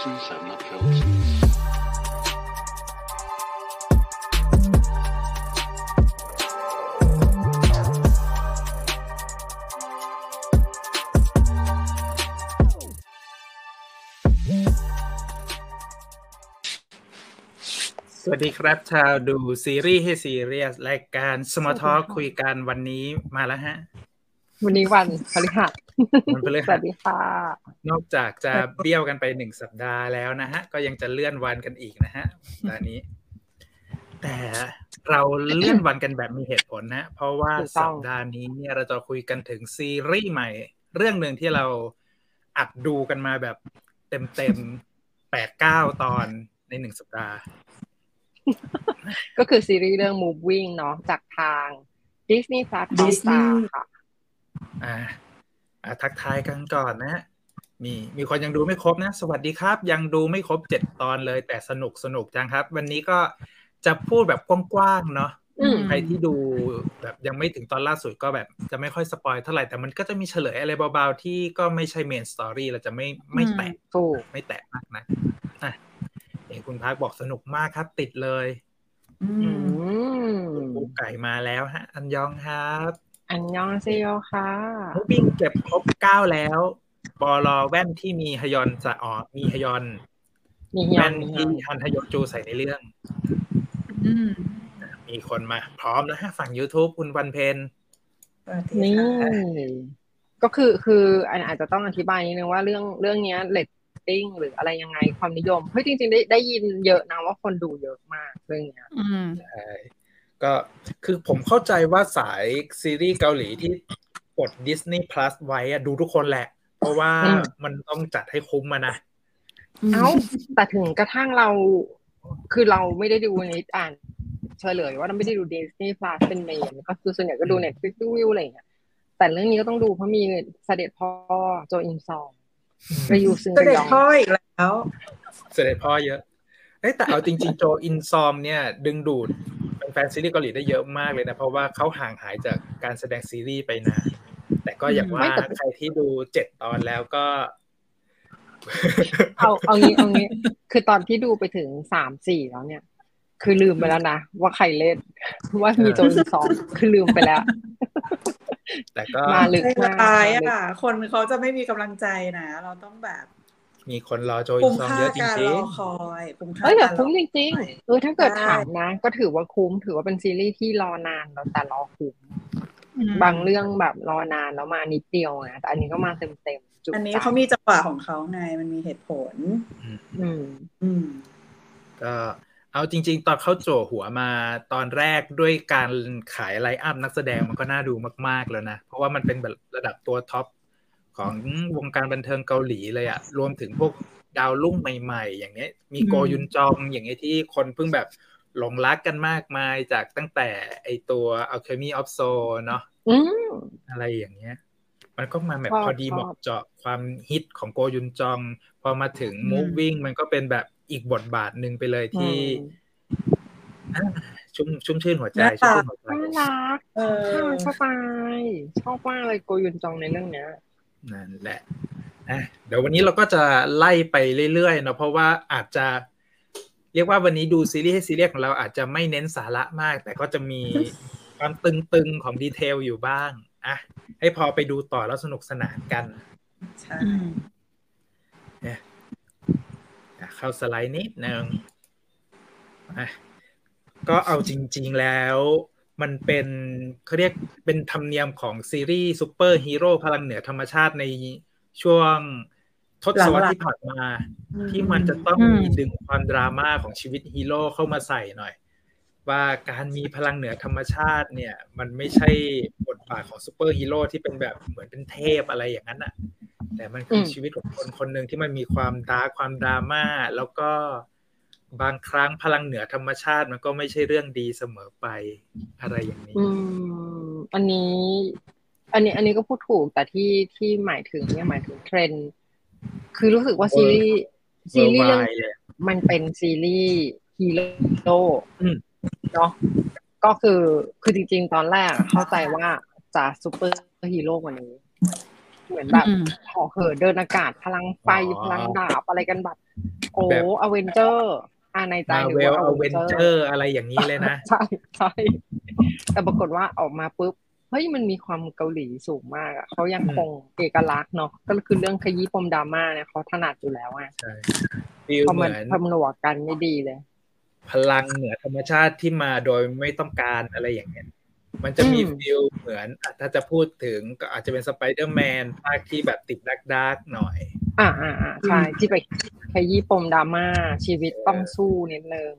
presence I've not felt since.สวัสดีครับชาวดูซีรีส์ให้ซีเรียสรายการ Small Talk คุยกันวันนี้มาแล้วฮะวันนี้วันพฤหัสสวัสดีค่ะนอกจากจะเบี้ยวกันไป1สัปดาห์แล้วนะฮะก็ยังจะเลื่อนวันกันอีกนะฮะตอนนี้แต่เราเลื่อนวันกันแบบมีเหตุผลนะเพราะว่าสัปดาห์นี้เนี่ยเราจะคุยกันถึงซีรีส์ใหม่เรื่องนึงที่เราอัดดูกันมาแบบเต็มๆ 8-9 ตอนใน1สัปดาห์ก็คือซีรีส์เรื่อง Moving เนาะจากทาง Disney+ ค่ะทักทายกันก่อนนะมีคนยังดูไม่ครบนะสวัสดีครับยังดูไม่ครบ7ตอนเลยแต่สนุกจังครับวันนี้ก็จะพูดแบบกว้างๆเนาะใครที่ดูแบบยังไม่ถึงตอนล่าสุดก็แบบจะไม่ค่อยสปอยเท่าไหร่แต่มันก็จะมีเฉลยอะไรเบาๆที่ก็ไม่ใช่ main story เราจะไม่แตะไม่แตะมากนะคุณพักบอกสนุกมากครับติดเลยปูไก่มาแล้วฮะอันยองครับอันยองเซโยค่ะมูบิงเก็บครบ9แล้วบอลอแว่นที่มีฮยอนสะอ๋อมีฮยอนแว่นที่ฮันฮยอนจูใส่ในเรื่องมีคนมาพร้อมแล้วฮะฝั่ง YouTube คุณวันเพนนี่ก็คืออาจจะต้องอธิบายนิดนึงว่าเรื่องนี้เล็กหรืออะไรยังไงความนิยมเฮ้ยจริงๆได้ยินเยอะนะว่าคนดูเยอะมากเรื่องเนี้ยใช่ก็คือผมเข้าใจว่าสายซีรีส์เกาหลีที่กด Disney+ ไว้ดูทุกคนแหละเพราะว่ามันต้องจัดให้คุ้มมานะเอ้าแต่ถึงกระทั่งเราคือเราไม่ได้ดูในอ่านเฉลยว่าเราไม่ได้ดู Disney+ เป็นเมนก็คือส่วนใหญ่ก็ดู Netflix ดูวิวอะไรอย่างเงี้ยแต่เรื่องนี้ก็ต้องดูเพราะมีเสด็จพ่อโจอินซองไปอยู่ซึ่งกันยองเสด็จพ่ออีกแล้วเสด็จพ่อเยอะแต่เอาจริงๆโจอินซอมเนี่ยดึงดูดแฟนซีรีส์เกาหลีได้เยอะมากเลยนะเพราะว่าเขาห่างหายจากการแสดงซีรีส์ไปนานแต่ก็อย่างว่าใครที่ดู7ตอนแล้วก็เอางี้คือตอนที่ดูไปถึง 3-4 แล้วเนี่ยคือลืมไปแล้วนะว่าใครเล่นว่ามีโจอินซอมคือลืมไปแล้วแต่ก็มาลึกมากอ่ะคนเขาจะไม่มีกำลังใจนะเราต้องแบบมีคนรอโจยซองเยอะจริงๆคุ้มค่าการรอคอยคุ้มจริงๆถ้าเกิดถามนะก็ถือว่าคุ้มถือว่าเป็นซีรีส์ที่รอนานแล้วแต่รอคุ้มบางเรื่องแบบรอนานแล้วมานิดเดียวนะแต่อันนี้ก็มาเต็มๆอันนี้เขามีจังหวะของเขาไงมันมีเหตุผลก็เอาจริงๆตอนเข้าโจหัวมาตอนแรกด้วยการขายไลน์อัพนักแสดงมันก็น่าดูมากๆแล้วนะเพราะว่ามันเป็นแบบระดับตัวท็อปของวงการบันเทิงเกาหลีเลยอะรวมถึงพวกดาวรุ่งใหม่ๆอย่างนี้มีโกยุนจองอย่างนี้ที่คนเพิ่งแบบหลงรักกันมากมายจากตั้งแต่ไอตัว Alchemy of Souls เนาะอะไรอย่างเงี้ยมันก็มาแบบพอดีเหมาะเจาะความฮิตของโกยุนจองพอมาถึง Moving มันก็เป็นแบบอีกบทบาทหนึ่งไปเลยที่ชุ่มชื่นหัวใจชุ่มชื่นหัวใจน่ารักชอบมากเลยโกยุนจองในเรื่องนี้นั่นแหละเดี๋ยววันนี้เราก็จะไล่ไปเรื่อยๆเนาะเพราะว่าอาจจะเรียกว่าวันนี้ดูซีรีส์ให้ซีเรียสของเราอาจจะไม่เน้นสาระมากแต่ก็จะมีความตึงๆของดีเทลอยู่บ้างให้พอไปดูต่อแล้วสนุกสนานกันใช่เข้าสไลด์นิดนึงก็เอาจริงๆแล้วมันเป็นเขาเรียกเป็นธรรมเนียมของซีรีส์ซูเปอร์ฮีโร่พลังเหนือธรรมชาติในช่วงทศวรรษที่ผ่านมาที่มันจะต้องมีดึงความดราม่าของชีวิตฮีโร่เข้ามาใส่หน่อยว่าการมีพลังเหนือธรรมชาติเนี่ยมันไม่ใช่บทบาทของซูเปอร์ฮีโร่ที่เป็นแบบเหมือนเป็นเทพอะไรอย่างนั้นอ่ะแต่มันคือชีวิตของคนคนหนึ่งที่มันมีความดาร์กความดราม่าแล้วก็บางครั้งพลังเหนือธรรมชาติมันก็ไม่ใช่เรื่องดีเสมอไปอะไรอย่างนี้อันนี้ก็พูดถูกแต่ที่หมายถึงเนี่ยหมายถึงเทรนด์คือรู้สึกว่าซีรีส์เรื่องมันเป็นซีรีส์ฮีโร่เนาะก็คือจริงๆตอนแรกเข้าใจว่าจะซูเปอร์ฮีโร่กว่านี้ เหมือนแบบขอเหินเดินอากาศพลังไฟพลังดาบอะไรกันแบบโอ้อเวนเจอร์ในใจหรือว่าอเวนเจอร์อะไรอย่างนี้เลยนะใช่ใช่แต่ปรากฏว่าออกมาปุ๊บเฮ้ยมันมีความเกาหลีสูงมากอ่ะเขายังคงเอกลักษณ์เนาะก็คือเรื่องขยี้ปมดราม่าเนี่ยเขาถนัดอยู่แล้วอ่ะใช่เพราะมันทำหนวกกันไม่ดีเลยพลังเหนือธรรมชาติที่มาโดยไม่ต้องการอะไรอย่างเงี้ยมันจะมีฟีลเหมือนถ้าจะพูดถึงก็อาจจะเป็นสไปเดอร์แมนภาคที่แบบติดดาร์กๆหน่อยใช่ที่ไปขยี้ปมดราม่าชีวิตต้องสู้นิดนึง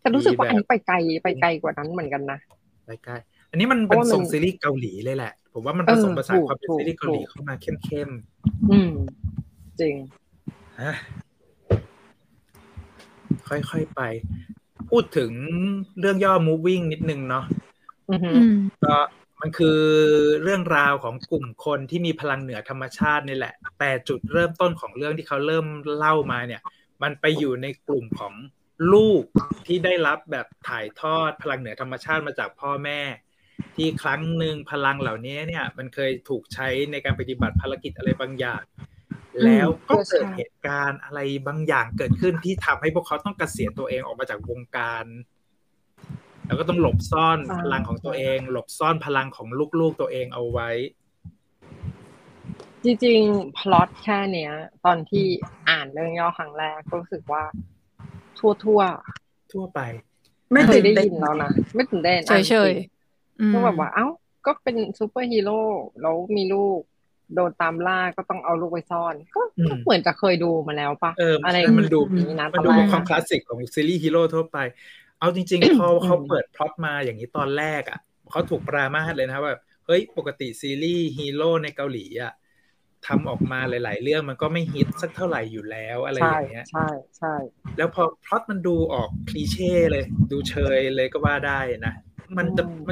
แต่รู้สึกว่าอันนี้ไปไกลกว่านั้นเหมือนกันนะไปไกลอันนี้มันเป็นทรงซีรีส์เกาหลีเลยแหละผมว่ามันผสมผสานความเป็นซีรีส์เกาหลีเข้ามาเข้มๆจริงค่อยๆไปพูดถึงเรื่องย่อ Moving นิดนึงเนาะก็มันคือเรื่องราวของกลุ่มคนที่มีพลังเหนือธรรมชาตินี่แหละแต่จุดเริ่มต้นของเรื่องที่เขาเริ่มเล่ามาเนี่ยมันไปอยู่ในกลุ่มของลูกที่ได้รับแบบถ่ายทอดพลังเหนือธรรมชาติมาจากพ่อแม่ที่ครั้งหนึ่งพลังเหล่านี้เนี่ยมันเคยถูกใช้ในการปฏิบัติภารกิจอะไรบางอย่างแล้วก็เกิดเหตุการณ์อะไรบางอย่างเกิดขึ้นที่ทำให้พวกเขาต้องเกษียณตัวเองออกมาจากวงการแล้วก็ต้องหลบซ่อนพลังของตัวเองหลบซ่อนพลังของลูกๆตัวเองเอาไว้จริงๆพล็อตแค่เนี้ยตอนที่อ่านเรื่องย่อครั้งแรกก็รู้สึกว่าทั่วไปไม่เคยได้ยินแล้วนะไม่ตื่นเต้นเฉยๆก็แบบว่าเอ้าก็เป็นซูเปอร์ฮีโร่แล้วมีลูกโดนตามล่าก็ต้องเอาลูกไปซ่อนก็เหมือนจะเคยดูมาแล้วป่ะอะไรมันดูนะมันดูเป็นความคลาสสิกของซีรีส์ฮีโร่ทั่วไปเอาจริงๆพอเขาเปิดพล็อตมาอย่างนี้ตอนแรกอ่ะเขาถูกปรามาสเลยนะว่าเฮ้ยปกติซีรีส์ฮีโร่ในเกาหลีอ่ะทำออกมาหลายๆเรื่องมันก็ไม่ฮิตสักเท่าไหร่อยู่แล้วอะไรอย่างเงี้ยใช่แล้วพอพล็อตมันดูออกคลีเช่เลยดูเชยเลยก็ว่าได้นะมัน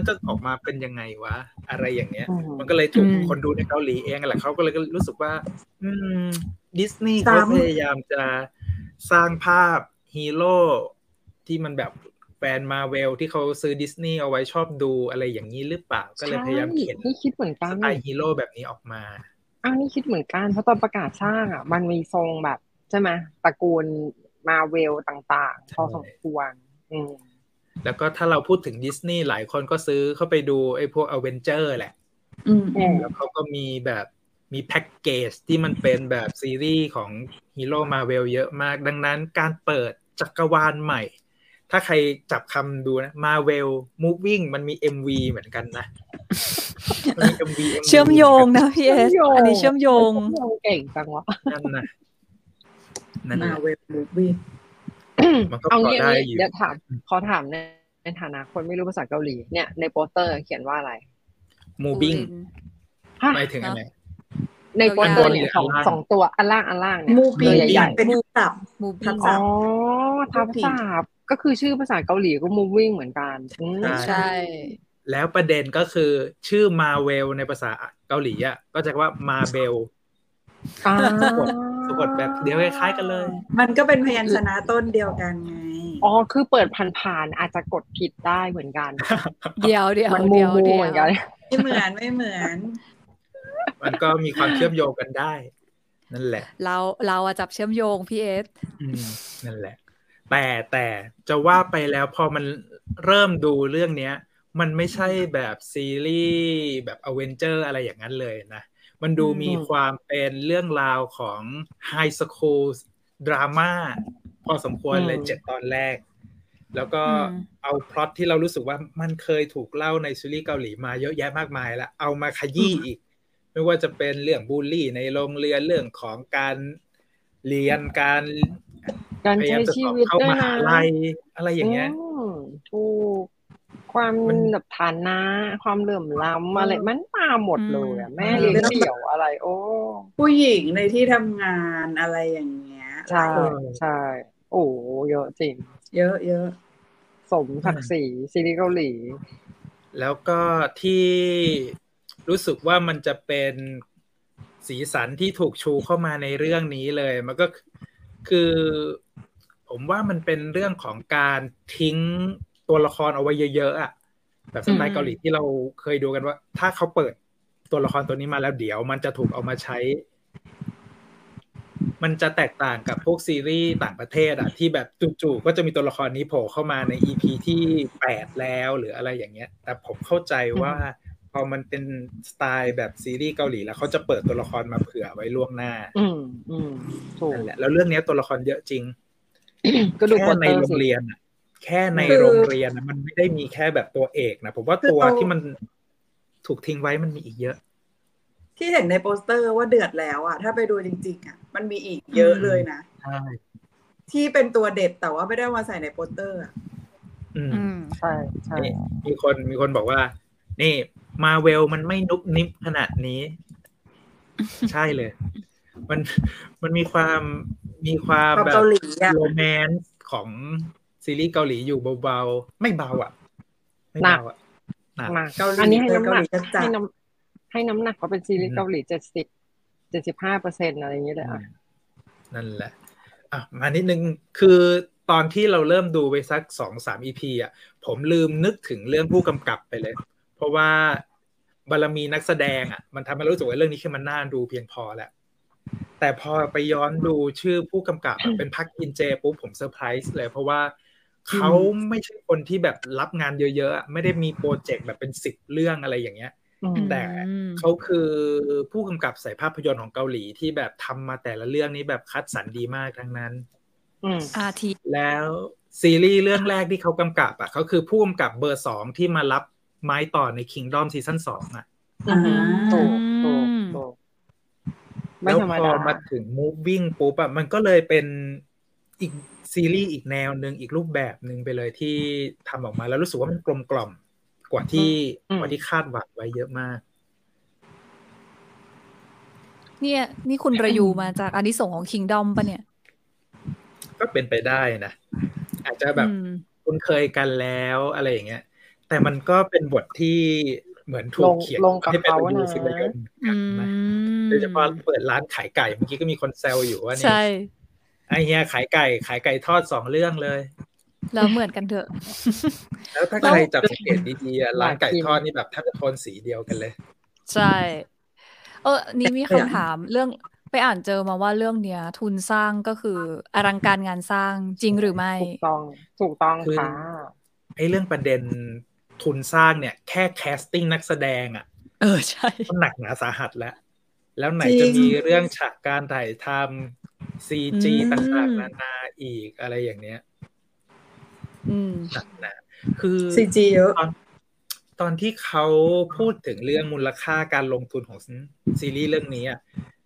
จะออกมาเป็นยังไงวะอะไรอย่างเงี้ยมันก็เลยถูกคนดูในเกาหลีเองแหละเขาก็เลยรู้สึกว่าดิสนีย์เขาพยายามจะสร้างภาพฮีโร่ที่มันแบบแฟน Marvel ที่เขาซื้อดิสนีย์เอาไว้ชอบดูอะไรอย่างนี้หรือเปล่าก็เลยพยายามเขียนนี่คิดเหมือนกันไอฮีโร่แบบนี้ออกมานี่คิดเหมือนกันเพราะตอนประกาศสร้างอ่ะมันมีทรงแบบใช่ไหมตระกูล Marvel ต่างๆพอสมควรแล้วก็ถ้าเราพูดถึงดิสนีย์หลายคนก็ซื้อเข้าไปดูไอ้พวกอเวนเจอร์แหละแล้วเขาก็มีแบบมีแพ็กเกจที่มันเป็นแบบซีรีส์ของฮีโร่ Marvel เยอะมากดังนั้นการเปิดจักรวาลใหม่ถ้าใครจับคำดูนะ Marvel Moving มันมี MV เหมือนกันนะมันมี MV เชื่อมโยงนะพี่เอสอันนี้เชื่อมโยงเก่งจังวะนั่นนะนั่น Marvel Moving มันก็พอได้อยู่เดี๋ยวถามขอถามในฐานะคนไม่รู้ภาษาเกาหลีเนี่ยในโปสเตอร์เขียนว่าอะไร Moving หมายถึงอะไรในโปสเตอร์เนี่ย2ตัวอันล่างเนี่ย Moving เป็นศัพท์ Moving อ๋อทับศัพท์ก็คือชื่อภาษาเกาหลีก็ Moving เหมือนกันใช่แล้วประเด็นก็คือชื่อ Marvel ในภาษาเกาหลีอ่ะก็จะว่า Marvel สะกดแบบเดียวคล้ายๆกันเลยมันก็เป็นพยัญชนะต้นเดียวกันไงอ๋อคือเปิดผ่านๆอาจจะกดผิดได้เหมือนกันเดี๋ยวมันมูเหมือนกันไม่เหมือนมันก็มีความเชื่อมโยงกันได้นั่นแหละเราจับเชื่อมโยงพี่เอสนั่นแหละแต่จะว่าไปแล้วพอมันเริ่มดูเรื่องนี้มันไม่ใช่แบบซีรีส์แบบอเวนเจอร์อะไรอย่างนั้นเลยนะมันดูมีความเป็นเรื่องราวของไฮสคูลดราม่าพอสมควรเลย7ตอนแรกแล้วก็เอาพล็อตที่เรารู้สึกว่ามันเคยถูกเล่าในซีรีส์เกาหลีมาเยอะแยะมากมายแล้วเอามาขยี้อีกไม่ว่าจะเป็นเรื่องบูลลี่ในโรงเรียนเรื่องของการเรียนการใช้ชีวิตด้วยนะอะไรอย่างเงี้ยถูกความแบบฐานะความเหลื่อมล้ำอะไรมันมาหมดเลยแม่เลี้ยงเดี่ยวอะไรโอ้ผู้หญิงในที่ทำงานอะไรอย่างเงี้ยใช่โอ้เยอะจริงเยอะสมศักดิ์ศรีซีรีส์เกาหลีแล้วก็ที่รู้สึกว่ามันจะเป็นสีสันที่ถูกชูเข้ามาในเรื่องนี้เลยมันก็คือผมว่ามันเป็นเรื่องของการทิ้งตัวละครเอาไว้เยอะๆอ่ะแบบสไตล์เกาหลีที่เราเคยดูกันว่าถ้าเขาเปิด ตัวละครตัวนี้มาแล้วเดี๋ยวมันจะถูกเอามาใช้มันจะแตกต่างกับพวกซีรีส์ต่างประเทศอ่ะที่แบบจู่ๆก็จะมีตัวละครนี้โผล่เข้ามาใน EP ที่8แล้วหรืออะไรอย่างเงี้ยแต่ผมเข้าใจว่าพอมันเป็นสไตล์แบบซีรีส์เกาหลีแล้วเขาจะเปิดตัวละครมาเผื่อไว้ล่วงหน้าถูกแล้วเรื่องนี้ตัวละครเยอะจริงก็ดูคนในโรงเรียนอ่ะแค่ในโรงเรียนมันไม่ได้มีแค่แบบตัวเอกนะผมว่าตัวที่มันถูกทิ้งไว้มันมีอีกเยอะที่เห็นในโปสเตอร์ว่าเดือดแล้วอ่ะถ้าไปดูจริงๆอ่ะมันมีอีกเยอะเลยนะใช่ที่เป็นตัวเด็ดแต่ว่าไม่ได้มาใส่ในโปสเตอร์อ่ะใช่ใช่มีคนบอกว่านี่Marvelมันไม่นุบนิบขนาดนี้ใช่เลยมันมีความแบบโรแมนซ์ของซีรีส์เกาหลีอยู่เบาๆไม่เบาอ่ะไม่เบาอ่ะอันนี้ให้น้ำหนักเขาเป็นซีรีส์เกาหลี 70-75% อะไรอย่างเงี้ยเลยอ่ะนั่นแหละอ่ะมานิดนึงคือตอนที่เราเริ่มดูไปสัก 2-3 EP อ่ะผมลืมนึกถึงเรื่องผู้กำกับไปเลยเพราะว่าบารมีนักแสดงอ่ะมันทำให้รู้สึกว่าเรื่องนี้คือมันน่าดูเพียงพอแหละแต่พอไปย้อนดูชื่อผู้กำกับ เป็นพักอินเจปุ๊บผมเซอร์ไพรส์เลยเพราะว่าเขาไม่ใช่คนที่แบบรับงานเยอะๆไม่ได้มีโปรเจกต์แบบเป็น10เรื่องอะไรอย่างเงี้ยแต่เขาคือผู้กำกับสายภาพยนตร์ของเกาหลีที่แบบทำมาแต่ละเรื่องนี้แบบคัดสรรดีมากทั้งนั้นแล้วซีรีส์เรื่องแรกที่เขากำกับอ่ะเขาคือผู้กำกับเบอร์2ที่มารับไม้ต่อใน Kingdom ซีซั่น2อ่ะแล้วพอมาถึง Moving ปุ๊บอ่ะมันก็เลยเป็นอีกซีรีส์อีกแนวนึงอีกรูปแบบนึงไปเลยที่ทำออกมาแล้วรู้สึกว่ามันกลมกล่อมกว่าที่คาดหวังไว้เยอะมากเนี่ยนี่คุณประยูมาจากอานิสงส์ของ Kingdom ป่ะเนี่ยก็เป็นไปได้นะอาจจะแบบคุ้นเคยกันแล้วอะไรอย่างเงี้ยแต่มันก็เป็นบทที่เหมือนถูกเขียนให้เป็นรีวิวสิบเล่มนะโดยเฉพาะเปิดร้านขายไก่เมื่อกี้ก็มีคนแซวอยู่ว่าเนี่ยไอ้เฮียขายไก่ทอด2เรื่องเลยแล้วเหมือนกันเถอะแล้วถ้าใครจับสังเกตดีๆร้านไก่ทอดนี่แบบแทบจะโทนสีเดียวกันเลยใช่นี่มีคำถามเรื่องไปอ่านเจอมาว่าเรื่องเนี้ยทุนสร้างก็คืออลังการงานสร้างจริงหรือไม่ถูกต้องค่ะไอ้เรื่องประเด็นทุนสร้างเนี่ยแค่แคสติ้งนักแสดงอ่ะใช่มันหนักหนาสาหัสแล้วไหนจะมีเรื่องฉากการถ่ายทำ CG ต่างๆนานาอีกอะไรอย่างเนี้ยหนักหนาคือ CG เยอะตอนที่เขาพูดถึงเรื่องมูลค่าการลงทุนของซีรีส์เรื่องนี้อ่ะ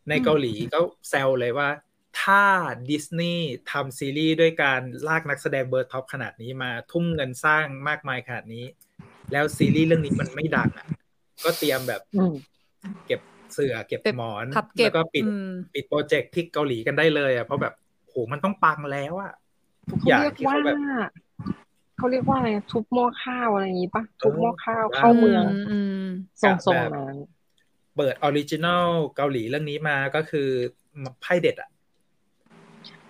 ในเกาหลีก็แซวเลยว่าถ้าดิสนีย์ทำซีรีส์ด้วยการลากนักแสดงเบอร์ท็อปขนาดนี้มาทุ่มเงินสร้างมากมายขนาดนี้แล้วซีรีส์เรื่องนี้มันไม่ดังอ่ะก็เตรียมแบบเก็บเสื่อเก็บหมอนแล้วก็ปิดโปรเจกต์ที่เกาหลีกันได้เลยอ่ะเพราะแบบโหมันต้องปังแล้วอ่ะทุกอย่างที่เขาแบบเขาเรียกว่าอะไรทุบหม้อข้าวอะไรอย่างงี้ป่ะทุบหม้อข้าวเข้าเมืองส่งมาเปิดออริจินัลเกาหลีเรื่องนี้มาก็คือไพ่เด็ดอ่ะ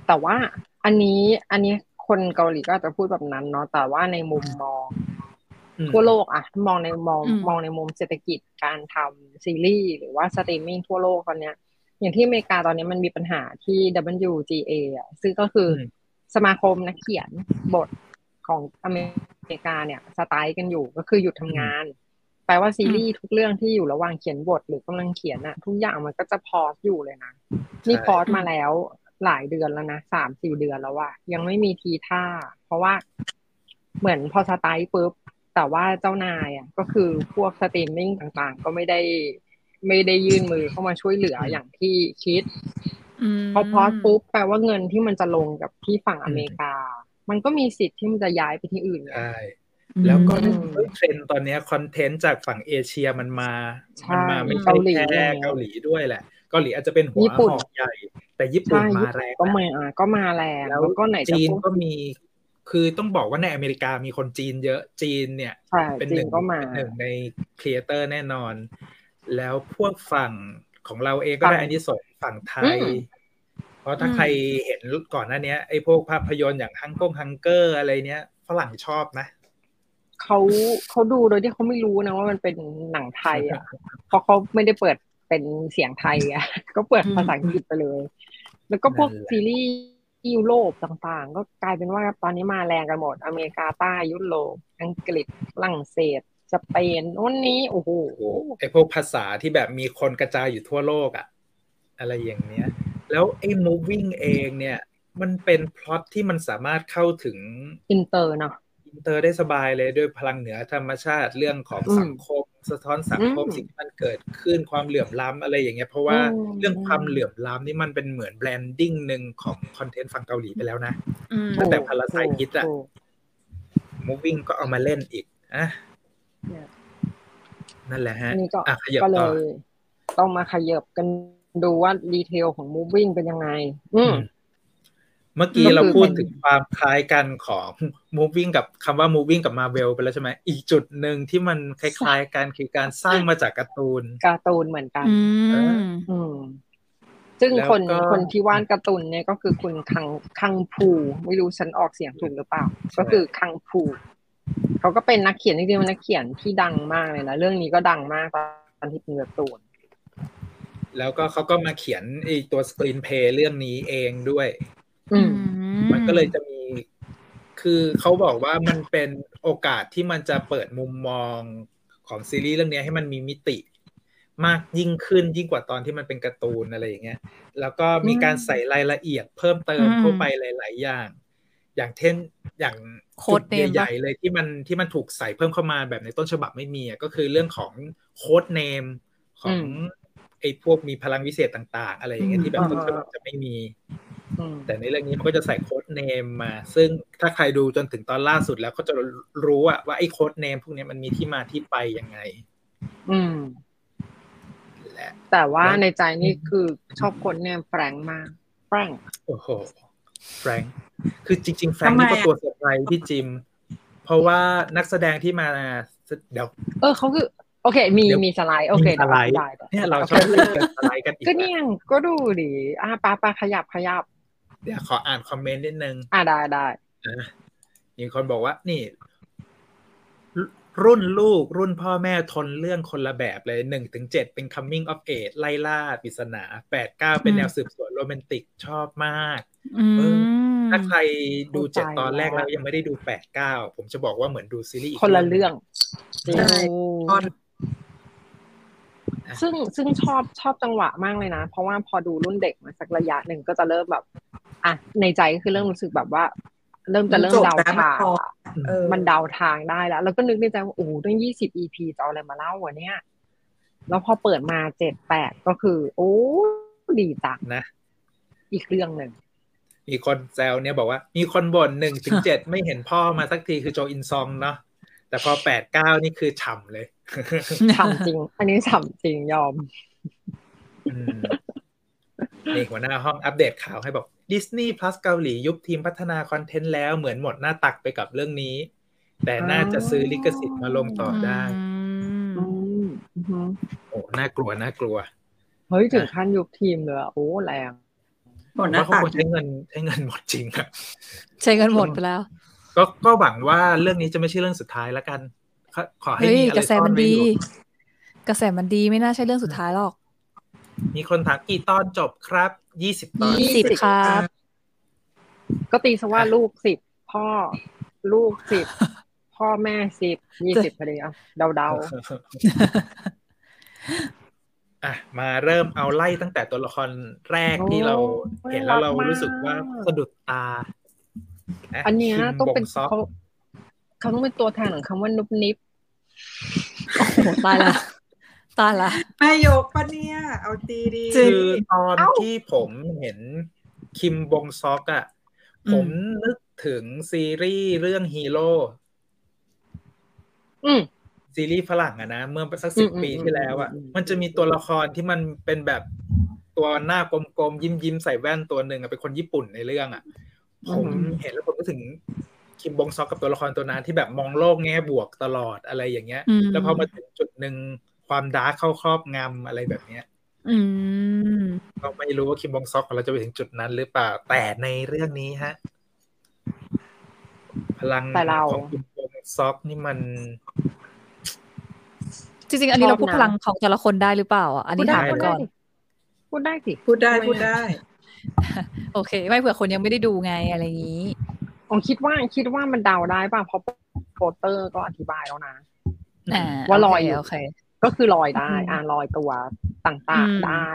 แต่ว่าอันนี้คนเกาหลีก็จะพูดแบบนั้นเนาะแต่ว่าในมุมมองทั่วโลกอะมองในมุมเศรษฐกิจการทำซีรีส์หรือว่าสตรีมมิ่งทั่วโลกตอนเนี้ยอย่างที่อเมริกาตอนนี้มันมีปัญหาที่ WGA อะซึ่งก็คือสมาคมนักเขียนบทของอเมริกาเนี่ยสไตล์กันอยู่ก็คือหยุดทำงานแปลว่าซีรีส์ทุกเรื่องที่อยู่ระหว่างเขียนบทหรือกำลังเขียนอะทุกอย่างมันก็จะพอสอยู่เลยนะนี่พอสมาแล้วหลายเดือนแล้วนะ 3-4 เดือนแล้วอะยังไม่มีทีท่าเพราะว่าเหมือนพอสไตล์ปุ๊บแต่ว่าเจ้านายอะก็คือพวกสตรีมมิ่งต่างๆก็ไม่ได้ยื่นมือเข้ามาช่วยเหลืออย่างที่คิดพอพอสปุ๊บแปลว่าเงินที่มันจะลงกับที่ฝั่งอเมริกามันก็มีสิทธิ์ที่มันจะย้ายไปที่อื่นใช่แล้วก็เทรนด์ตอนนี้คอนเทนต์จากฝั่งเอเชียมันมาไม่ใช่แค่เกาหลีด้วยแหละเกาหลีอาจจะเป็นหัวหอกใหญ่แต่ญี่ปุ่นมาแรงก็มาแรงแล้วก็ไหนจีนก็มีคือต้องบอกว่าในอเมริกามีคนจีนเยอะจีนเนี่ยเป็นหนึ่งในครีเอเตอร์แน่นอนแล้วพวกฝั่งของเราเองก็ได้อันนี้ส่งฝั่งไทยเพราะถ้าใครเห็นก่อนหน้านี้ไอ้พวกภาพยนตร์อย่างฮังเกอร์อะไรเนี้ยฝรั่งชอบนะ เขาดูโดยที่เขาไม่รู้นะว่ามันเป็นหนังไทยอ่ะเพราะเขาไม่ได้เปิดเป็นเสียงไทยอ่ะก็เปิดภาษาอังกฤษไปเลยแล้วก็พวกซีรีส์ยุโรปต่างๆก็กลายเป็นว่าตอนนี้มาแรงกันหมดอเมริกาใต้ยุโรปอังกฤษฝรั่งเศสสเปนโน่นนี้โอ้โหไอพวกภาษาที่แบบมีคนกระจายอยู่ทั่วโลกอ่ะอะไรอย่างเนี้ยแล้วไอ้ Moving เองเนี่ยมันเป็นพล็อตที่มันสามารถเข้าถึงอินเตอร์เนาะอินเตอร์ได้สบายเลยด้วยพลังเหนือธรรมชาติเรื่องของสังคมสะท้อนสังคมสิ่งที่มันเกิดขึ้นความเหลื่อมล้ำอะไรอย่างเงี้ยเพราะว่าเรื่องความเหลื่อมล้ำนี่มันเป็นเหมือนแบรนดิ้งหนึ่งของคอนเทนต์ฝั่งเกาหลีไปแล้วนะตั้งแต่พาราไซต์คิดอะ Moving ก็เอามาเล่นอีกอะนั่นแหละฮะก็เลยต้องมาขยับกันดูว่าดีเทลของ Moving เป็นยังไงเมื่อกี้เราพูดถึงความคล้ายกันของ Moving กับคำว่า Moving กับ Marvel ไปแล้วใช่ไหมอีกจุดหนึ่งที่มันคล้ายๆกันคือการสร้างมาจากการ์ตูนเหมือนกันซึ่งคนที่วาดการ์ตูนเนี่ยก็คือคุณคังผูไม่รู้ฉันออกเสียงถูกหรือเปล่าก็คือคังผูเขาก็เป็นนักเขียนจริงๆเป็นนักเขียนที่ดังมากเลยนะเรื่องนี้ก็ดังมากตอนที่เป็นการ์ตูนแล้วก็เขาก็มาเขียนไอ้ตัวสกรีนเพลย์เรื่องนี้เองด้วยมันก็เลยจะมีคือเขาบอกว่ามันเป็นโอกาสที่มันจะเปิดมุมมองของซีรีส์เรื่องนี้ให้มันมีมิติมากยิ่งขึ้นยิ่งกว่าตอนที่มันเป็นการ์ตูนอะไรอย่างเงี้ยแล้วก็มีการใส่รายละเอียดเพิ่มเติมเข้าไปหลายๆอย่างอย่างเช่นอย่างจุดใหญ่ๆเลยที่มันถูกใส่เพิ่มเข้ามาแบบในต้นฉบับไม่มีก็คือเรื่องของโค้ดเนมของไอ้พวกมีพลังวิเศษต่างๆอะไรอย่างเงี้ยที่แบบต้นฉบับจะไม่มีแต่ในเรื่องนี้มันก็จะใส่โค้ดเนมมาซึ่งถ้าใครดูจนถึงตอนล่าสุดแล้วก็จะรู้ว่าไอ้โค้ดเนมพวกนี้มันมีที่มาที่ไปยังไงแต่ว่าในใจนี่คือชอบโค้ดเนมแฟรงค์มากแฟรงค์โอ้โหแฟรงค์คือจริงๆแฟรงค์นี่ก็ตัวเซอร์ไพรส์พี่จิมเพราะว่านักแสดงที่มาเดี๋ยวเขาคือโอเคมีสไลด์โอเคสไลด์เนี่ยเราชอบเล่นกันสไลด์กันอีกก็เนี่ยก็ดูดิปาขยับเดี๋ยวขออ่านคอมเมนต์นิดนึงได้มีคนบอกว่านี่รุ่นลูกรุ่นพ่อแม่ทนเรื่องคนละแบบเลย 1-7 เป็น coming of age ไล่ล่าปริศนา 8-9 เป็นแนวสืบสวนโรแมนติกชอบมากถ้าใครดู7ตอนแรกแล้วยังไม่ได้ดู 8-9 ผมจะบอกว่าเหมือนดูซีรีส์คนละเรื่องใช่ซึ่งชอบจังหวะมากเลยนะเพราะว่าพอดูรุ่นเด็กมาสักระยะหนึ่งก็จะเริ่มแบบในใจก็คือเริ่มรู้สึกแบบว่าเริ่มเดาทางมันเดาทางได้แล้วแล้วก็นึกในใจว่าโอ้ต้อง20 EP จะเอาอะไรมาเล่าวะเนี่ยแล้วพอเปิดมา 7-8 ก็คือโอ้ดีจังนะอีกเรื่องหนึ่งมีคนแซวเนี่ยบอกว่ามีคนบ่น 1-7 ไม่เห็นพ่อมาสักทีคือโจอินซองเนาะแต่พอ 8-9 นี่คือฉ่ำเลยฉ่ำจริงอันนี้ฉ่ำจริงยอมนี่หัวหน้าห้องอัปเดตข่าวให้บอก Disney+ เกาหลียุบทีมพัฒนาคอนเทนต์แล้วเหมือนหมดหน้าตักไปกับเรื่องนี้แต่น่าจะซื้อลิขสิทธิ์มาลงต่อได้โอ้น่ากลัวเฮ้ยถึงขั้นยุบทีมเลยโอ้แรงหมดหน้าตักใช้เงินหมดจริงอะใช้เงินหมดไปแล้วก็หวังว่าเรื่องนี้จะไม่ใช่เรื่องสุดท้ายแล้วกันขอให้มีอะไรซ่อนไว้อยู่กระแสมันดีไม่น่าใช่เรื่องสุดท้ายหรอกมีคนถามกี่ตอนจบครับ20ตอน20ครับก็ตีซะว่าลูก10พ่อลูก10พ่อแม่10 20พอดีอ่ะเดาๆมาเริ่มเอาไล่ตั้งแต่ตัวละครแรกที่เราเห็นแล้วเรารู้สึกว่าสะดุดตาอันนี้ต้องเป็นเขาต้องเป็นตัวแทนของคำว่านุบนิบโอ้โหตายละแม่ยกปะเนี่ยเอาตีดีคือตอนที่ผมเห็นคิมบงซอกอ่ะผมนึกถึงซีรีส์เรื่องฮีโร่ซีรีส์ฝรั่งอะนะเมื่อสัก10ปีที่แล้วอ่ะมันจะมีตัวละครที่มันเป็นแบบตัวหน้ากลมๆยิ้มๆใส่แว่นตัวหนึ่งเป็นคนญี่ปุ่นในเรื่องอ่ะผมเห็นแล้วผมก็ถึงคิมบงซอกกับตัวละครตัวนั้นที่แบบมองโลกแง่บวกตลอดอะไรอย่างเงี้ยแล้วพอมาถึงจุดหนึ่งความดาร์กเข้าครอบงำอะไรแบบเนี้ยก็ไม่รู้ว่าคิมบงซอกเราจะไปถึงจุดนั้นหรือเปล่าแต่ในเรื่องนี้ฮะพลังของคิมบง ซ็อกนี่มันจริงๆอันนี้เราพูดพลังของแต่ละคนได้หรือเปล่าอ่ะอันนี้ถามก่อนพูดได้สิพูดได้โอเคไม่เผื่อคนยังไม่ได้ดูไงอะไรอย่างนี้ผมคิดว่ามันเดาได้ป่ะเพราะโปสเตอร์ก็อธิบายแล้วนะว่าลอยโอเคก็คือลอยได้ลอยตัวต่างๆได้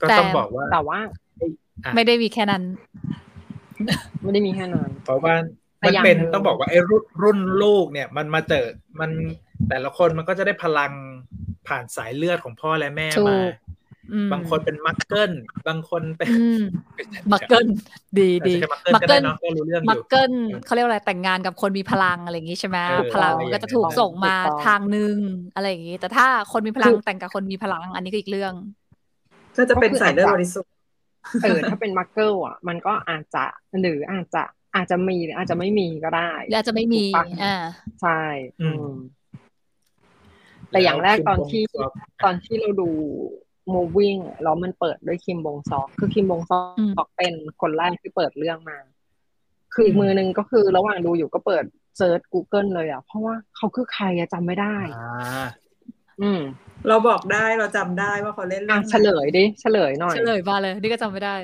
ก็ต้องบอกว่าแต่ว่าไม่ได้มีแค่นั้นไม่ได้มีแค่นั้นเพราะว่ามันเป็นต้องบอกว่าไอ้รุ่นลูกเนี่ยมันมาเจอมันแต่ละคนมันก็จะได้พลังผ่านสายเลือดของพ่อและแม่มาบางคนเป็นมักเกิ้ลบางคนเป็นมักเกิ้ลดีมักเกิ้ลก็รู้เรื่องอยู่มักเกิ้ลเค้าเรียกอะไรแต่งงานกับคนมีพลังอะไรอย่างงี้ใช่มั้ยพลังก็จะถูกส่งมาทางนึงอะไรอย่างงี้แต่ถ้าคนมีพลังแต่งกับคนมีพลังอันนี้ก็อีกเรื่องก็จะเป็นสายเลือดบริสุทธิ์ถ้าเป็นมักเกิ้ลอ่ะมันก็อาจจะหรืออาจจะมีหรืออาจจะไม่มีก็ได้หรืออาจจะไม่มีใช่แต่อย่างแรกตอนที่เราดู Moving แล้วมันเปิดด้วยคิมบงซอกคือคิมบงซอกเป็นคนแรกที่เปิดเรื่องมาคืออีกมือนึงก็คือระหว่างดูอยู่ก็เปิดเซิร์ช Google เลยอ่ะเพราะว่าเขาคือใครอ่ะจำไม่ได้เราบอกได้เราจำได้ว่าเขาเล่นเรื่องเฉลยดิเฉลยหน่อยเฉลยมาเลยนี่ก็จำไม่ได้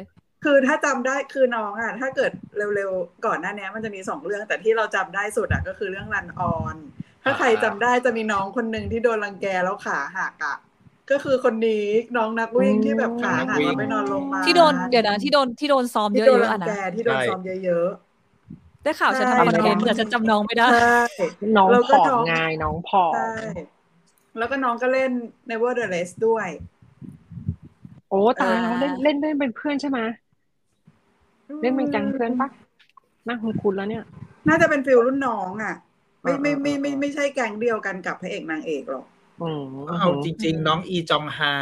คือถ้าจำได้คือน้องอ่ะถ้าเกิดเร็วๆก่อนหน้านี้มันจะมี2เรื่องแต่ที่เราจำได้สุดอ่ะก็คือเรื่องรันออนถ้าใครจำได้จะมีน้องคนนึงที่โดนรังแกแล้วขาหักอ่ะก็คือคนนี้น้องนักวิ่งที่แบบขาหักแล้วไปนอนโรงพยาบาลที่โดนเดี๋ยวนะที่โดนซ้อมเยอะๆอ่ะนะที่โดนซ้อมเยอะๆได้ข่าวฉันทำคอนเทนต์แต่ฉันจำน้องไม่ได้น้องผอมไงน้องผอมแล้วก็น้องก็เล่น Never The Less ด้วยโอ้ตายแล้วเล่นเป็นเพื่อนใช่ไหมเล่นเป็นแก๊งเพื่อนปะน่าคุ้นๆแล้วเนี่ยน่าจะเป็นฟิลรุ่นน้องอ่ะไม่ใช่แก๊งเดียวกันกับพระเอกนางเอกหรอกเอาจริงๆน้องอีจองฮา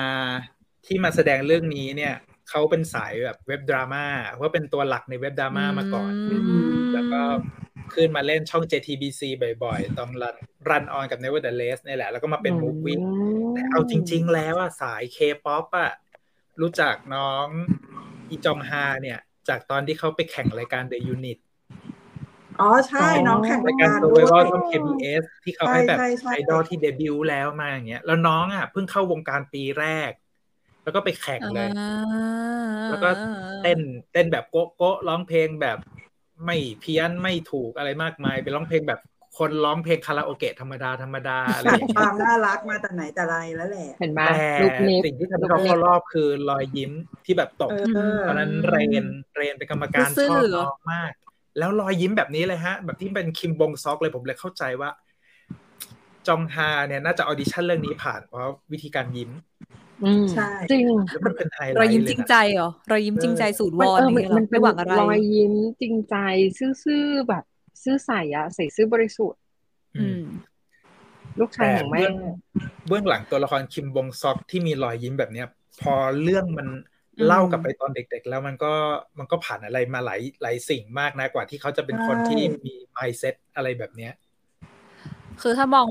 ที่มาแสดงเรื่องนี้เนี่ยเขาเป็นสายแบบเว็บดราม่าว่าเป็นตัวหลักในเว็บดราม่ามาก่อนแล้วก็ขึ้นมาเล่นช่อง JTBC บ่อยๆต้องรันออนกับ Never The Less นี่แหละแล้วก็มาเป็น Moving แต่เอาจริงๆแล้วสาย K-pop อ่ะรู้จักน้องอีจองฮาเนี่ยจากตอนที่เขาไปแข่งรายการ The Unit อ๋อใช่น้องแข่งรายการ Today Webtoon KBS ที่เขาให้แบบไอดอลที่เดบิวต์แล้วมาอย่างเงี้ยแล้วน้องอ่ะเพิ่งเข้าวงการปีแรกแล้วก็ไปแข่งเลยแล้วก็เต้นแบบโก๊ะๆร้องเพลงแบบไม่เพี้ยนไม่ถูกอะไรมากมายไปร้องเพลงแบบคนร้องเพลงคาราโอเกะธรรมดาอะไรอย่างเงี้ยความน่ารักมาแต่ไหนแต่ไรแล้วแหละเห็นป่ะสิ่งที่ทำให้เราเข้ารอบคือรอยยิ้มที่แบบตกตอนนั้นเรนเป็นกรรมการชอบน้องมากแล้วรอยยิ้มแบบนี้เลยฮะแบบที่เป็นคิมบงซอกเลยผมเลยเข้าใจว่าจองฮาเนี่ยน่าจะออดิชั่นเรื่องนี้ผ่านเพราะวิธีการยิ้มใช่จริงมันเป็นไฮไลท์รอยยิ้มจริงใจเหรอรอยยิ้มจริงใจสูตรวอนมันไม่หวังอะไรรอยยิ้มจริงใจซื่อๆแบบซื้อใส่อะใส่ซื้อบริสุทธิ์ลูกชายของแม่เบื้องหลังตัวละครคิมบงซอกที่มีรอยยิ้มแบบนี้พอเรื่องมันเล่ากลับไปตอนเด็กๆแล้วมันก็ผ่านอะไรมาหลายสิ่งมากนะกว่าที่เขาจะเป็นคนที่มี mindset อะไรแบบนี้คือถ้ามอง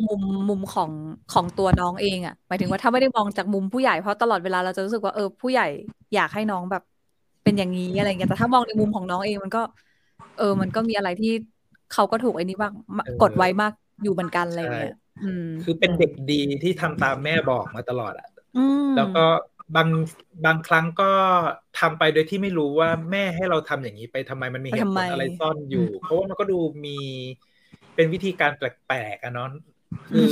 มุมของตัวน้องเองอะหมายถึงว่าถ้าไม่ได้มองจากมุมผู้ใหญ่เพราะตลอดเวลาเราจะรู้สึกว่าผู้ใหญ่อยากให้น้องแบบเป็นอย่างนี้อะไรอย่างเงี้ยแต่ถ้ามองในมุมของน้องเองมันก็มันก็มีอะไรที่เขาก็ถูกไอ้นี่บ้างกดไว้มากอยู่เหมือนกันอะไรอย่างเงี้ยคือเป็นเด็กดีที่ทำตามแม่บอกมาตลอดอ่ะแล้วก็บางครั้งก็ทำไปโดยที่ไม่รู้ว่าแม่ให้เราทำอย่างนี้ไปทำไมมันมีเหตุผลอะไรซ่อนอยู่เพราะว่ามันก็ดูมีเป็นวิธีการแปลกๆอ่ะเนาะคือ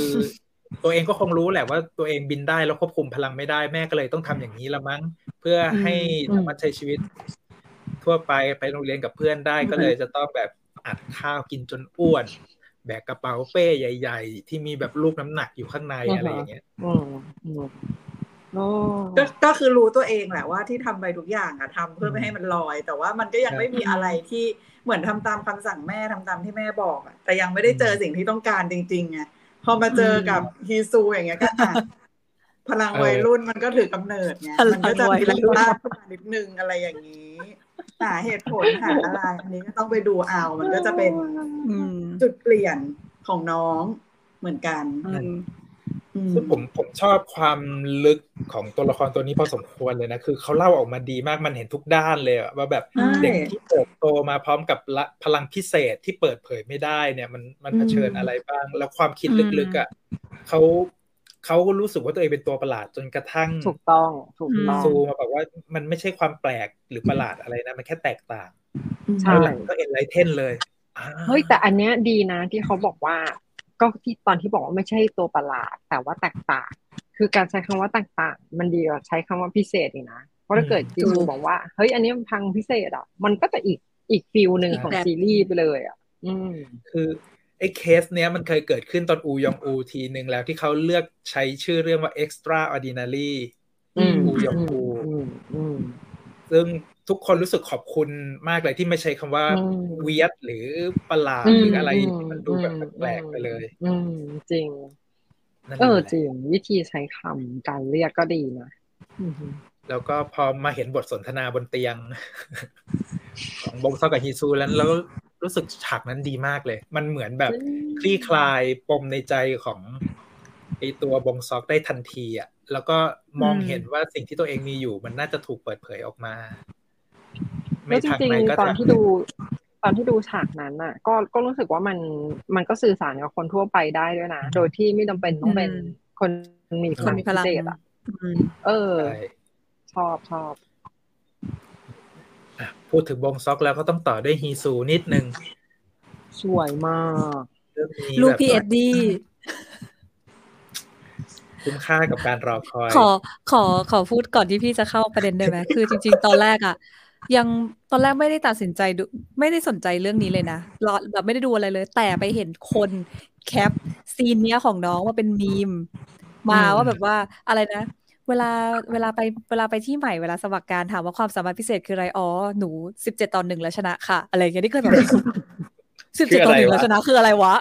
ตัวเองก็คงรู้แหละว่าตัวเองบินได้แล้วควบคุมพลังไม่ได้แม่ก็เลยต้องทำอย่างนี้ละมั้งเพื่อให้สามารถใช้ชีวิตทั่วไปโรงเรียนกับเพื่อนได้ก็เลยจะต้องแบบอัดข้าวกินจนอ้วนแบกกระเป๋าเป้ใหญ่ๆที่มีแบบลูกน้ำหนักอยู่ข้างในอะไรอย่างเงี้ยก็คือรู้ตัวเองแหละว่าที่ทำไปทุกอย่างอะทำเพื่อไม่ให้มันลอยแต่ว่ามันก็ยังไม่มีอะไรที่เหมือนทำตามคำสั่งแม่ทำตามที่แม่บอกอะแต่ยังไม่ได้เจอสิ่งที่ต้องการจริงๆไงพอมาเจอกับฮีซูอย่างเงี้ยก็พลังวัยรุ่นมันก็ถือกำเนิดไงมันก็จะมีลักษณะนิดนึงอะไรอย่างนี้แต่เหตุผลหาอะไรอันนี้ก็ต้องไปดูเอามันก็จะเป็นจุดเปลี่ยนของน้องเหมือนกัน ซึ่งผมชอบความลึกของตัวละครตัวนี้พอสมควรเลยนะคือเขาเล่าออกมาดีมากมันเห็นทุกด้านเลยว่าแบบเด็กที่เติบโตมาพร้อมกับพลังพิเศษที่เปิดเผยไม่ได้เนี่ยมันเผชิญอะไรบ้างแล้วความคิดลึกๆอ่ะเขารู้สึกว่าตัวเองเป็นตัวประหลาดจนกระทั่งถูกต้องซูมาบอกว่ามันไม่ใช่ความแปลกหรือประหลาดอะไรนะมันแค่แตกต่างใช่ก็เอ็นไลท์เทนเลยเฮ้ยแต่อันเนี้ยดีนะที่เขาบอกว่าก็ที่ตอนที่บอกว่าไม่ใช่ตัวประหลาดแต่ว่าแตกต่างคือการใช้คำว่าแตกต่างมันดีกว่าใช้คำว่าพิเศษอีกนะเพราะถ้าเกิดจีซูบอกว่าเฮ้ยอันนี้มันพังพิเศษอ่ะมันก็จะอีกฟิลนึงของซีรีส์ไปเลยอ่ะคือไอ้เคสเนี้ยมันเคยเกิดขึ้นตอนอูยองอูทีนึงแล้วที่เขาเลือกใช้ชื่อเรื่องว่า Extraordinary อูยองอูซึ่งทุกคนรู้สึกขอบคุณมากเลยที่ไม่ใช้คำว่าเวียดหรือประหลาดหรืออะไรมันดูแบบแปลกไปเลยจริงจริงวิธีใช้คำการเรียกก็ดีนะแล้วก็พอมาเห็นบทสนทนาบนเตียงของบงซอกกับฮีซูแล้วรู้สึกฉากนั้นดีมากเลยมันเหมือนแบบคลี่คลายปมในใจของไอตัวบงซอกได้ทันทีอ่ะแล้วก็มองเห็นว่าสิ่งที่ตัวเองมีอยู่มันน่าจะถูกเปิดเผยออกมาไม่จริงๆตอนที่ดูฉากนั้นน่ะก็รู้สึกว่ามันก็สื่อสารกับคนทั่วไปได้ด้วยนะโดยที่ไม่จำเป็นต้องเป็นคนมีพลังพิเศษอ่ะชอบพูดถึงบงซอกแล้วก็ต้องต่อด้วยฮีซูนิดนึงสวยมากลูกพี่เอ็ดดี้คุ้มค่ากับการรอคอยขอพูดก่อนที่พี่จะเข้าประเด็นได้ไหมคือจริงๆตอนแรกอ่ะยังตอนแรกไม่ได้ตัดสินใจดูไม่ได้สนใจเรื่องนี้เลยนะแบบไม่ได้ดูอะไรเลยแต่ไปเห็นคนแคปซีนเนี้ยของน้องว่าเป็นมีมมาว่าแบบว่าอะไรนะเวลาไปที่ใหม่เวลาสมัครงานถามว่าความสามารถพิเศษคืออะไรอ๋อหนู17:1แล้วชนะค่ะอะไรอย่างเงี้ยนี่ก็แบบ17:1แล้วชนะคืออะไรวะ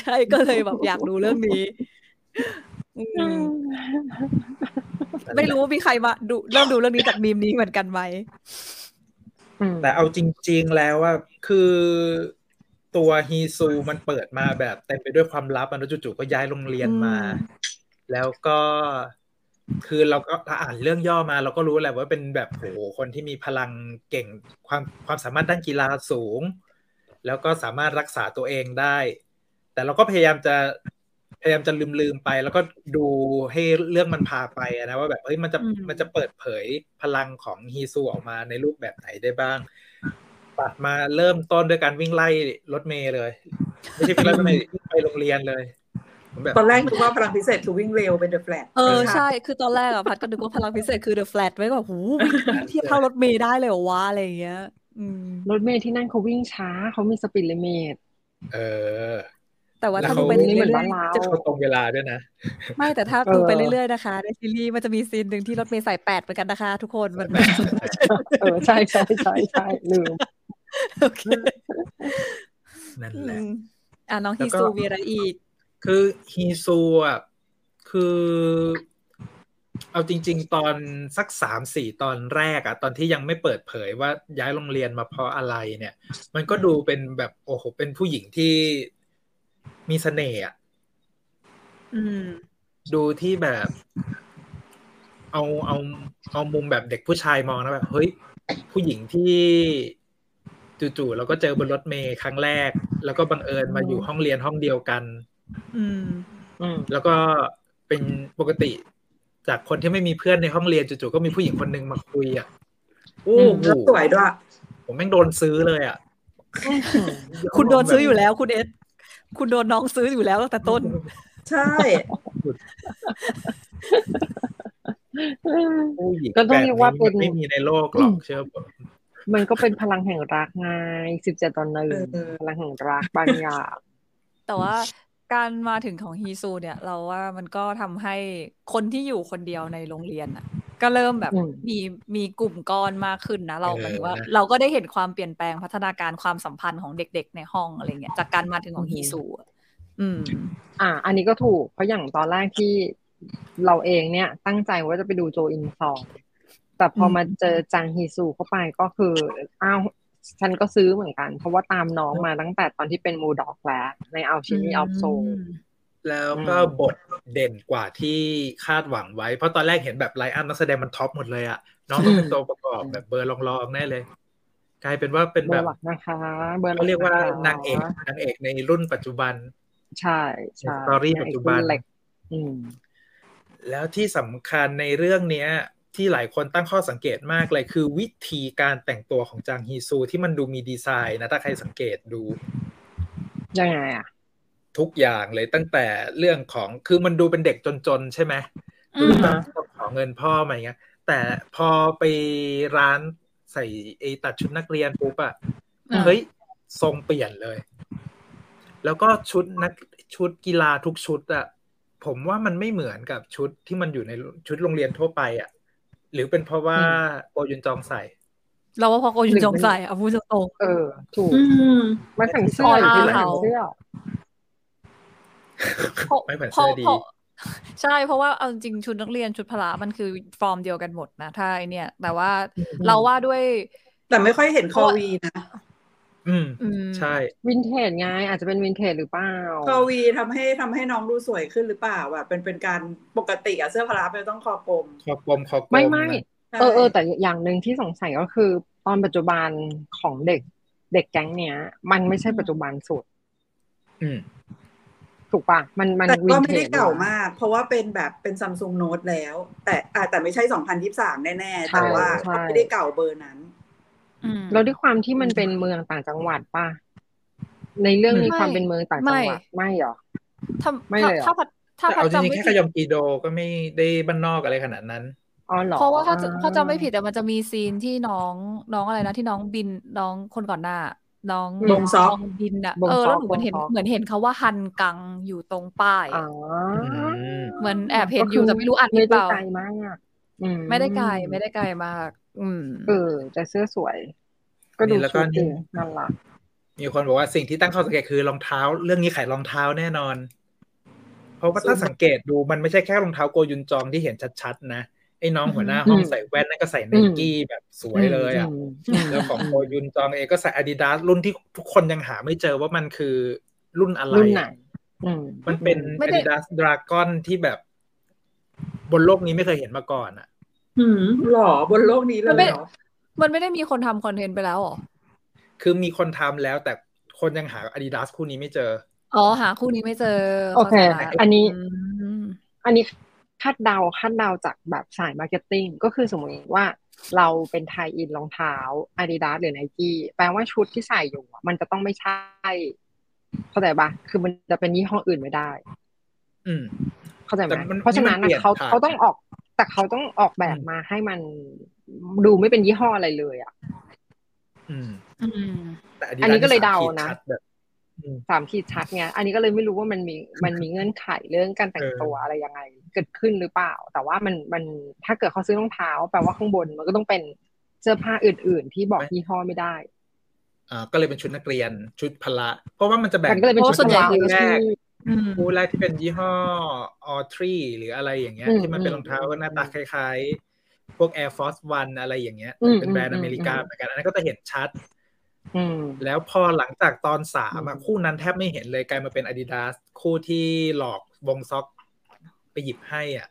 ใช่ก็เลยแบบอยากดูเรื่องนี้ไม่รู้ว่ามีใครมาดูเริ่มดูเรื่องนี้จากมีมนี้เหมือนกันไหมแต่เอาจริงๆแล้วว่าคือตัวฮีซูมันเปิดมาแบบเต็มไปด้วยความลับแล้วจู่ๆก็ย้ายโรงเรียนมาแล้วก็คือเราก็อ่านเรื่องย่อมาเราก็รู้แหละว่าเป็นแบบโหคนที่มีพลังเก่งความสามารถด้านกีฬาสูงแล้วก็สามารถรักษาตัวเองได้แต่เราก็พยายามจะลืมไปแล้วก็ดูให้เรื่องมันพาไปนะว่าแบบเฮ้ยมันจะเปิดเผยพลังของฮีซูออกมาในรูปแบบไหนได้บ้างปัดมาเริ่มต้นด้วยการวิ่งไล่รถเมล์เลยไม่ใช่วิ่งไล่รถเมล์ไปโรงเรียนเลยตอนแรกนึกว่าพลังพิเศษคือวิ่งเร็วเป็นเดอะแฟลชใช่คือตอนแรกอะพัดก็นึกว่าพลังพิเศษคือเดอะแฟลชไว้ก่อนหูเทียบเท่ารถเมล์ได้เลยเหรอวะอะไรอย่างเงี้ยรถเมล์ที่นั่นเขาวิ่งช้าเขามีสปีดลิมิตแต่ว่าถ้าดูไปเรื่อยๆจะตรงเวลาด้วยนะไม่แต่ถ้าดูไปเรื่อยๆนะคะในซีรีส์มันจะมีซีนหนึ่งที่รถเมล์สาย8เหมือนกันนะคะทุกคนมันใช่ๆๆๆลืมโอเคนั่นแหละน้องฮีซูมีอะไรอีกคือฮีซูอ่ะคือเอาจริงๆตอนสัก 3-4 ตอนแรกอ่ะตอนที่ยังไม่เปิดเผยว่าย้ายโรงเรียนมาเพราะอะไรเนี่ยมันก็ดูเป็นแบบโอ้โหเป็นผู้หญิงที่มีเสน่ห์อ่ะดูที่แบบเอามุมแบบเด็กผู้ชายมองนะแบบเฮ้ยผู้หญิงที่จู่ๆเราก็เจอบนรถเมล์ครั้งแรกแล้วก็บังเอิญมาอยู่ห้องเรียนห้องเดียวกันแล้วก็เป็นปกติจากคนที่ไม่มีเพื่อนในห้องเรียนจู่ๆก็มีผู้หญิงคนนึงมาคุยอ่ะโอ้โหสวยด้วยผมแม่งโดนซื้อเลยอ่ะคุณโดนซื้ออยู่แล้วคุณเอสคุณโดนน้องซื้ออยู่แล้วตั้งแต่ต้นใช่ก็ต้องเรียกว่าเป็นไม่มีในโลกหรอกเชื่อผมมันก็เป็นพลังแห่งรักไง17:1พลังแห่งรักบางอย่างแต่ว่าการมาถึงของฮีซูเนี่ยเราว่ามันก็ทำให้คนที่อยู่คนเดียวในโรงเรียนอ่ะก็เริ่มแบบมีกลุ่มก้อนมากขึ้นนะเราหมายถึงว่าเราก็ได้เห็นความเปลี่ยนแปลงพัฒนาการความสัมพันธ์ของเด็กๆในห้องอะไรเงี้ยจากการมาถึงของฮีซูอันนี้ก็ถูกเพราะอย่างตอนแรกที่เราเองเนี่ยตั้งใจว่าจะไปดูโจอินซองแต่พอมาเจอจางฮีซูเข้าไปก็คืออ้าวฉันก็ซื้อเหมือนกันเพราะว่าตามน้องมาตั้งแต่ตอนที่เป็นมูด็อกแล้วในAlchemy of Souls แล้วก็บทเด่นกว่าที่คาดหวังไว้เพราะตอนแรกเห็นแบบไลน์อัพนักแสดงมันท็อปหมดเลยอ่ะน้องต้องเป็นตัวประกอบแบบเบอร์รองๆแน่เลยกลายเป็นว่าเป็นแบบนะคะเขาเรียกว่านางเอกในรุ่นปัจจุบันใช่สตอรี่ปัจจุบันแล้วที่สำคัญในเรื่องนี้ที่หลายคนตั้งข้อสังเกตมากเลยคือวิธีการแต่งตัวของจางฮีซูที่มันดูมีดีไซน์นะถ้าใครสังเกตดูยังไงอ่ะทุกอย่างเลยตั้งแต่เรื่องของคือมันดูเป็นเด็กจนๆใช่ไหมดูแบบขอเงินพ่ออะไรเงี้ยแต่พอไปร้านใส่ไอ้ตัดชุดนักเรียนปุ๊บอะเฮ้ยทรงเปลี่ยนเลยแล้วก็ชุดกีฬาทุกชุดอะผมว่ามันไม่เหมือนกับชุดที่มันอยู่ในชุดโรงเรียนทั่วไปอะหรือเป็นเพราะว่าโกยุนจองใส่เราว่าพอโกยุนจองใส่เอาพูดตรงๆถูกมันแต่งเสื้อหรือไม่แต่งเสื้อไม่แต่งเสื้อดีใช่เพราะว่าเอาจริงชุดนักเรียนชุดพละมันคือฟอร์มเดียวกันหมดนะถ้าไอเนี่ยแต่ว่าเราว่าด้วยแต่ไม่ค่อยเห็นคอวีนะใช่วินเทจไงอาจจะเป็นวินเทจหรือเปล่าคอวีทำให้น้องดูสวยขึ้นหรือเปล่าแบบเป็นการปกติอะเสื้อพละมันต้องคอกลมไม่แต่อย่างนึงที่สงสัยก็คือตอนปัจจุบันของเด็กเด็กแก๊งเนี้ยมันไม่ใช่ปัจจุบันสุดถูกป่ะมันแต่ก็ไม่ได้เก่ามากเพราะว่าเป็นแบบเป็น Samsung Note แล้วแต่ไม่ใช่2023แน่ๆแต่ว่าก็ไม่ได้เก่าเบอร์นั้นแล้วด้วยความที่มันเป็นเมืองต่างจังหวัดป่ะในเรื่องนี้ความเป็นเมืองต่างจังหวัดไม่หรอไม่เลยถ้าเอาจริงๆแค่ขยมกีโดก็ไม่ได้บ้านนอกอะไรขนาดนั้นอ๋อเหรอเพราะว่าถ้าจำไม่ผิดแต่มันจะมีซีนที่น้องอะไรนะที่น้องบินน้องคนก่อนหน้าน้องดินอะแล้วหนูเหมือนเห็นเขาว่าฮันกังอยู่ตรงป้ายเหมือนแอบเห็นอยู่แต่ไม่รู้อันหรือเปล่าไม่ได้ไกลมากไม่ได้ไกลมากแต่เสื้อสวยก็ดูชุดดีนั่นแหละมีคนบอกว่าสิ่งที่ตั้งข้อสังเกตคือรองเท้าเรื่องนี้ขายรองเท้าแน่นอนเพราะว่าถ้าสังเกตดูมันไม่ใช่แค่รองเท้าโกยุนจองที่เห็นชัดๆนะไอ้น้องหัวหน้าห้องใส่แว่นนั่นก็ใส่ Nike แบบสวยเลยอ่ะแล้วของโกยุนจองเองก็ใส่ Adidas รุ่นที่ทุกคนยังหาไม่เจอว่ามันคือรุ่นอะไรมันเป็น Adidas Dragon ที่แบบบนโลกนี้ไม่เคยเห็นมาก่อนอ่ะหรอบนโลกนี้เลยเหรอมันไม่ได้มีคนทำคอนเทนต์ไปแล้วหรอคือมีคนทำแล้วแต่คนยังหา Adidas คู่นี้ไม่เจออ๋อหาคู่นี้ไม่เจอโอเคอันนี้คาดเดาจากแบบสายมาร์เก็ตติ้งก็คือสมมติว่าเราเป็นไทยอินรองเท้า Adidas หรือ Nike แปลว่าชุดที่ใส่อยู่มันจะต้องไม่ใช่เข้าใจป่ะคือมันจะเป็นยี่ห้ออื่นไม่ได้เข้าใจมั้ยเพราะฉะนั้นเขาต้องออกแต่เขาต้องออกแบบมาให้มันดูไม่เป็นยี่ห้ออะไรเลยอ่ะแต่อันนี้ก็เลยเดานะสามขีดชัดไงอันนี้ก็เลยไม่รู้ว่ามันมีเงื่อนไขเรื่องการแต่งตัวอะไรยังไงเกิดขึ้นหรือเปล่าแต่ว่ามันถ้าเกิดเขาซื้อรองเท้าแปลว่าข้างบนมันก็ต้องเป็นเสื้อผ้าอื่นๆที่บอกยี่ห้อไม่ได้ก็เลยเป็นชุดนักเรียนชุดพละเพราะว่ามันจะแบ่งก็เลยเป็นชุดส่วนใหญ่คู่แรกที่เป็นยี่ห้อออทรีหรืออะไรอย่างเงี้ยที่มันเป็นรองเท้าหน้าตาคล้ายๆพวก Air Force 1 อะไรอย่างเงี้ยเป็นแบรนด์อเมริกาเหมือนกันอันนั้นก็จะเห็นชัดแล้วพอหลังจากตอน3อะคู่นั้นแทบไม่เห็นเลยกลายมาเป็น Adidas คู่ที่หลอกวงซ็อกไปหยิบให้อ่ะ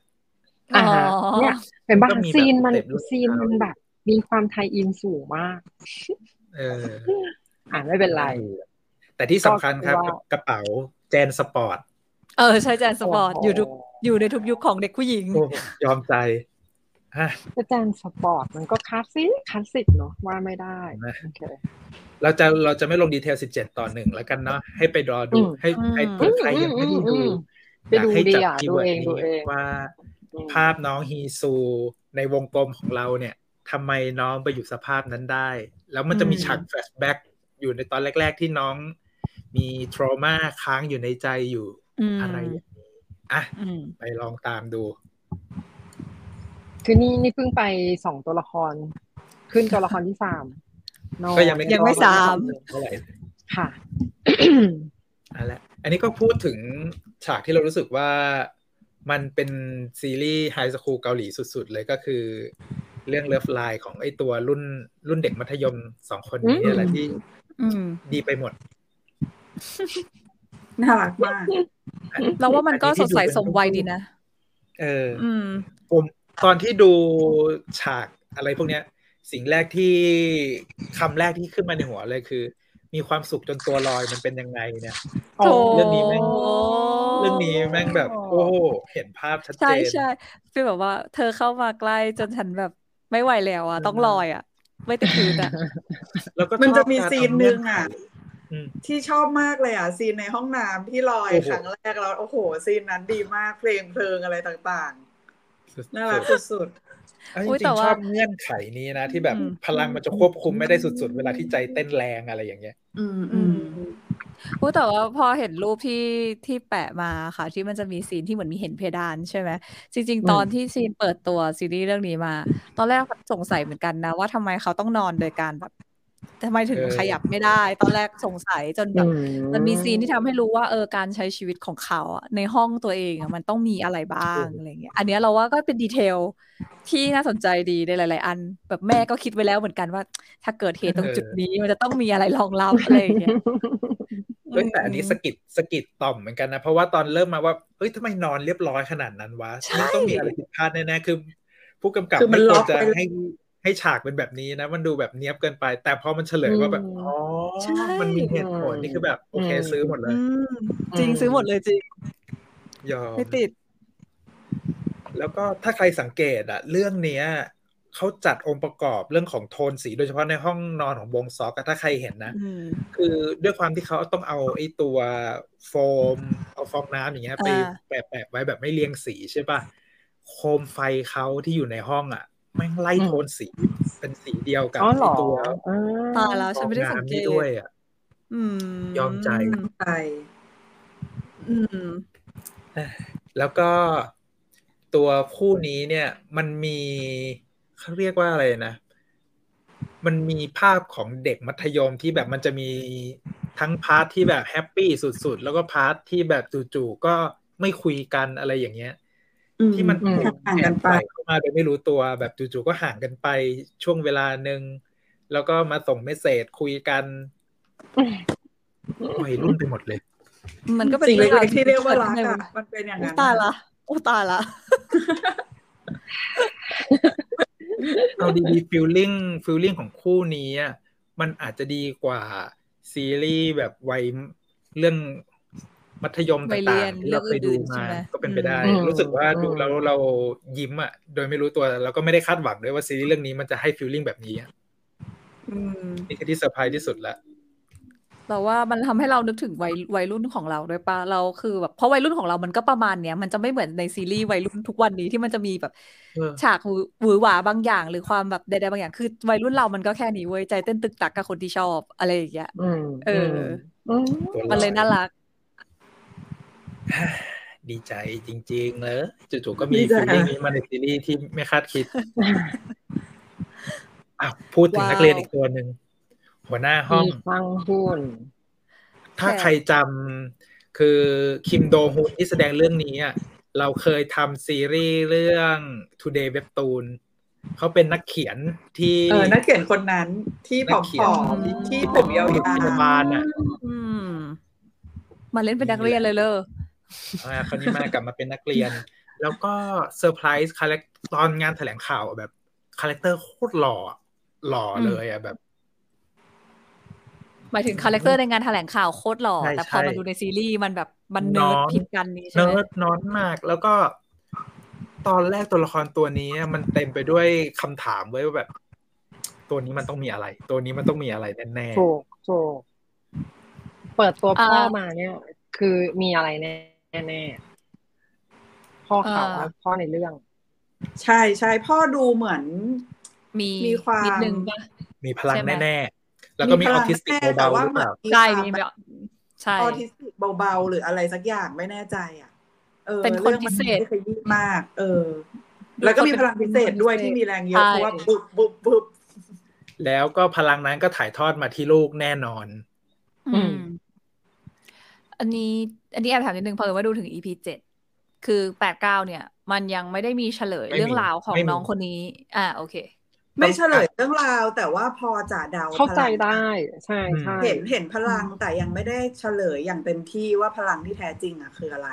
เนี่ยเป็นบ้างซีนมันแบบมีความไทยอินสูงมากไม่เป็นไรแต่ที่สำคัญครับกระเป๋าแจนสปอร์ตใช่แจนสปอร์ตอยู่ในทุกยุคของเด็กผู้หญิงยอมใจแจนสปอร์ตมันก็คลาสสิกเนาะว่าไม่ได้โอเคเราจะไม่ลงดีเทล17ต่อ1แล้วกันเนาะให้ไปรอดูให้เปิดใครยังไม่ได้ดูอยากให้จับคีย์เวิร์ดนี้ว่าภาพน้องฮีซูในวงกลมของเราเนี่ยทำไมน้องไปอยู่สภาพนั้นได้แล้วมันจะมีฉากแฟลชแบ็กอยู่ในตอนแรกๆที่น้องมีทรอมาค้างอยู่ในใจอยู่อะไรอย่างนี้อ่ะไปลองตามดูคือนี่เพิ่งไป2ตัวละครขึ้นตัวละครที่3น้องก็ยังไม่3ค่ะเอาละอันนี้ก็พูดถึงฉากที่เรารู้สึกว่ามันเป็นซีรีส์ไฮสคูลเกาหลีสุดๆเลยก็คือเรื่องเลิฟไลน์ของไอ้ตัวรุ่นเด็กมัธยม2คนนี้เนี่ยแหละที่ดีไปหมด น่ารักมากแล้วว่ามันก็สดใสสมวัยดีนะเออผมตอนที่ดูฉากอะไรพวกเนี้ยสิ่งแรกที่คำแรกที่ขึ้นมาในหัวเลยคือมีความสุขจนตัวลอยมันเป็นยังไงเนี่ยเรื่องนี้แม่งแบบโอ้เห็นภาพชัดเจนใช่ใช่คือแบบว่าเธอเข้ามาใกล้จนฉันแบบไม่ไหวแล้วอ่ะต้องลอยอ่ะไม่ติดคืนอ่ะแล้วก็มันจะมีซีนนึงอ่ะที่ชอบมากเลยอ่ะซีนในห้องน้ำที่ลอยครั้งแรกแล้วโอ้โหซีนนั้นดีมากเพลงอะไรต่างๆน่ารักสุดๆจริงๆชอบเงื่อนไขนี้นะที่แบบพลังมันจะควบคุมไม่ได้สุดๆเวลาที่ใจเต้นแรงอะไรอย่างเงี้ยพูดแต่ว่าพอเห็นรูปที่แปะมาค่ะที่มันจะมีซีนที่เหมือนมีเห็นเพดานใช่ไหมจริงๆตอนที่ซีนเปิดตัวซีรีส์เรื่องนี้มาตอนแรกสงสัยเหมือนกันนะว่าทำไมเขาต้องนอนโดยการแบบทำไมถึงขยับไม่ได้ตอนแรกสงสัยจนแบบมันมีซีนที่ทำให้รู้ว่าการใช้ชีวิตของเขาในห้องตัวเองมันต้องมีอะไรบ้างอะไรเงี้ยอันนี้เราว่าก็เป็นดีเทลที่น่าสนใจดีในหลายๆอันแบบแม่ก็คิดไว้แล้วเหมือนกันว่าถ้าเกิดเหตุตรงจุดนี้มันจะต้องมีอะไรรองรับอะไรอย่างเงี้ยเฮ้ยแต่อันนี้สะกิดต่อมเหมือนกันนะเพราะว่าตอนเริ่มมาว่าเฮ้ยทำไมนอนเรียบร้อยขนาดนั้นวะมันต้องมีอะไรผิดพลาดแน่ๆคือผู้กำกับไม่ควรจะให้ฉากเป็นแบบนี้นะมันดูแบบเนี้ยบเกินไปแต่พอมันเฉลยว่าแบบอ๋อมันมีเหตุผลนี่คือแบบโอเคซื้อหมดเลยจริงซื้อหมดเลยจริงยอมไม่ติดแล้วก็ถ้าใครสังเกตอะเรื่องเนี้ยเขาจัดองค์ประกอบเรื่องของโทนสีโดยเฉพาะในห้องนอนของวงซอกถ้าใครเห็นนะคือด้วยความที่เขาต้องเอาไอ้ตัวโฟมเอาฟองน้ำอย่างเงี้ยไปแปะไว้แบบไม่เรียงสีใช่ป่ะโคมไฟเขาที่อยู่ในห้องอะแม่งไล่โทนสีเป็นสีเดียวกับตัวตาแล้วฉันไม่ได้สังเกตด้วยอ่ะยอมใจแล้วก็ตัวคู่นี้เนี่ยมันมีเขาเรียกว่าอะไรนะมันมีภาพของเด็กมัธยมที่แบบมันจะมีทั้งพาร์ทที่แบบแฮปปี้สุดๆแล้วก็พาร์ทที่แบบจู่ๆก็ไม่คุยกันอะไรอย่างเงี้ยที่มันห่างกันไปเข้ามาโดยไม่รู้ตัวแบบจู่ๆก็ห่างกันไปช่วงเวลานึงแล้วก็มาส่งเมสเสจคุยกันวัยรุ่นไปหมดเลยมันก็เป็นสิ่งเล็กๆที่เรียกว่ารักอ่ะมันเป็นอย่างนั้นตายละเอาดีๆฟีลลิ่งของคู่นี้มันอาจจะดีกว่าซีรีส์แบบวัยเรื่องมัธยมต่างๆที่เราไปดูมาก็เป็นไปได้รู้สึกว่าดูแล้วเรายิ้มอ่ะโดยไม่รู้ตัวแล้วก็ไม่ได้คาดหวังด้วยว่าซีรีส์เรื่องนี้มันจะให้ฟีลลิ่งแบบนี้นี่คือที่เซอร์ไพรส์ที่สุดละเราว่ามันทำให้เรานึกถึงวัยรุ่นของเราด้วยป่ะเราคือแบบเพราะวัยรุ่นของเรามันก็ประมาณเนี้ยมันจะไม่เหมือนในซีรีส์วัยรุ่นทุกวันนี้ที่มันจะมีแบบฉากหวือหวาบางอย่างหรือความแบบใดๆบางอย่างคือวัยรุ่นเรามันก็แค่นี้เว้ยใจเต้นตึกตักกับคนที่ชอบอะไรอย่างเงี้ยมันเลยน่ารักดีใจจริงๆเลยจู่ๆก็มีซีรีส์นี้มาในซีรีส์ที่ไม่คาดคิดพูดถึงนักเรียนอีกตัวหนึ่งหัวหน้าห้องฟังฮุนถ้าใครจำคือคิมโดฮุนที่แสดงเรื่องนี้เราเคยทำซีรีส์เรื่อง Today Webtoon เขาเป็นนักเขียนที่นักเขียนคนนั้นที่ผอมๆที่ผมยาวๆบานอ่ะมาเล่นเป็นนักเรียนเลยเลยคราวนี้มากลับมาเป็นนักเรียนแล้วก็เซอร์ไพรส์คาแรคตอนงานแถลงข่าวแบบคาแรคเตอร์โคตรหล่อเลยอ่ะแบบหมายถึงคาแรคเตอร์ในงานแถลงข่าวโคตรหล่อแต่พอมาดูในซีรีส์มันแบบมันเนิร์ดผิดกันนี่ใช่ไหมเนิร์ดน้อนมากแล้วก็ตอนแรกตัวละครตัวนี้มันเต็มไปด้วยคำถามไว้ว่าแบบตัวนี้มันต้องมีอะไรตัวนี้มันต้องมีอะไรแน่ๆโชว์เปิดตัวพ่อมาเนี่ยคือมีอะไรแน่พ่อเขาพ่อในเรื่องใช่ใช่พ่อดูเหมือนมีความมีพลังแน่ๆแล้วก็มีออทิสติกเบาๆหรือเปล่าใช่มีแบบใช่ออทิสติกเบาๆหรืออะไรสักอย่างไม่แน่ใจอ่ะเป็นคนพิเศษมากแล้วก็มีพลังพิเศษด้วยที่มีแรงเยอะเพราะว่าปุ๊บแล้วก็พลังนั้นก็ถ่ายทอดมาที่ลูกแน่นอนอันนี้แอบถามนิดนึงพอเลยว่าดูถึง EP 7 คือ 8-9 เนี่ยมันยังไม่ได้มีเฉลยเรื่องราวของน้องคนนี้โอเค ไม่เฉลยเรื่องราวแต่ว่าพอจะเดาเข้าใจได้ใช่ๆเห็นพลังแต่ยังไม่ได้เฉลยอย่างเต็มที่ว่าพลังที่แท้จริงอ่ะคืออะไร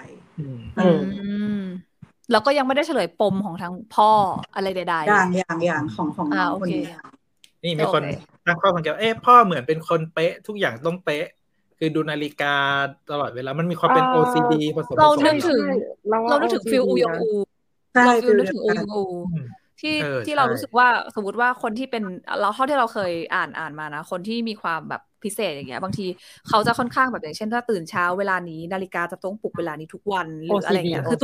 แล้วก็ยังไม่ได้เฉลยปมของทั้งพ่ออะไรใดๆอย่างของน้องคนนี้นี่มีคนตั้งข้อสังเกตเอ๊ะพ่อเหมือนเป็นคนเป๊ะทุกอย่างต้องเป๊ะคือดูนาฬิกาตลอดเวลามันมีความเป็น OCD ผสมเรานึกถึงฟิลอูยองอูเราฟิลนึกถึงอูยองอูที่เรารู้สึกว่าสมมติว่าคนที่เป็นเราเท่าที่เราเคยอ่านมานะคนที่มีความแบบพิเศษอย่างเงี้ยบางทีเขาจะค่อนข้างแบบอย่างเช่นถ้าตื่นเช้าเวลานี้นาฬิกาจะต้องปลุกเวลานี้ทุกวันหรืออะไรเงี้ยคือ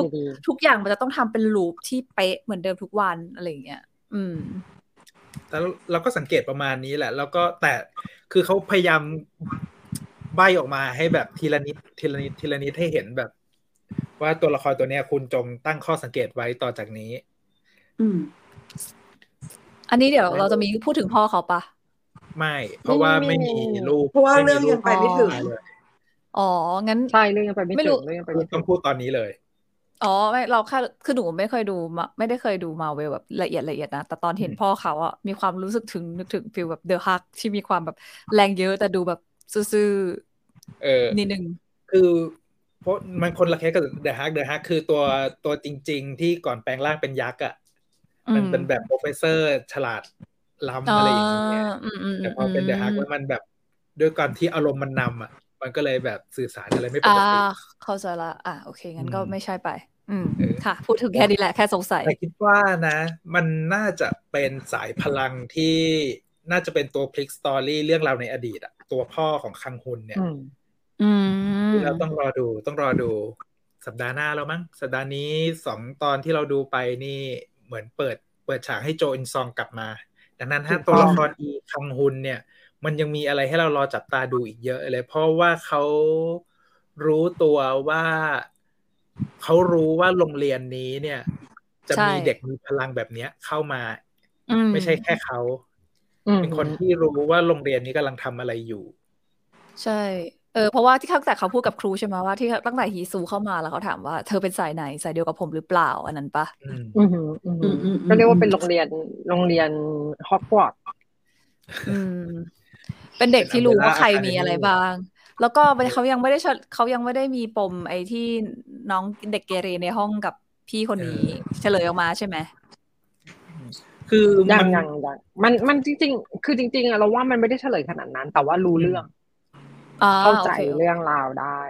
ทุกอย่างมันจะต้องทำเป็นลูปที่เป๊ะเหมือนเดิมทุกวันอะไรเงี้ยแต่เราก็สังเกตประมาณนี้แหละแล้วก็แต่คือเขาพยายามใบออกมาให้แบบทีละนิดทีละนิดทีละนิดให้เห็นแบบว่าตัวละครตัวเนี้ยคุณจงตั้งข้อสังเกตไว้ต่อจากนี้อันนี้เดี๋ยวเราจะมีพูดถึงพ่อเขาปะไม่เพราะว่าไม่มีลูกเพราะว่าเรื่องยังไปไม่ถึงอ๋องั้นใช่เรื่องยังไปไม่ถึงต้องพูดตอนนี้เลยอ๋อไม่เราแค่คือหนูไม่เคยดูไม่ได้เคยดูMarvelแบบละเอียดนะแต่ตอนเห็นพ่อเขาอ่ะมีความรู้สึกถึงนึกถึงฟีลแบบเดอะฮักที่มีความแบบแรงเยอะแต่ดูแบบซื่อนิดนึงคือเพราะมันคนละเคสกับเดอะฮักคือตัวจริงๆที่ก่อนแปลงร่างเป็นยักษ์อ่ะมันเป็นแบบโปรเฟสเซอร์ฉลาดล้ำอะไรอย่างเงี้ยแต่พอเป็นเดอะฮักแล้วมันแบบด้วยการที่อารมณ์มันนำอ่ะมันก็เลยแบบสื่อสารอะไรไม่ปกติเข้าใจละโอเคงั้นก็ไม่ใช่ไปค่ะพูดถึงแค่นี้แหละแค่สงสัยแต่คิดว่านะมันน่าจะเป็นสายพลังที่น่าจะเป็นตัวพลิกสตอรี่เรื่องราวในอดีตอ่ะตัวพ่อของคังฮุนเนี่ยเราต้องรอดูสัปดาห์หน้าแล้วมั้งสัปดาห์นี้2ตอนที่เราดูไปนี่เหมือนเปิดฉากให้โจอินซองกลับมาดังนั้นถ้าตัวละครอีคังฮุนเนี่ยมันยังมีอะไรให้เรารอจับตาดูอีกเยอะเลยเพราะว่าเขารู้ตัวว่าเขารู้ว่าโรงเรียนนี้เนี่ยจะมีเด็กมีพลังแบบเนี้ยเข้ามาไม่ใช่แค่เขาเป็นคนที่รู้ว่าโรงเรียนนี้กำลังทำอะไรอยู่ใช่เพราะว่าที่ตั้งแต่เขาพูดกับครูใช่ไหมว่าที่ตั้งแต่ฮีซูเข้ามาแล้วเขาถามว่าเธอเป็นสายไหนสายเดียวกับผมหรือเปล่าอันนั้นปะก็เรียกว่าเป็นโรงเรียนฮอกวอตส์เป็นเด็กที่รู้ว่าใครมีอะไรบ้างแล้วก็เขายังไม่ได้มีปมไอ้ที่น้องเด็กเกเรในห้องกับพี่คนนี้เฉลยออกมาใช่ไหมคือมันจริงๆคือจริงๆเราว่ามันไม่ได้เฉลยขนาดนั้นแต่ว่ารู้เรื่องเข้าใจเรื่องราวได้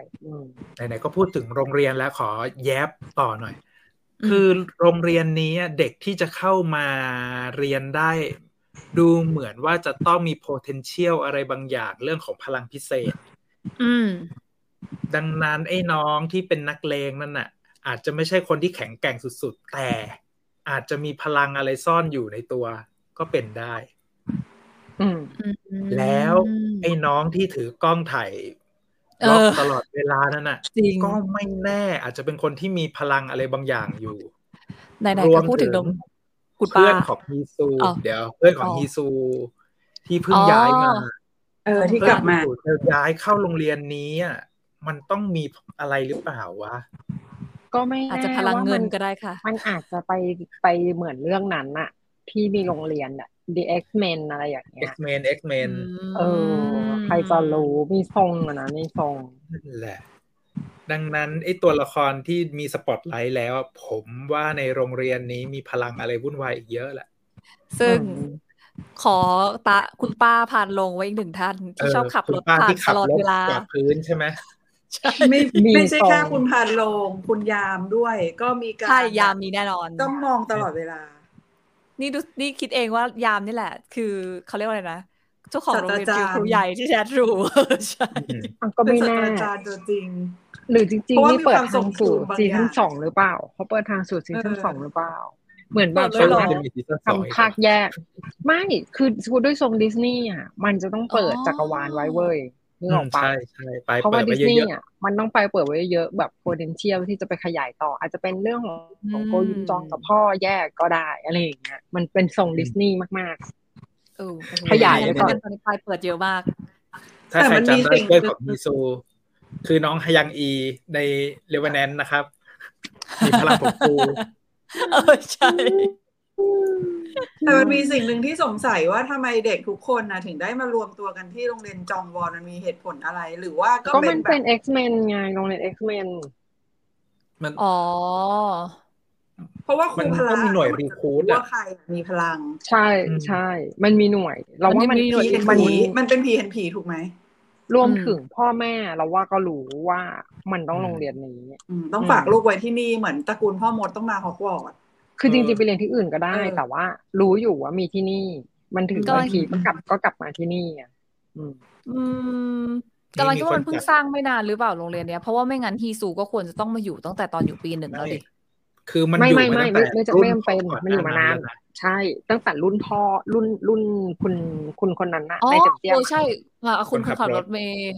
ไหนๆก็พูดถึงโรงเรียนแล้วขอแย้บต่อหน่อยคือโรงเรียนนี้เด็กที่จะเข้ามาเรียนได้ดูเหมือนว่าจะต้องมี potential อะไรบางอย่างเรื่องของพลังพิเศษดังนั้นไอ้น้องที่เป็นนักเลงนั่นน่ะอาจจะไม่ใช่คนที่แข็งแกร่งสุดๆแต่อาจจะมีพลังอะไรซ่อนอยู่ในตัวก็เป็นได้แล้วไอ้น้องที่ถือกล้องถ่ายล็อกตลอดเวลานั่นน่ะก็ไม่แน่อาจจะเป็นคนที่มีพลังอะไรบางอย่างอยู่รวมถึงเพื่อนของฮีซูเดี๋ยวเพื่อนของฮีซูที่เพิ่งย้ายมาที่กลับมาย้ายเข้าโรงเรียนนี้มันต้องมีอะไรหรือเปล่าวะก็ไม่อาจจะพลังเงินก็ได้ค่ะมันอาจจะไปเหมือนเรื่องนั้นน่ะที่มีโรงเรียนน่ะ The X-Men อะไรอย่างเงี้ย X-Men ใครจะรู้มีทรงอ่ะนะมีทรงนั่นแหละดังนั้นไอ้ตัวละครที่มีสปอตไลท์แล้วผมว่าในโรงเรียนนี้มีพลังอะไรวุ่นวายอีกเยอะแหละซึ่งขอคุณป้าผ่านลงไว้อีกหนึ่งท่านที่ชอบขับรถผ่านตลอดเวลากับพื้นใช่ไหมไม่ใช่แค่คุณผ่านลงคุณยามด้วยก็มีการใช่ยามมีแน่นอนต้องมองตลอดเวลานี่ดูนี่คิดเองว่ายามนี่แหละคือเขาเรียกว่าอะไรนะเจ้าของโรงเรียนครูใหญ่ที่แชทรูใช่ก็ไม่แน่อาจารย์ตัวจริงหรือจริงๆนี่เปิดทางสู่ซีซั่น2หรือเปล่าเขาเปิดทางสู่ซีซั่น2หรือเปล่าเหมือนแบบทำภาคแยกไม่คือพูดด้วยทรงดิสนีย์อ่ะมันจะต้องเปิดจักรวาลไว้เว้ยนึกออกปะเพราะว่าดิสนีย์อ่ะมันต้องไปเปิดไว้เยอะแบบ potential ที่จะไปขยายต่ออาจจะเป็นเรื่องของโกยุนจองกับพ่อแยกก็ได้อะไรอย่างเงี้ยมันเป็นทรงดิสนีย์มากๆขยายไปก่อนตอนนี้เปิดเยอะมากถ้าใครจำได้เรื่องของมิโซคือน้องฮยังอีในเรเวแนนต์นะครับมีพลังผมฟูใช่ แต่มันมีสิ่งหนึ่งที่สงสัยว่าทำไมเด็กทุกคนนะถึงได้มารวมตัวกันที่โรงเรียนจองวอนมันมีเหตุผลอะไรหรือว่าก็เป็นแบบ X-Men ไงโรงเรียน X-Men มันอ๋อเพราะว่าครูพลังมีหน่วยรีคูดอ่ะมีพลังใช่ใช่มันมีหน่วยเราว่ามันมีหน่วยมันเป็น PNP ถูกไหมรวมถึงพ่อแม่เราว่าก็รู้ว่ามันต้องโรงเรียนนี้ต้องฝากลูกไว้ที่นี่เหมือนตระกูลพ่อมดต้องมาฮอกวอตส์คือจริงๆไปเรียนที่อื่นก็ได้แต่ว่ารู้อยู่ว่ามีที่นี่มันถึงบางทีก็กลับมาที่นี่อ่ะกำลังคิดว่ามันเพิ่งสร้างไม่นานหรือเปล่าโรงเรียนเนี้ยเพราะว่าไม่งั้นฮีซูก็ควรจะต้องมาอยู่ตั้งแต่ตอนอยู่ปีหนึ่งแล้วดิคือมันอยู่มาตั้งแต่มันอยู่มานานใช่ตั้งแต่รุ่นพ่อรุ่นคุณคนนั้นน่ะในจับเตี้ยอ๋อใช่คุณขับรถเมล์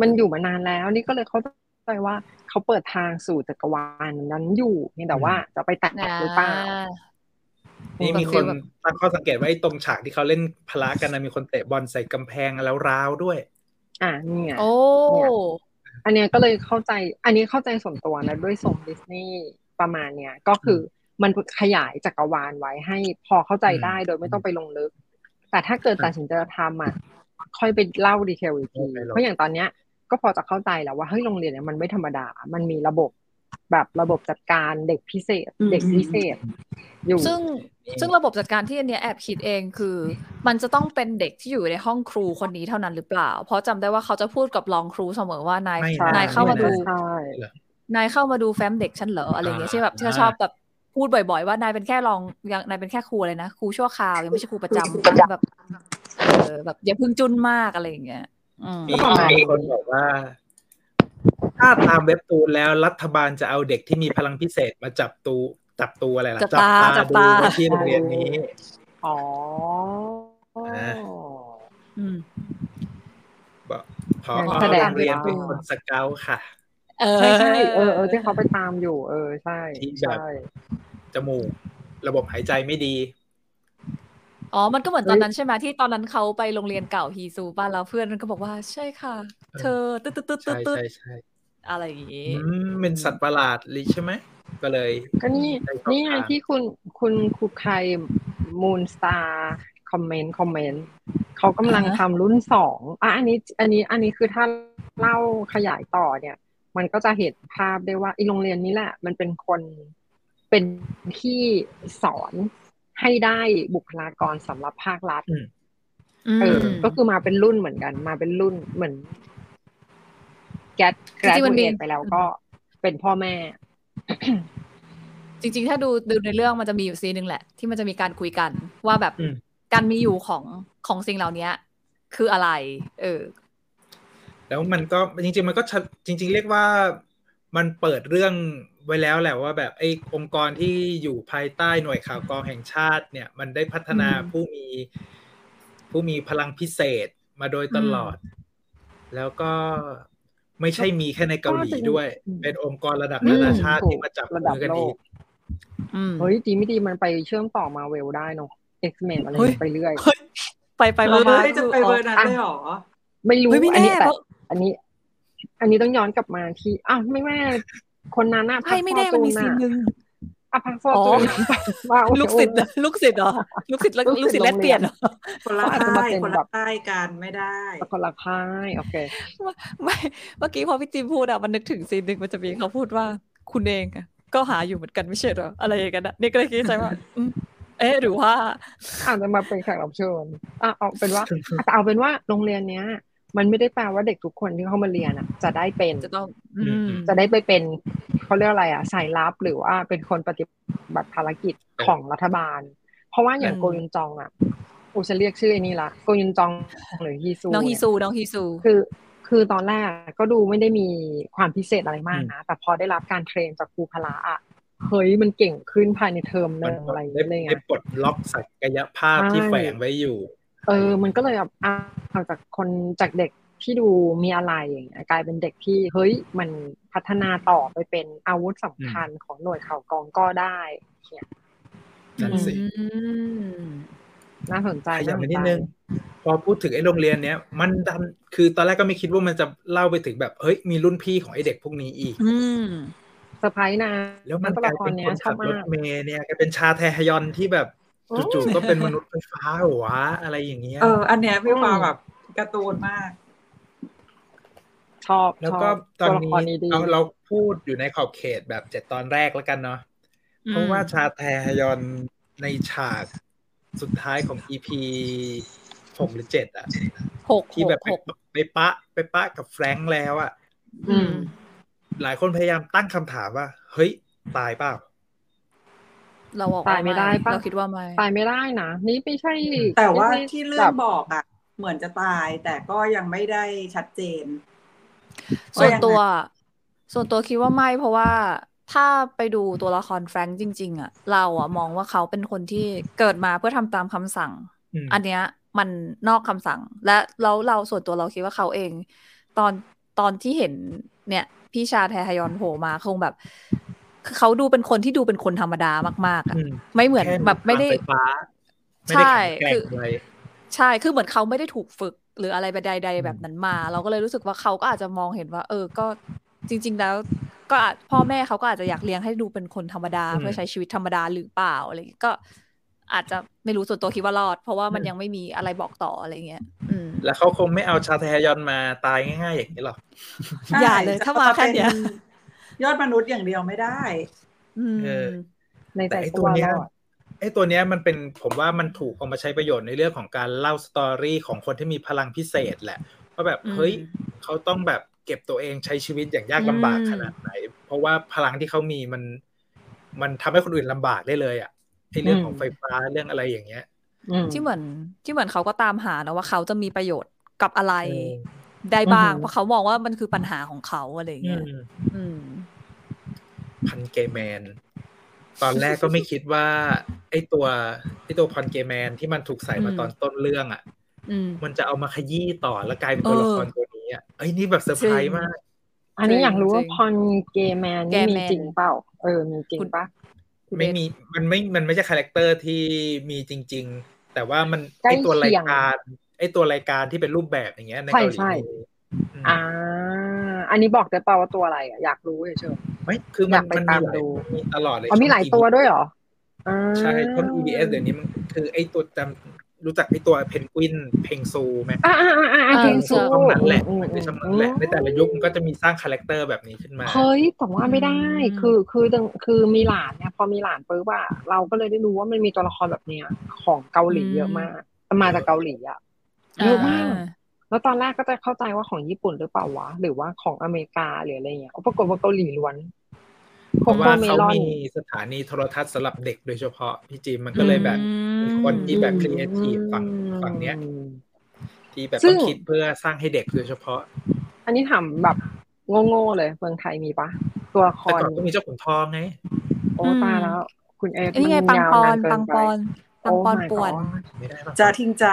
มันอยู่มานานแล้วนี่ก็เลยเข้าใจว่าเขาเปิดทางสู่จักรวาลนั้นอยู่นี่แต่ว่าจะไปตัดหรือเปล่านี่มีคนตั้งข้อสังเกตว่าไอ้ตรงฉากที่เขาเล่นพละกันนะมีคนเตะบอลใส่กำแพงแล้วร้าวด้วยนี่ไงโอ้อันเนี้ยก็เลยเข้าใจอันนี้เข้าใจส่วนตัวนะด้วยทรงดิสนีย์ประมาณเนี้ยก็คือมันขยายจักรวาลไว้ให้พอเข้าใจได้โดยไม่ต้องไปลงลึกแต่ถ้าเกิดตัดสินใจทำอ่ะค่อยไปเล่าดีเทลอีกทีเพราะอย่างตอนเนี้ยก็พอจะเข้าใจแล้วว่าเฮ้ยโรงเรียนเนี่ยมันไม่ธรรมดามันมีระบบแบบระบบจัดการเด็กพิเศษเด็กพิเศษอยู่ซึ่งระบบจัดการที่อันเนี้ยแอบคิดเองคือมันจะต้องเป็นเด็กที่อยู่ในห้องครูคนนี้เท่านั้นหรือเปล่าเพราะจำได้ว่าเขาจะพูดกับรองครูเสมอว่านายเข้ามาดูนายเข้ามาดูแฟ้มเด็กฉันเหรออะไรเงี้ยใช่แบบที่ชอบแบบพูดบ่อยๆว่านายเป็นแค่รองนายเป็นแค่ครูเลยนะครูชั่วคราวยังไม่ใช่ครูประจำแบบอย่าพึ่งจุนมากอะไรอย่างเงี้ยมีคนบอกว่าถ้าตามเว็บตูนแล้วรัฐบาลจะเอาเด็กที่มีพลังพิเศษมาจับตัวอะไรล่ะจับตาดูที่โรงเรียนนี้อ๋อพอโรงเรียนเป็นคนสเกาต์ค่ะใช่ใช่ที่เขาไปตามอยู่ใช่ใช่จมูกระบบหายใจไม่ดีอ๋อมันก็เหมือนตอนนั้นใช่ไหมที่ตอนนั้นเขาไปโรงเรียนเก่าฮีซูบ้านเราเพื่อนมันก็บอกว่าใช่ค่ะเธอตึ๊ดอะไรอย่างงี้เป็นสัตว์ประหลาดเลยใช่ไหมก็เลยก็นี่ไงที่คุณครูใครมูนสตาร์คอมเมนต์เขากำลังทำรุ่นสองอันนี้คือถ้าเล่าขยายต่อเนี่ยมันก็จะเห็นภาพได้ว่าไอ้โรงเรียนนี้แหละมันเป็นคนเป็นที่สอนให้ได้บุคลากรสำหรับภาครัฐก็คือมาเป็นรุ่นเหมือนกันมาเป็นรุ่นเหมือนแก๊สแกรดูเอทไปแล้วก็เป็นพ่อแม่ จริงๆถ้าดูในเรื่องมันจะมีอยู่ซีนนึงแหละที่มันจะมีการคุยกันว่าแบบการมีอยู่ของสิ่งเหล่านี้คืออะไรแล้วมันก็จริงๆมันก็จริงๆเรียกว่ามันเปิดเรื่องไว้แล้วแหละว่าแบบไอ้องค์กรที่อยู่ภายใต้หน่วยข่าวกรองแห่งชาติเนี่ยมันได้พัฒนาผู้มีพลังพิเศษมาโดยตลอดแล้วก็ไม่ใช่มีแค่ในเกาหลีด้วยเป็นองค์กรระดับนานาชาติที่มาจับมือกันอีกเฮ้ยดีไม่ดีมันไปเชื่อมต่อMarvelได้เนาะX-Menอะไรไปเรื่อยไปมาจะไปเบอร์นั้นได้หรอไม่รู้อันนี้แต่อันนี้ต้องย้อนกลับมาที่ไม่แม่คนนั้นน่ะพักฟอตูนน่ะพักฟอตูนลูกศิษย์เหรอลูกศิษย์แลกเปลี่ยนเหรอคนละค่ายกันไม่ได้คนละค่ายโอเคไม่เมื่อกี้พอพี่จิมพูดอ่ะมันนึกถึงซีนนึงมันจะมีเขาพูดว่าคุณเองก็หาอยู่เหมือนกันไม่ใช่เหรออะไรอย่างนั้นนี่ก็เลยคิดใจว่าหรือว่าอาจจะมาเป็นแขกรับเชิญเอาเป็นว่าโรงเรียนเนี้ยมันไม่ได้แปลว่าเด็กทุกคนที่เข้ามาเรียนอ่ะจะได้เป็นจะได้ไปเป็นเขาเรียกอะไรอ่ะสายลับหรือว่าเป็นคนปฏิบัติภารกิจของรัฐบาลเพราะว่าอย่างโกยุนจองอ่ะฉันเรียกชื่อไอ้นี่ละโกยุนจองหรือฮีซูน้องฮีซูคือตอนแรกก็ดูไม่ได้มีความพิเศษอะไรมากนะแต่พอได้รับการเทรนจากครูพละอ่ะเฮ้ยมันเก่งขึ้นภายในเทอมนึงอะไรอย่างเงี้ยได้ปลดล็อกศักยภาพที่แฝงไว้อยู่มันก็เลยแบบจากคนจากเด็กที่ดูมีอะไรอย่างเงี้ยกลายเป็นเด็กที่เฮ้ยมันพัฒนาต่อไปเป็นอาวุธสำคัญของหน่วยข่าวกรองก็ได้เนี่ยนั่นสิน่าสนใจอย่างนิดนึงพอพูดถึงไอ้โรงเรียนเนี้ยมันดันคือตอนแรกก็ไม่คิดว่ามันจะเล่าไปถึงแบบเฮ้ยมีรุ่นพี่ของไอ้เด็กพวกนี้อีกเซอร์ไพรส์นะแล้วมันกลายเป็นคนขับรถเมล์เนี่ยก็เป็นชาแทฮยอนที่แบบ จู่ๆก็เป็นมนุษย์ไฟฟ้าหัวอะไรอย่างเงี้ยอันเนี้ยพี่ว่าแบบการ์ตูนมากชอบแล้วก็ตอนนี้เราพูดอยู่ในขอบเขตแบบ7ตอนแรกแล้วกันเนาะเพราะว่าชาแทยอนในฉากสุดท้ายของ EP 6หรือ7อ่ะ6ที่แบบไปปะกับแฟรงค์แล้วอ่ะหลายคนพยายามตั้งคำถามว่าเฮ้ยตายเปล่าเราบอกตายไม่ได้ป่ะเราคิดว่าไม่ตายไม่ได้นะนี่ไม่ใช่แต่ว่าที่เรื่องบอกอ่ะเหมือนจะตายแต่ก็ยังไม่ได้ชัดเจนส่วนตัวคิดว่าไม่เพราะว่าถ้าไปดูตัวละครแฟรงค์จริงๆอ่ะเราอ่ะมองว่าเขาเป็นคนที่เกิดมาเพื่อทำตามคำสั่งอันเนี้ยมันนอกคำสั่งและเราส่วนตัวเราคิดว่าเขาเองตอนที่เห็นเนี่ยพี่ชาแทฮยอนโผล่มาคงแบบเขาดูเป็นคนที่ดูเป็นคนธรรมดามากๆอ่ะไม่เหมือนแบบไม่ได้ใช่คือเหมือนเขาไม่ได้ถูกฝึกหรืออะไรใดๆแบบนั้นมาเราก็เลยรู้สึกว่าเขาก็อาจจะมองเห็นว่าก็จริงๆแล้วก็พ่อแม่เขาก็อาจจะอยากเลี้ยงให้ดูเป็นคนธรรมดาเพื่อใช้ชีวิตธรรมดาหรือเปล่าอะไรอย่างเงี้ยก็อาจจะไม่รู้ส่วนตัวคิดว่ารอดเพราะว่ามันยังไม่มีอะไรบอกต่ออะไรเงี้ยแล้วเขาคงไม่เอาชาแทยอนมาตายง่ายๆอย่างนี้หรอกอย่าเลยถ้ามาแค่เนี้ยยอดมนุษย์อย่างเดียวไม่ได้ในแต่ไอ้ตัวเนี้ยมันเป็นผมว่ามันถูกเอามาใช้ประโยชน์ในเรื่องของการเล่าสตอรี่ของคนที่มีพลังพิเศษแหละว่าแบบเฮ้ยเขาต้องแบบเก็บตัวเองใช้ชีวิตอย่างยากลำบากขนาดไหนเพราะว่าพลังที่เขามีมันทำให้คนอื่นลำบากได้เลยอ่ะไอ้เรื่องของไฟฟ้าเรื่องอะไรอย่างเงี้ยที่เหมือนเขาก็ตามหานะว่าเขาจะมีประโยชน์กับอะไรได้บ้างเพราะเขามองว่ามันคือปัญหาของเขาอะไรอย่างเงี้ยพันเกย์แมนตอนแรกก็ไม่คิดว่าไอ้ตัวพันเกย์แมนที่มันถูกใส่มาตอนต้นเรื่องอ่ะมันจะเอามาขยี้ต่อแล้วกลายเป็นตัวละครตัวนี้อ่ะไอ้นี่แบบเซอร์ไพรส์มากอันนี้อยากรู้ว่าพันเกย์แมนมีจริงเปล่ามีจริงปะไม่มีมันไม่ใช่คาแรคเตอร์ที่มีจริงๆแต่ว่ามันไอ้ตัวรายการที่เป็นรูปแบบอย่างเงี้ยในเกาหลีอันนี้บอกได้ป่าวว่าตัวอะไรอ่ะอยากรู้เฉยๆไม่คือมันมีตลอดเลยมีหลายตัวด้วยเหรอใช่ต้น EBS เดี๋ยวนี้มันคือไอ้ตัวจำรู้จักไอ้ตัวเพนกวินเพงซูมั้ยเพงซูของนั้นแหละในสมัยแรกในแต่ละยุคมันก็จะมีสร้างคาแรคเตอร์แบบนี้ขึ้นมาเฮ้ยแต่ว่าไม่ได้คือมีหลานเนี่ยพอมีหลานปุ๊บอ่ะเราก็เลยได้รู้ว่ามันมีตัวละครแบบเนี้ยของเกาหลีเยอะมากมาจากเกาหลีอ่ะเยอะมากแล้วตอนแรกก็จะเข้าใจว่าของญี่ปุ่นหรือเปล่าวะหรือว่าของอเมริกาหรืออะไรเงี้ยปรากฏว่าเกาหลีล้วนเพราะว่าเขามีสถานีโทรทัศน์สำหรับเด็กโดยเฉพาะพี่จิมมันก็เลยแบบคนที่แบบครีเอทีฟฝั่งเนี้ยที่แบบต้องคิดเพื่อสร้างให้เด็กโดยเฉพาะอันนี้ทำแบบโง่ๆเลยเมืองไทยมีปะตัวละครแต่ก่อนก็มีเจ้าขุนทองไงโอ้ตายแล้วคุณเอนี่ไงปังปอนป่วนจะทิ้งจะ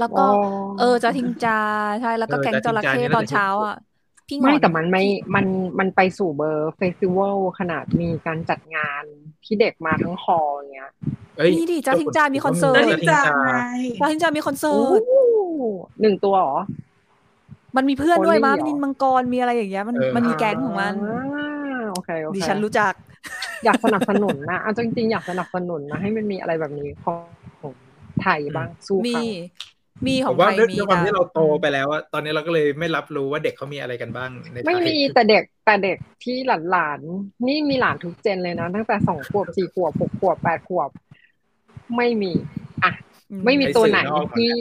แล้วก็จะทิ้งจะใช่แล้วก็แก๊งจระเข้ตอนเช้าอ่ะพี่งอนไม่แต่มันไม่มันไปสู่เบอร์เฟสติวัลขนาดมีการจัดงานที่เด็กมาทั้งคออย่างเงี้ยนี่ดิจะทิ้งจะมีคอนเสิร์ตจะทิ้งจะมีคอนเสิร์ต1ตัวหรอมันมีเพื่อนด้วยมั้ยนินมังกรมีอะไรอย่างเงี้ยมันมีแก๊งของมันโอเคดิฉันรู้จักอยากสนับสนุนนะเอาจริงๆอยากสนับสนุนนะให้มันมีอะไรแบบนี้ของไทยบ้างสู้เขามีของไทยมีด้วยความที่เราโตไปแล้วอะตอนนี้เราก็เลยไม่รับรู้ว่าเด็กเขามีอะไรกันบ้างในไม่มีแต่เด็กที่หลานนี่มีหลานทุกเจนเลยนะตั้งแต่2ขวบ4ขวบ6ขวบ8ขวบไม่มีอะไม่มีตัวไหนที่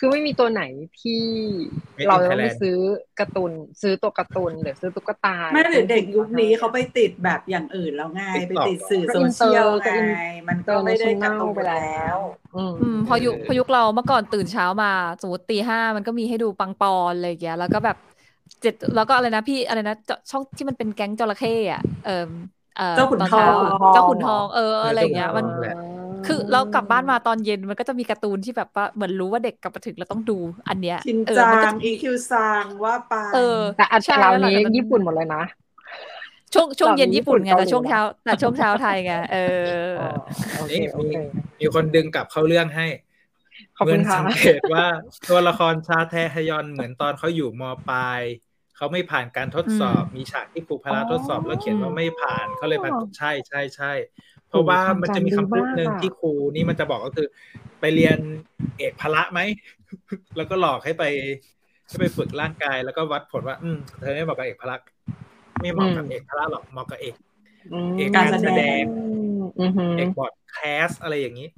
คือไม่มีตัวไหนที่เราต้องไปซื้อการ์ตูนซื้อตัวการ์ตูนหรือซื้อตุ๊กตาไม่หรือเด็กยุคนี้เขาไปติดแบบอย่างอื่นแล้วไงไปติดสื่อโซเชียลไงมันก็ไม่ได้การ์ตูนไปแล้วพอยุคเราเมื่อก่อนตื่นเช้ามาสมมติ 5:00 นมันก็มีให้ดูปังปอนอะไรอย่างเงี้ยแล้วก็แบบ7แล้วก็อะไรนะพี่อะไรนะช่องที่มันเป็นแก๊งจระเข้อ่ะเจ้าขุนทองอะไรอย่างเงี้ยมันคือเรากลับบ้านมาตอนเย็นมันก็จะมีการ์ตูนที่แบบว่าเหมือนรู้ว่าเด็กกลับมาถึงแล้วต้องดูอันเนี้ยมันก็จะ EQ ซังว่าไปแต่อันเช้านี้ญี่ปุ่นหมดเลยนะช่วงเย็นญี่ปุ่นไงแต่ช่วงเช้าไทยไงนี่มีคนดึงกลับเข้าเรื่องให้เหมือนสังเกตว่าตัวละครชาแทฮยอนเหมือนตอนเขาอยู่ม.ปลายเขาไม่ผ่านการทดสอบมีฉากที่ครูพละทดสอบแล้วเขียนว่าไม่ผ่านเขาเลยแบบใช่ เพราะว่ามันจะมีคำพูดนึงที่ครูนี่มันจะบอกก็คือไปเรียนเอกพละไหมแล้วก็หลอกให้ไปฝึกร่างกายแล้วก็วัดผลว่าเธอไม่เหมาะกับเอกพละไม่เหมาะกับเอกพละหรอกเหมาะกับเอกการแสดงเอกบอร์ดแคสอะไรอย่างนี้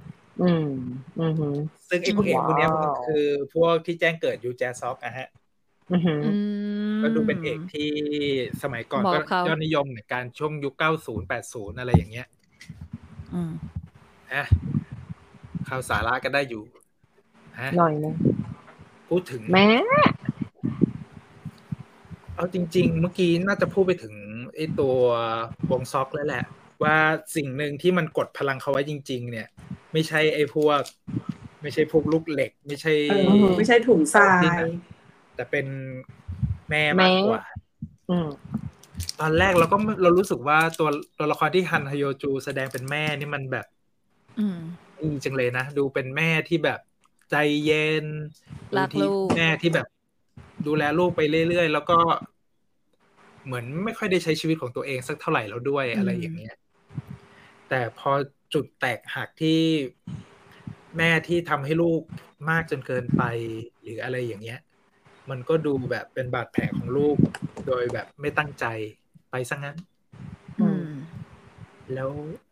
ซึ่งไอ้พวกเอกพวกนี้มันคือพวกที่แจ้งเกิดยูแจซอฟนะฮะก็ดูเป็นเอกที่สมัยก่อนก็ยอดนิยมในการช่วงยุค90 80อะไรอย่างเงี้ยอ่ะข่าวสาระก็ได้อยู่ฮะหน่อยนึงพูดถึงแม่เอาจริงๆเมื่อกี้น่าจะพูดไปถึงไอ้ตัววงซอกแล้วแหละว่าสิ่งหนึ่งที่มันกดพลังเขาไว้จริงๆเนี่ยไม่ใช่ไอ้พวกไม่ใช่พวกลูกเหล็กไม่ใช่ถุงทรายแต่เป็นแม่มากกว่าตอนแรกเรารู้สึกว่าตัวละครที่ฮันฮโยจูแสดงเป็นแม่นี่มันแบบดีจังเลยนะดูเป็นแม่ที่แบบใจเย็นรักลูกแม่ที่แบบดูแลลูกไปเรื่อยๆแล้วก็เหมือนไม่ค่อยได้ใช้ชีวิตของตัวเองสักเท่าไหร่แล้วด้วยอะไรอย่างเงี้ยแต่พอจุดแตกหักที่แม่ที่ทำให้ลูกมากจนเกินไปหรืออะไรอย่างเงี้ยมันก็ดูแบบเป็นบาดแผลของลูกโดยแบบไม่ตั้งใจไปซะงั้นแล้ว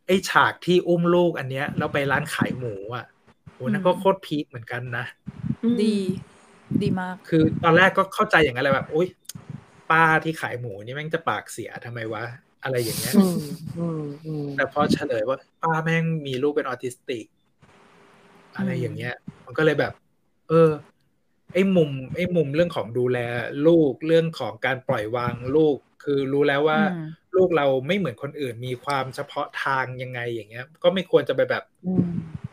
ไอ้ฉากที่อุ้มลูกอันเนี้ยแล้วไปร้านขายหมูอ่ะโหนั่นก็โคตรพีคเหมือนกันนะดีมากคือตอนแรกก็เข้าใจอย่างนั้นแหละแบบโอ๊ยป้าที่ขายหมูนี่แม่งจะปากเสียทำไมวะอะไรอย่างเงี้ยแต่พอเฉลยว่าป้าแม่งมีลูกเป็นออทิสติกอะไรอย่างเงี้ยมันก็เลยแบบไอ้มุมเรื่องของดูแลลูกเรื่องของการปล่อยวางลูกคือรู้แล้วว่าลูกเราไม่เหมือนคนอื่นมีความเฉพาะทางยังไงอย่างเงี้ยก็ไม่ควรจะไปแบบ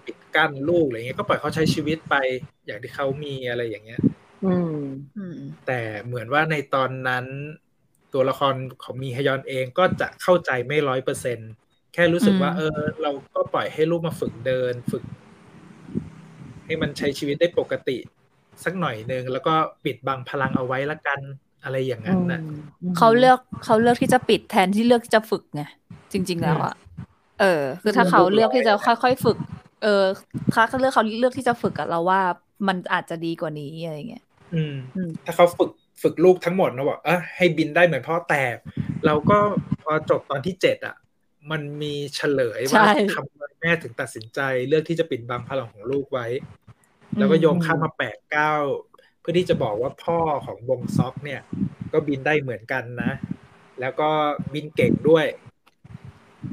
ปิดกั้นลูกอะไรเงี้ยก็ปล่อยเขาใช้ชีวิตไปอย่างที่เขามีอะไรอย่างเงี้ยแต่เหมือนว่าในตอนนั้นตัวละครของมีฮยอนเองก็จะเข้าใจไม่ 100% แค่รู้สึกว่าเราก็ปล่อยให้ลูกมาฝึกเดินฝึกให้มันใช้ชีวิตได้ปกติสักหน่อยนึงแล้วก็ปิดบังพลังเอาไว้ละกันอะไรอย่างนั้นน่ะเขาเลือกที่จะปิดแทนที่เลือกจะฝึกไงจริงๆแล้วอ่ะคือถ้าเขาเลือกที่จะค่อยๆฝึกถ้าเขาเลือกที่จะฝึกกับเราว่ามันอาจจะดีกว่านี้อะไรเงี้ยถ้าเขาฝึกลูกทั้งหมดนะบอกให้บินได้เหมือนพ่อแต่เราก็พอจบตอนที่7อ่ะมันมีเฉลยว่าทำไมแม่ถึงตัดสินใจเลือกที่จะปิดบังพลังของลูกไว้แล้วก็โยงข้ามมา8-9 เพื่อที่จะบอกว่าพ่อของวงซ็อกเนี่ยก็บินได้เหมือนกันนะแล้วก็บินเก่งด้วย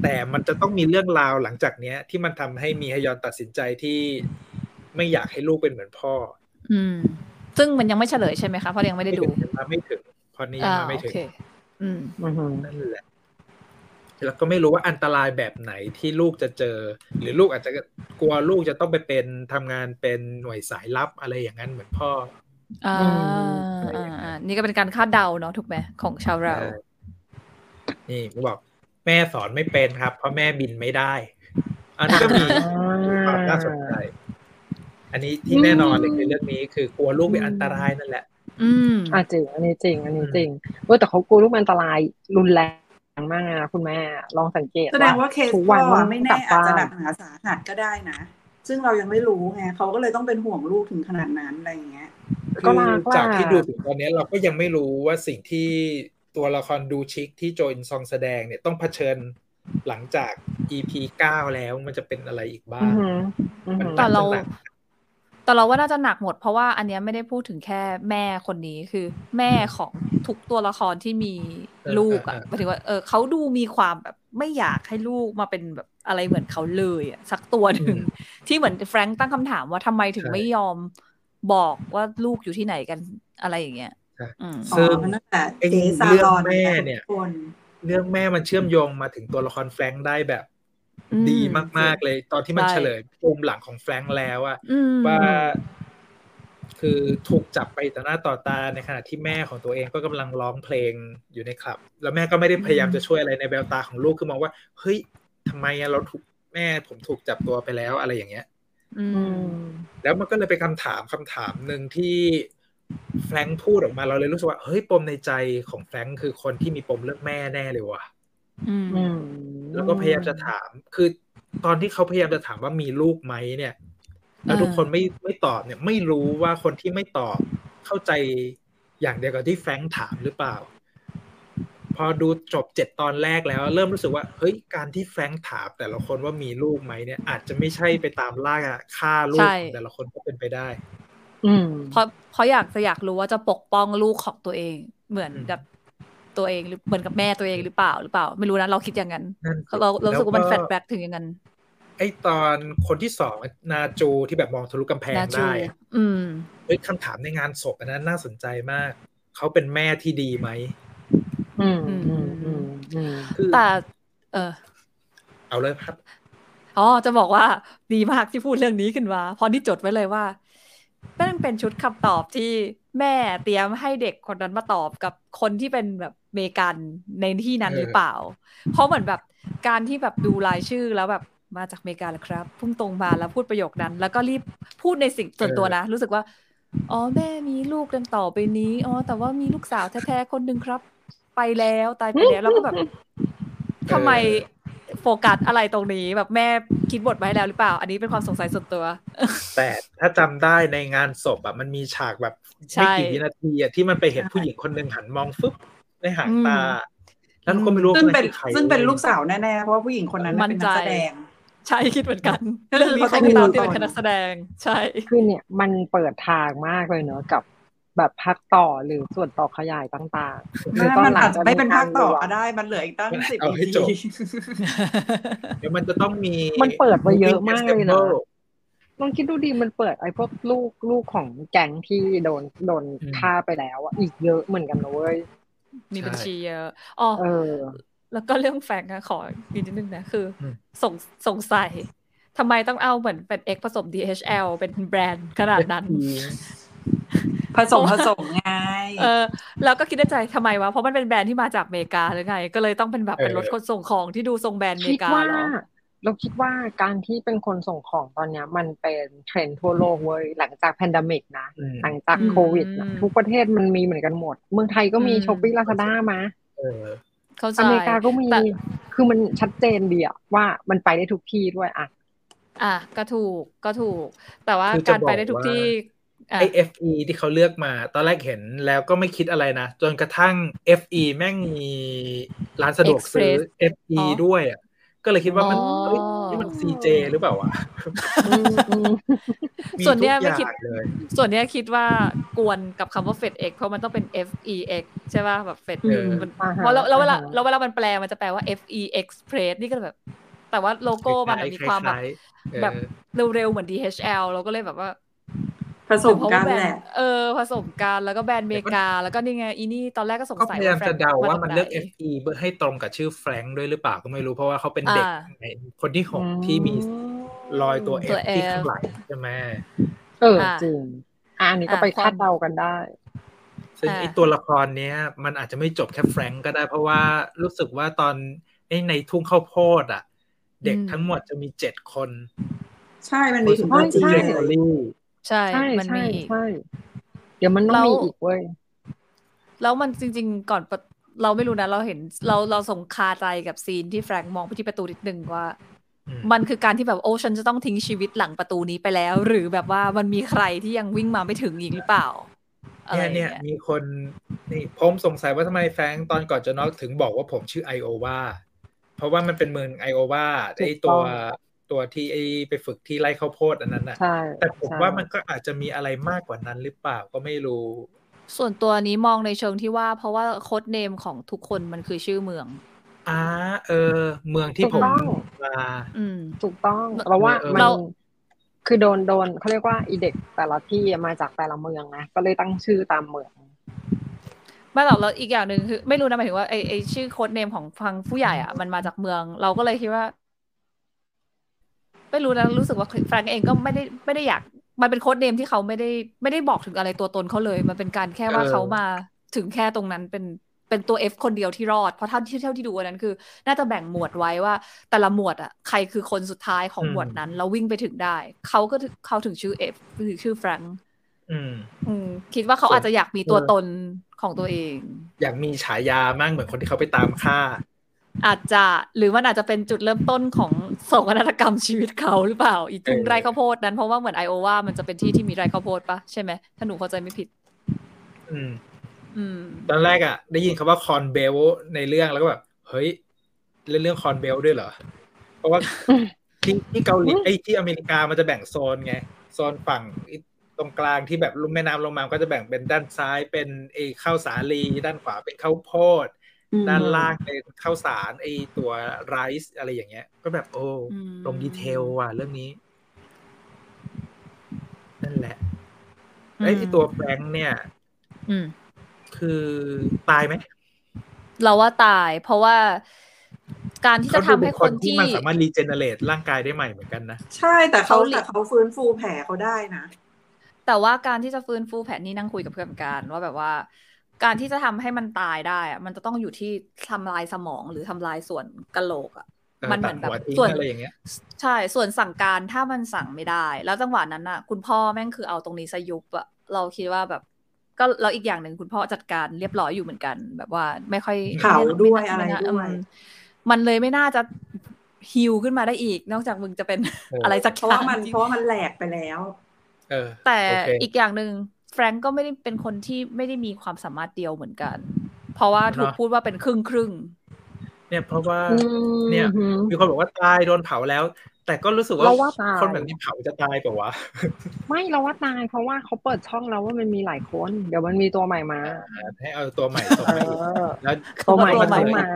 แต่มันจะต้องมีเรื่องราวหลังจากเนี้ยที่มันทำให้มีฮยอนตัดสินใจที่ไม่อยากให้ลูกเป็นเหมือนพ่อซึ่งมันยังไม่เฉลยใช่ไหมคะเพราะยังไม่ได้ดูไม่ถึงพอนี้ยังไม่ถึงนั่นแหละแล้วก็ไม่รู้ว่าอันตรายแบบไหนที่ลูกจะเจอหรือลูกอาจจะกลัวลูกจะต้องไปเป็นทำงานเป็นหน่วยสายลับอะไรอย่างนั้นเหมือนพ่อนี่ก็เป็นการคาดเดาเนาะถูกไหมของชาวเรานี่ผมบอกแม่สอนไม่เป็นครับเพราะแม่บินไม่ได้อันนี้ก็มีความน่าสนใจอันนี้ที่แน่นอนเลยคือเรื่องนี้คือกลัวลูกเป็นอันตรายนั่นแหละจริงอันนี้จริงแต่เขากลัวลูกอันตรายรุนแรงมากนะคุณแม่ลองสังเกตแสดงว่าเคสพ่อไม่แน่อาจจะหนักหนาสาหัสก็ได้นะซึ่งเรายังไม่รู้ไงเขาก็เลยต้องเป็นห่วงลูกถึงขนาดนั้นอะไรอย่างเงี้ยก็จากที่ดูถึงตอนนี้เราก็ยังไม่รู้ว่าสิ่งที่ตัวละครดูชิคที่โจอินซองแสดงเนี่ยต้องเผชิญหลังจาก EP 9 แล้วมันจะเป็นอะไรอีกบ้างแต่เราว่าน่าจะหนักหมดเพราะว่าอันนี้ไม่ได้พูดถึงแค่แม่คนนี้คือแม่ของทุกตัวละครที่มีลูกอ่ะหมายถึงว่าเขาดูมีความแบบไม่อยากให้ลูกมาเป็นแบบอะไรเหมือนเขาเลยอ่ะสักตัวหนึ่งที่เหมือนแฟรงค์ตั้งคำถามว่าทำไมถึงไม่ยอมบอกว่าลูกอยู่ที่ไหนกันอะไรอย่างเงี้ยซึ่งเรื่องแม่เนี่ยเรื่องแม่มันเชื่อมโยงมาถึงตัวละครแฟรงค์ได้แบบดีมากๆเลยตอนที่มันเฉลยภูมิหลังของแฟรงค์แล้วอะว่าคือถูกจับไปต่อหน้าต่อตาในขณะที่แม่ของตัวเองก็กำลังร้องเพลงอยู่ในคลับแล้วแม่ก็ไม่ได้พยายามจะช่วยอะไรในแววตาของลูกคือมองว่าเฮ้ยทำไมเราถูกแม่ผมถูกจับตัวไปแล้วอะไรอย่างเงี้ยแล้วมันก็เลยเป็นคำถามนึงที่แฟรงค์พูดออกมาเราเลยรู้สึกว่าเฮ้ยปมในใจของแฟรงค์คือคนที่มีปมเรื่องแม่แน่เลยว่ะแล้วก็พยายามจะถามคือ ตอนที่เขาพยายามจะถามว่ามีลูกไหมเนี่ยแล้วทุกคนไม่ตอบเนี่ยไม่รู้ว่าคนที่ไม่ตอบเข้าใจอย่างเดียวกับที่แฟรงค์ถามหรือเปล่าพอดูจบ7ตอนแรกแล้วเริ่มรู้สึกว่าเฮ้ยการที่แฟรงค์ถามแต่ละคนว่ามีลูกไหมเนี่ยอาจจะไม่ใช่ไปตามล่าฆ่าลูกแต่ละคนก็เป็นไปได้เพราะอยากรู้ว่าจะปกป้องลูกของตัวเองเหมือนกับตัวเองหรือเหมือนกับแม่ตัวเองหรือเปล่าไม่รู้นะเราคิดอย่างนั้นเรารู้สึกว่ามันแฟลชแบ็กถึงอย่างนั้นไอ้ตอนคนที่2นาจูที่แบบมองทะลุกำแพงได้เฮ้ยคำถามในงานศพอันนั้นน่าสนใจมากเขาเป็นแม่ที่ดีไหมแต่เอาเลยครับอ๋อจะบอกว่าดีมากที่พูดเรื่องนี้ขึ้นมาพอที่จดไว้เลยว่านั่นเป็นชุดคำตอบที่แม่เตรียมให้เด็กคนนั้นมาตอบกับคนที่เป็นแบบเมกันในที่นั้นหรือเปล่าเพราะเหมือนแบบการที่แบบดูรายชื่อแล้วแบบมาจากเมกาแล้วครับพุ่งตรงมาแล้วพูดประโยคนั้นแล้วก็รีบพูดในสิ่งส่วนตัวนะรู้สึกว่าอ๋อแม่มีลูกดังต่อไปนี้อ๋อแต่ว่ามีลูกสาวแท้ๆคนนึงครับไปแล้วตายไปแล้วแล้วก็แบบทำไมโฟกัสอะไรตรงนี้แบบแม่คิดบทมาให้แล้วหรือเปล่าอันนี้เป็นความสงสัยส่วนตัวแต่ถ้าจำได้ในงานศพอ่ะมันมีฉากแบบไม่กี่วินาทีอ่ะที่มันไปเห็นผู้หญิงคนนึงหันมองฟึบในหางตาแล้วก็ไม่รู้ว่าเป็นใครซึ่งเป็นลูกสาวแน่ๆเพราะว่าผู้หญิงคนนั้นเป็นนักแสดงใช่คิดเหมือนกันเรื่องนี้เขาเป็นตัวเป็นนักแสดงใช่คือเนี่ยมันเปิดทางมากเลยเนอะกับแบบภาคต่อหรือส่วนต่อขยายต่างๆคือตอนหลังจะไม่เป็นภาคต่อก็ได้มันเหลืออีกตั้ง10ปีเดี๋ยวมันจะต้องมีมันเปิดไปเยอะมากเลยนะลองคิดดูดิมันเปิดไอ้พวกลูกของแก๊งที่โดนฆ่าไปแล้วอ่ะอีกเยอะเหมือนกันนะเว้ยมีบัญชีเยอะอ๋อแล้วก็เรื่องแฟงอ่ะขออีกนิดนึงนะคือสงสัยทำไมต้องเอาเหมือนเป็น X ผสม DHL เป็นแบรนด์ขนาดนั้นผสมไงแล้วก็คิดในใจทำไมวะเพราะมันเป็นแบรนด์ที่มาจากอเมริกาหรือไงก็เลยต้องเป็นแบบเป็นรถคนส่งของที่ดูทรงแบรนด์อเมริกาเหรอเราคิดว่าการที่เป็นคนส่งของตอนนี้มันเป็นเทรนด์ทั่วโลกเว้ยหลังจากแพนเดมิกนะหลังจากโควิดนะทุกประเทศมันมีเหมือนกันหมดเมืองไทยก็มี Shopee Lazada มาอเมริกาก็มีคือมันชัดเจนดีอะว่ามันไปได้ทุกที่ด้วยอะก็ถูกแต่ว่าการไปได้ทุกที่ไอ้ FE ที่เขาเลือกมาตอนแรกเห็นแล้วก็ไม่คิดอะไรนะจนกระทั่ง FE แม่งมีร้านสะดวกซื้อ FE ด้วยอ่ะก็เลยคิดว่ามันนี่มัน CJ หรือเปล่าวะส่วนเนี้ยคิดว่ากวนกับคำว่า FedEx เพราะมันต้องเป็น FEX ใช่ป่ะแบบ FedEx เพราะแล้วเวลามันแปลมันจะแปลว่า FE Express นี่ก็แบบแต่ว่าโลโก้มันมีความแบบเร็วๆเหมือน DHL เราก็เลยแบบว่าผสมกันแหละผสมกันแล้วก็แบรนด์อเมริกาแล้วก็นี่ไงอีนี่ตอนแรกก็สงสัยว่าแฟรงค์จะเดาว่ามันเลือก FE เพื่อให้ตรงกับชื่อแฟรงค์ด้วยหรือเปล่าก็ไม่รู้เพราะว่าเขาเป็นเด็กคนที่6ที่มีรอยตัว F ที่ข้างหลังใช่ไหมจริงอันนี้ก็ไปคาดเดากันได้ซึ่งไอ้ตัวละครเนี้ยมันอาจจะไม่จบแค่แฟรงค์ก็ได้เพราะว่ารู้สึกว่าตอนในทุ่งข้าวโพดอ่ะเด็กทั้งหมดจะมี7คนใช่มันมีใช่ใช่มันมีอีกเดี๋ยวมันต้องมีอีกเว้ยแล้วมันจริงๆก่อนเราไม่รู้นะเราเห็นเราสงคาใจกับซีนที่แฟรงค์มองไปที่ประตูนิดนึงว่ามันคือการที่แบบโอ้ฉันจะต้องทิ้งชีวิตหลังประตูนี้ไปแล้วหรือแบบว่ามันมีใครที่ยังวิ่งมาไม่ถึงอีกหรือเปล่าเนี่ยมีคนนี่ผมสงสัยว่าทำไมแฟรงค์ตอนก่อนจะน็อกถึงบอกว่าผมชื่อไอโอวาเพราะว่ามันเป็นเมืองไอโอวาไอตัวที่ไอไปฝึกที่ไร่ข้าวโพดอันนั้นน่ะแต่ผมว่ามันก็อาจจะมีอะไรมากกว่านั้นหรือเปล่าก็ไม่รู้ส่วนตัวนี้มองในเชิงที่ว่าเพราะว่าโค้ดเนมของทุกคนมันคือชื่อเมืองเมืองที่ผมมาถูกต้องเพราะว่ามันคือโดนเขาเรียกว่าอีเด็กแต่ละที่มาจากแต่ละเมืองนะก็เลยตั้งชื่อตามเมืองไม่หรอกแล้วอีกอย่างนึงคือไม่รู้นะหมายถึงว่าไอชื่อโค้ดเนมของฟังผู้ใหญ่อ่ะมันมาจากเมืองเราก็เลยคิดว่าไม่รู้นะรู้สึกว่าแฟรงค์เองก็ไม่ได้อยากมันเป็นโค้ดเนมที่เขาไม่ได้บอกถึงอะไรตัวตนเขาเลยมันเป็นการแค่ว่าเขามาถึงแค่ตรงนั้นเป็นตัว F คนเดียวที่รอดเพราะเท่าที่ดูอันนั้นคือน่าจะแบ่งหมวดไว้ว่าแต่ละหมวดอ่ะใครคือคนสุดท้ายของหมวดนั้นแล้ววิ่งไปถึงได้เขาถึงชื่อ F คือชื่อแฟรงค์คิดว่าเขาอาจจะอยากมีตัวตนของตัวเองอยากมีฉายามั่งเหมือนคนที่เขาไปตามฆ่า อาจจะหรือมันอาจจะเป็นจุดเริ่มต้นของโศกนาฏกรรมชีวิตเขาหรือเปล่าอีทุ่งไร่ข้าวโพดนั้นเพราะว่าเหมือนไอโอวามันจะเป็นที่ที่มีไร่ข้าวโพดปะใช่ไหมถ้าหนูเข้าใจไม่ผิดตอนแรกอะได้ยินคำว่าคอนเบลในเรื่องแล้วก็แบบเฮ้ยเรื่องคอนเบลด้วยเหรอเพราะว่าที่เกาหลีไอที่อเมริกามันจะแบ่งโซนไงโซนฝั่งตรงกลางที่แบบลุ่มแม่น้ำลงมาก็จะแบ่งเป็นด้านซ้ายเป็นไอข้าวสาลีด้านขวาเป็นข้าวโพดด้านล่างเป็นข้าวสารไอตัวไรซ์อะไรอย่างเงี้ยก็แบบโอ้ลงดีเทลว่ะเรื่องนี้นั่นแหละไอที่ตัวแฟรงค์เนี่ยคือตายไหมเราว่าตายเพราะว่าการที่จะทำให้คนที่มันสามารถรีเจเนเรตร่างกายได้ใหม่เหมือนกันนะใช่แต่เขาฟื้นฟูแผลเขาได้นะแต่ว่าการที่จะฟื้นฟูแผลนี่นั่งคุยกับเพื่อนกันว่าแบบว่าการที่จะทำให้มันตายได้อะมันจะต้องอยู่ที่ทำลายสมองหรือทำลายส่วนกะโหลกอะมันเหมือนแบบส่วนอะไรอย่างเงี้ยใช่ส่วนสั่งการถ้ามันสั่งไม่ได้แล้วจังหวะนั้นอะคุณพ่อแม่งคือเอาตรงนี้ซะยุบอะเราคิดว่าแบบก็แล้วอีกอย่างหนึ่งคุณพ่อจัดการเรียบร้อยอยู่เหมือนกันแบบว่าไม่ค่อยเขาด้วยอะไรด้วยมันเลยไม่น่าจะฮิวขึ้นมาได้อีกนอกจากมึงจะเป็น อะไรสักอย่างเพราะมันแหลกไปแล้วแต่อีกอย่างนึงแฟรงก์ก็ไม่ได้เป็นคนที่ไม่ได้มีความสามารถเดียวเหมือนกันเพราะว่าถูกพูดว่าเป็นครึ่งเนี่ยเพราะว่าเนี่ยมีคนบอกว่าตายโดนเผาแล้วแต่ก็รู้สึกว่าคนแบบนี้เผาจะตายเปล่าวะไม่เราว่าตายเพราะว่าเขาเปิดช่องแล้วว่ามันมีหลายคนเดี๋ยวมันมีตัวใหม่มาให้เอาตัวใหม่ส่งมาแล้วตัวใหม่มา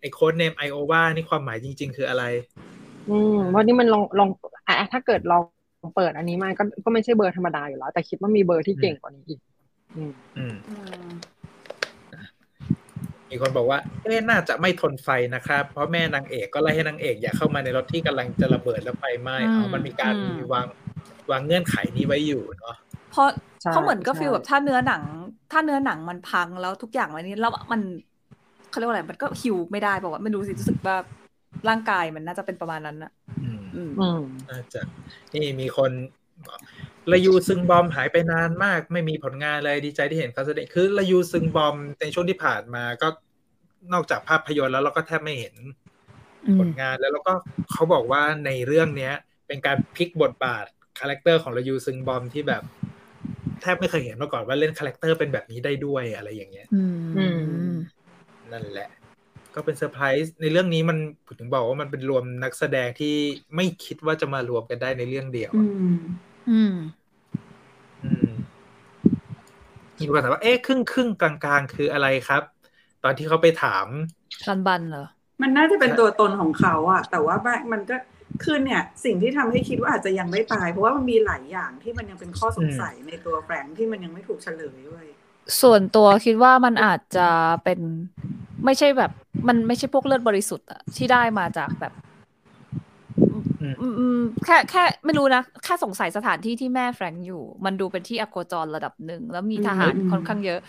ไอ้โค้ดเนมไอโอวานี่ความหมายจริงๆคืออะไรเพราะนี่มันลองถ้าเกิดลองเปิดอันนี้มาก็ไม่ใช่เบอร์ธรรมดาอยู่แล้วแต่คิดว่ามีเบอร์ที่เก่งกว่านี้อีกมีคนบอกว่าน่าจะไม่ทนไฟนะครับเพราะแม่นางเอกก็ไล่ให้นางเอกอย่าเข้ามาในรถที่กำลังจะระเบิดแล้วไฟไหม้มันมีการวางเงื่อนไขนี้ไว้อยู่เนาะเพราะเหมือนก็ฟีลแบบถ้าเนื้อหนังมันพังแล้วทุกอย่างวันนี้แล้วมันเขาเรียกว่าอะไรมันก็หิวไม่ได้บอกว่าไม่รู้สิรู้สึกว่าร่างกายมันน่าจะเป็นประมาณนั้นนะน่าจะนี่มีคนระยูซึงบอมหายไปนานมากไม่มีผลงานเลยดีใจที่เห็นเขาแสดงคือระยูซึงบอมในช่วงที่ผ่านมาก็นอกจากภาพยนตร์แล้วเราก็แทบไม่เห็นผลงานแล้วก็เขาบอกว่าในเรื่องนี้เป็นการพลิกบทบาทคาแรคเตอร์ของระยูซึงบอมที่แบบแทบไม่เคยเห็นมาก่อนว่าเล่นคาแรคเตอร์เป็นแบบนี้ได้ด้วยอะไรอย่างเงี้ยนั่นแหละก็เป็นเซอร์ไพรส์ในเรื่องนี้มันถึงบอกว่ามันเป็นรวมนักแสดงที่ไม่คิดว่าจะมารวมกันได้ในเรื่องเดียวมีคนถามว่าครึ่งกลางๆคืออะไรครับตอนที่เขาไปถามบันเหรอมันน่าจะเป็นตัวตนของเขาอะแต่ว่ามันก็คือเนี่ยสิ่งที่ทำให้คิดว่าอาจจะยังไม่ตายเพราะว่ามันมีหลายอย่างที่มันยังเป็นข้อสงสัยในตัวแฟรงค์ที่มันยังไม่ถูกเฉลยด้วยส่วนตัวคิดว่ามันอาจจะเป็นไม่ใช่แบบมันไม่ใช่พวกเลือดบริสุทธิ์อะที่ได้มาจากแบบแค่ไม่รู้นะแค่สงสัยสถานที่ที่แม่แฟรงค์อยู่มันดูเป็นที่อโคจรระดับหนึ่งแล้วมีทหารค่อนข้างเยอะ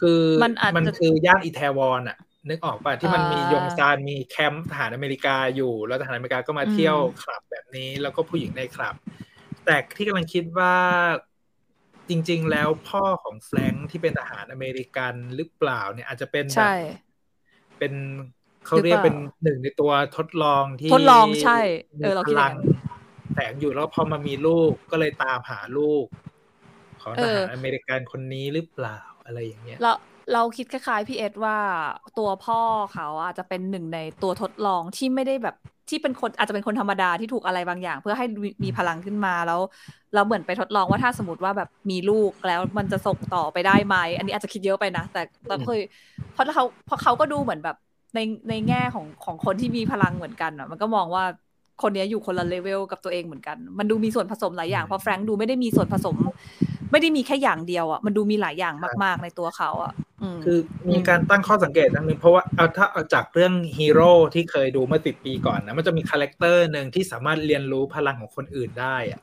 คือมันคือย่านอิตาลีน่ะนึกออกป่ะที่มันมียงซานมีแคมป์ทหารอเมริกาอยู่แล้วทหารอเมริกาก็มาเที่ยวคลับแบบนี้แล้วก็ผู้หญิงในคลับแต่ที่กำลังคิดว่าจริงๆแล้วพ่อของแฟรงค์ที่เป็นทหารอเมริกันหรือเปล่าเนี่ยอาจจะเป็นแบบเป็นเขาเรียกเป็นหนึ่งในตัวทดลองที่ทดลองใช่เราคิดอย่างนั้นแฝงอยู่แล้วพอมามีลูกก็เลยตามหาลูกของทหารอเมริกันคนนี้หรือเปล่าอะไรอย่างเงี้ยเราคิดคล้ายๆพี่เอ็ดว่าตัวพ่อเขาอาจจะเป็นหนึ่งในตัวทดลองที่ไม่ได้แบบที่เป็นคนอาจจะเป็นคนธรรมดาที่ถูกอะไรบางอย่างเพื่อให้มีพลังขึ้นมาแล้วเหมือนไปทดลองว่าถ้าสมมติว่าแบบมีลูกแล้วมันจะส่งต่อไปได้ไหมอันนี้อาจจะคิดเยอะไปนะแต่เราเคยเพราะเขาก็ดูเหมือนแบบในแง่ของคนที่มีพลังเหมือนกันอ่ะมันก็มองว่าคนนี้อยู่คนละเลเวลกับตัวเองเหมือนกันมันดูมีส่วนผสมหลายอย่างเพราะแฟรงค์ดูไม่ได้มีส่วนผสมไม่ได้มีแค่อย่างเดียวอ่ะมันดูมีหลายอย่างมากๆในตัวเขาอ่ะคือมีการตั้งข้อสังเกตนึงเพราะว่าเอาถ้าเอาจากเรื่องฮีโร่ที่เคยดูเมื่อ10 ปีก่อนนะมันจะมีคาแรคเตอร์นึงที่สามารถเรียนรู้พลังของคนอื่นได้อ่ะ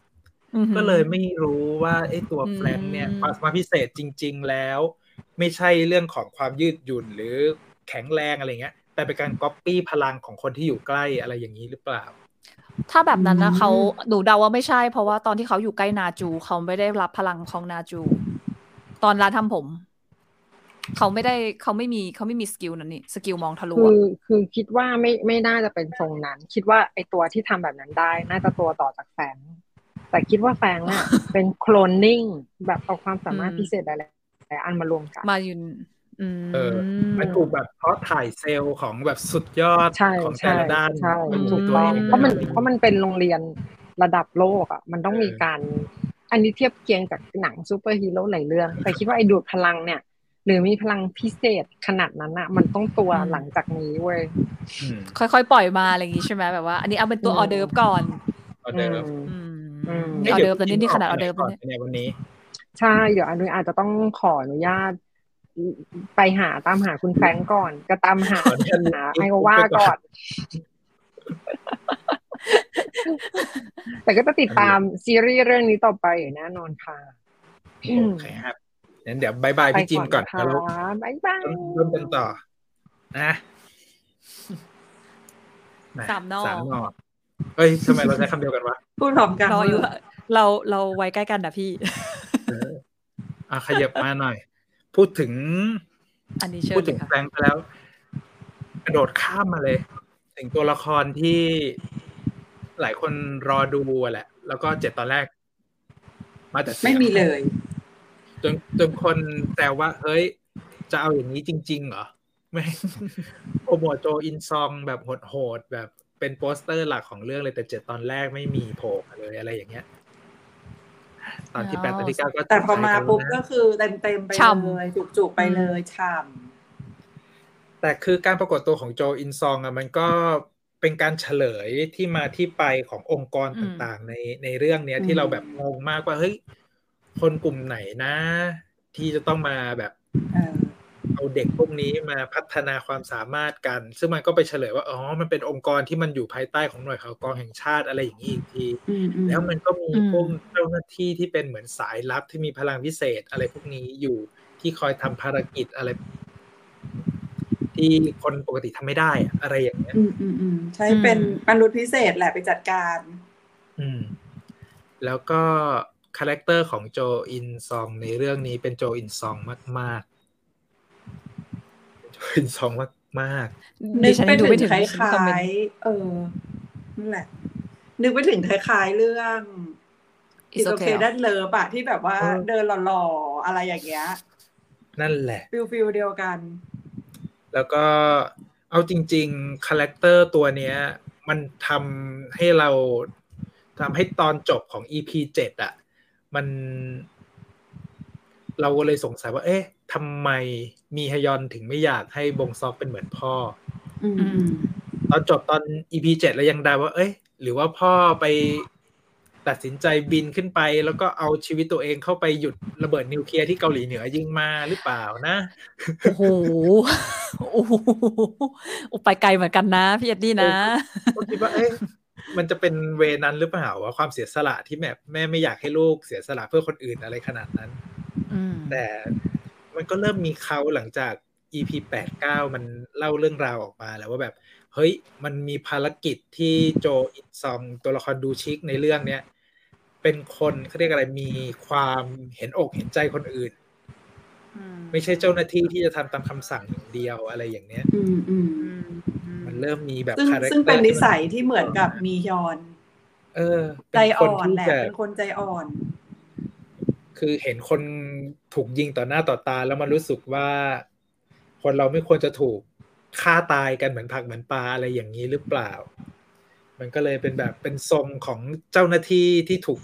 ก็เลยไม่รู้ว่าไอ้ตัวแฟรงค์เนี่ยความสามารถพิเศษจริงๆแล้วไม่ใช่เรื่องของความยืดหยุ่นหรือแข็งแรงอะไรเงี้ยแต่เป็นการก๊อปปี้พลังของคนที่อยู่ใกล้อะไรอย่างนี้หรือเปล่าถ้าแบบนั้นนะเขาหนูเดาว่าไม่ใช่เพราะว่าตอนที่เขาอยู่ใกล้นาจูเขาไม่ได้รับพลังของนาจูตอนร้านทำผม เขาไม่มีสกิลนั้นนี่สกิลมองทะลุคือคิดว่าไม่น่าจะเป็นทรงนั้นคิดว่าไอตัวที่ทำแบบนั้นได้น่าจะตัวต่อจากแฟงแต่คิดว่าแฟงอ่ะ เป็นโคลนนิ่งแบบเอาความสามารถพิเศษอะไรแต่อันมารวมกันมายืนมันถูกแบบเพราะถ่ายเซลล์ของแบบสุดยอดของแต่ละด้านถูกต้องเพราะมันเป็นโรงเรียนระดับโลกอ่ะมันต้องมีการอันนี้เทียบเคียงจากหนังซูเปอร์ฮีโร่หลายเรื่องแต่คิดว่าไอ้ดูดพลังเนี่ยหรือมีพลังพิเศษขนาดนั้นน่ะมันต้องตัวหลังจากนี้เว้ยค่อยๆปล่อยมาอะไรอย่างงี้ใช่มั้ยแบบว่าอันนี้เอาเป็นตัวออเดิร์ฟก่อนออเดิร์ฟออเดิร์ฟตอนนี้นี่ขนาดออเดิร์ฟเนี่ยวันนี้ใช่เดี๋ยวอันนี้อาจจะต้องขออนุญาตไปหาตามหาคุณแฟงก่อนก็ตามหากันนะให้ว่าก่อนแต่ก็จะติดตามซีรีส์เรื่องนี้ต่อไปอย่างแน่นอนค่ะโอเคครับงั้นเดี๋ยวบ๊ายบายพี่จิมก่อนนะลูกบ๊ายบายเริ่มกันต่อนะ3 นอกเอ้ยทำไมเราใช้คำเดียวกันวะพูดพร้อมกันรออยู่เราไว้ใกล้กันนะพี่อ่ะขยับมาหน่อยพูดถึงแฟงไปแล้วกระโดดข้ามมาเลยถึงตัวละครที่หลายคนรอดูแหละแล้วก็7ตอนแรกมาแต่ไม่มีเลยจนคนแต่ว่าเฮ้ยจะเอาอย่างนี้จริงๆเหรอไม่โอโมโจอินซองแบบโหดๆแบบเป็นโปสเตอร์หลักของเรื่องเลยแต่7ตอนแรกไม่มีโผล่เลยอะไรอย่างเงี้ยตอนที่8ตอนที่9ก็แต่พอมาปุ๊บก็คือเต็มๆไปเลยจุกๆไปเลยฉ่ำแต่คือการปรากฏตัวของโจอินซองอ่ะมันก็เป็นการเฉลยที่มาที่ไปขององค์กรต่างๆในเรื่องเนี้ยที่เราแบบงงมากว่าเฮ้ยคนกลุ่มไหนนะที่จะต้องมาแบบเอาเด็กพวกนี้มาพัฒนาความสามารถกันซึ่งมันก็ไปเฉลยว่าอ๋อมันเป็นองค์กรที่มันอยู่ภายใต้ของหน่วยข่าวกรองแห่งชาติอะไรอย่างนี้อีกทีแล้วมันก็มีพวกเจ้าหน้าที่ที่เป็นเหมือนสายลับที่มีพลังพิเศษอะไรพวกนี้อยู่ที่คอยทำภารกิจอะไรที่คนปกติทำไม่ได้อะไรอย่างเงี้ยใช้เป็นมนุษย์พิเศษแหละไปจัดการแล้วก็คาแรคเตอร์ของโจอินซองในเรื่องนี้เป็นโจอินซองมากๆโจอินซองมากนึกไปถึงคล้ายๆนั่นแหละนึกไปถึงคล้ายๆเรื่อง It's Okay That Love อ่ะที่แบบว่าเดินหล่อๆอะไรอย่างเงี้ยนั่นแหละฟิลเดียวกันแล้วก็เอาจริงๆคาแรคเตอร์ตัวเนี้ยมันทำให้ตอนจบของ EP 7 อ่ะมันเราเลยสงสัยว่าเอ๊ะทำไมมีฮยอนถึงไม่อยากให้บงซอกเป็นเหมือนพ่อตอนจบตอน EP 7 แล้วยังได้ว่าเอ๊ะหรือว่าพ่อไปตัดสินใจบินขึ้นไปแล้วก็เอาชีวิตตัวเองเข้าไปหยุดระเบิดนิวเคลียร์ที่เกาหลีเหนือยิงมาหรือเปล่านะโอ้โหไปไกลเหมือนกันนะพี่เอ็ดดี้นะผมคิดว่าเอ๊ะมันจะเป็นเวนั้นหรือเปล่าว่าความเสียสละที่แบบแม่ไม่อยากให้ลูกเสียสละเพื่อคนอื่นอะไรขนาดนั้นแต่มันก็เริ่มมีเขาหลังจาก EP 8-9 มันเล่าเรื่องราวออกมาแล้วว่าแบบเฮ้ยมันมีภารกิจที่โจอินซองตัวละครดูชิกในเรื่องเนี้ยเป็นคนเขาเรียกอะไรมีความเห็นอกเห็นใจคนอื่นไม่ใช่เจ้าหน้าที่ที่จะทำตามคำสั่งอย่างเดียวอะไรอย่างเนี้ยมันเริ่มมีแบบคาแรคเตอร์ซึ่งเป็นนิสัยที่เหมือนกับมียอนใจอ่อนแหละเป็นคนใจอ่อนคือเห็นคนถูกยิงต่อหน้าต่อตาแล้วมันรู้สึกว่าคนเราไม่ควรจะถูกฆ่าตายกันเหมือนผักเหมือนปลาอะไรอย่างนี้หรือเปล่ามันก็เลยเป็นแบบเป็นทรงของเจ้าหน้าที่ที่ถูก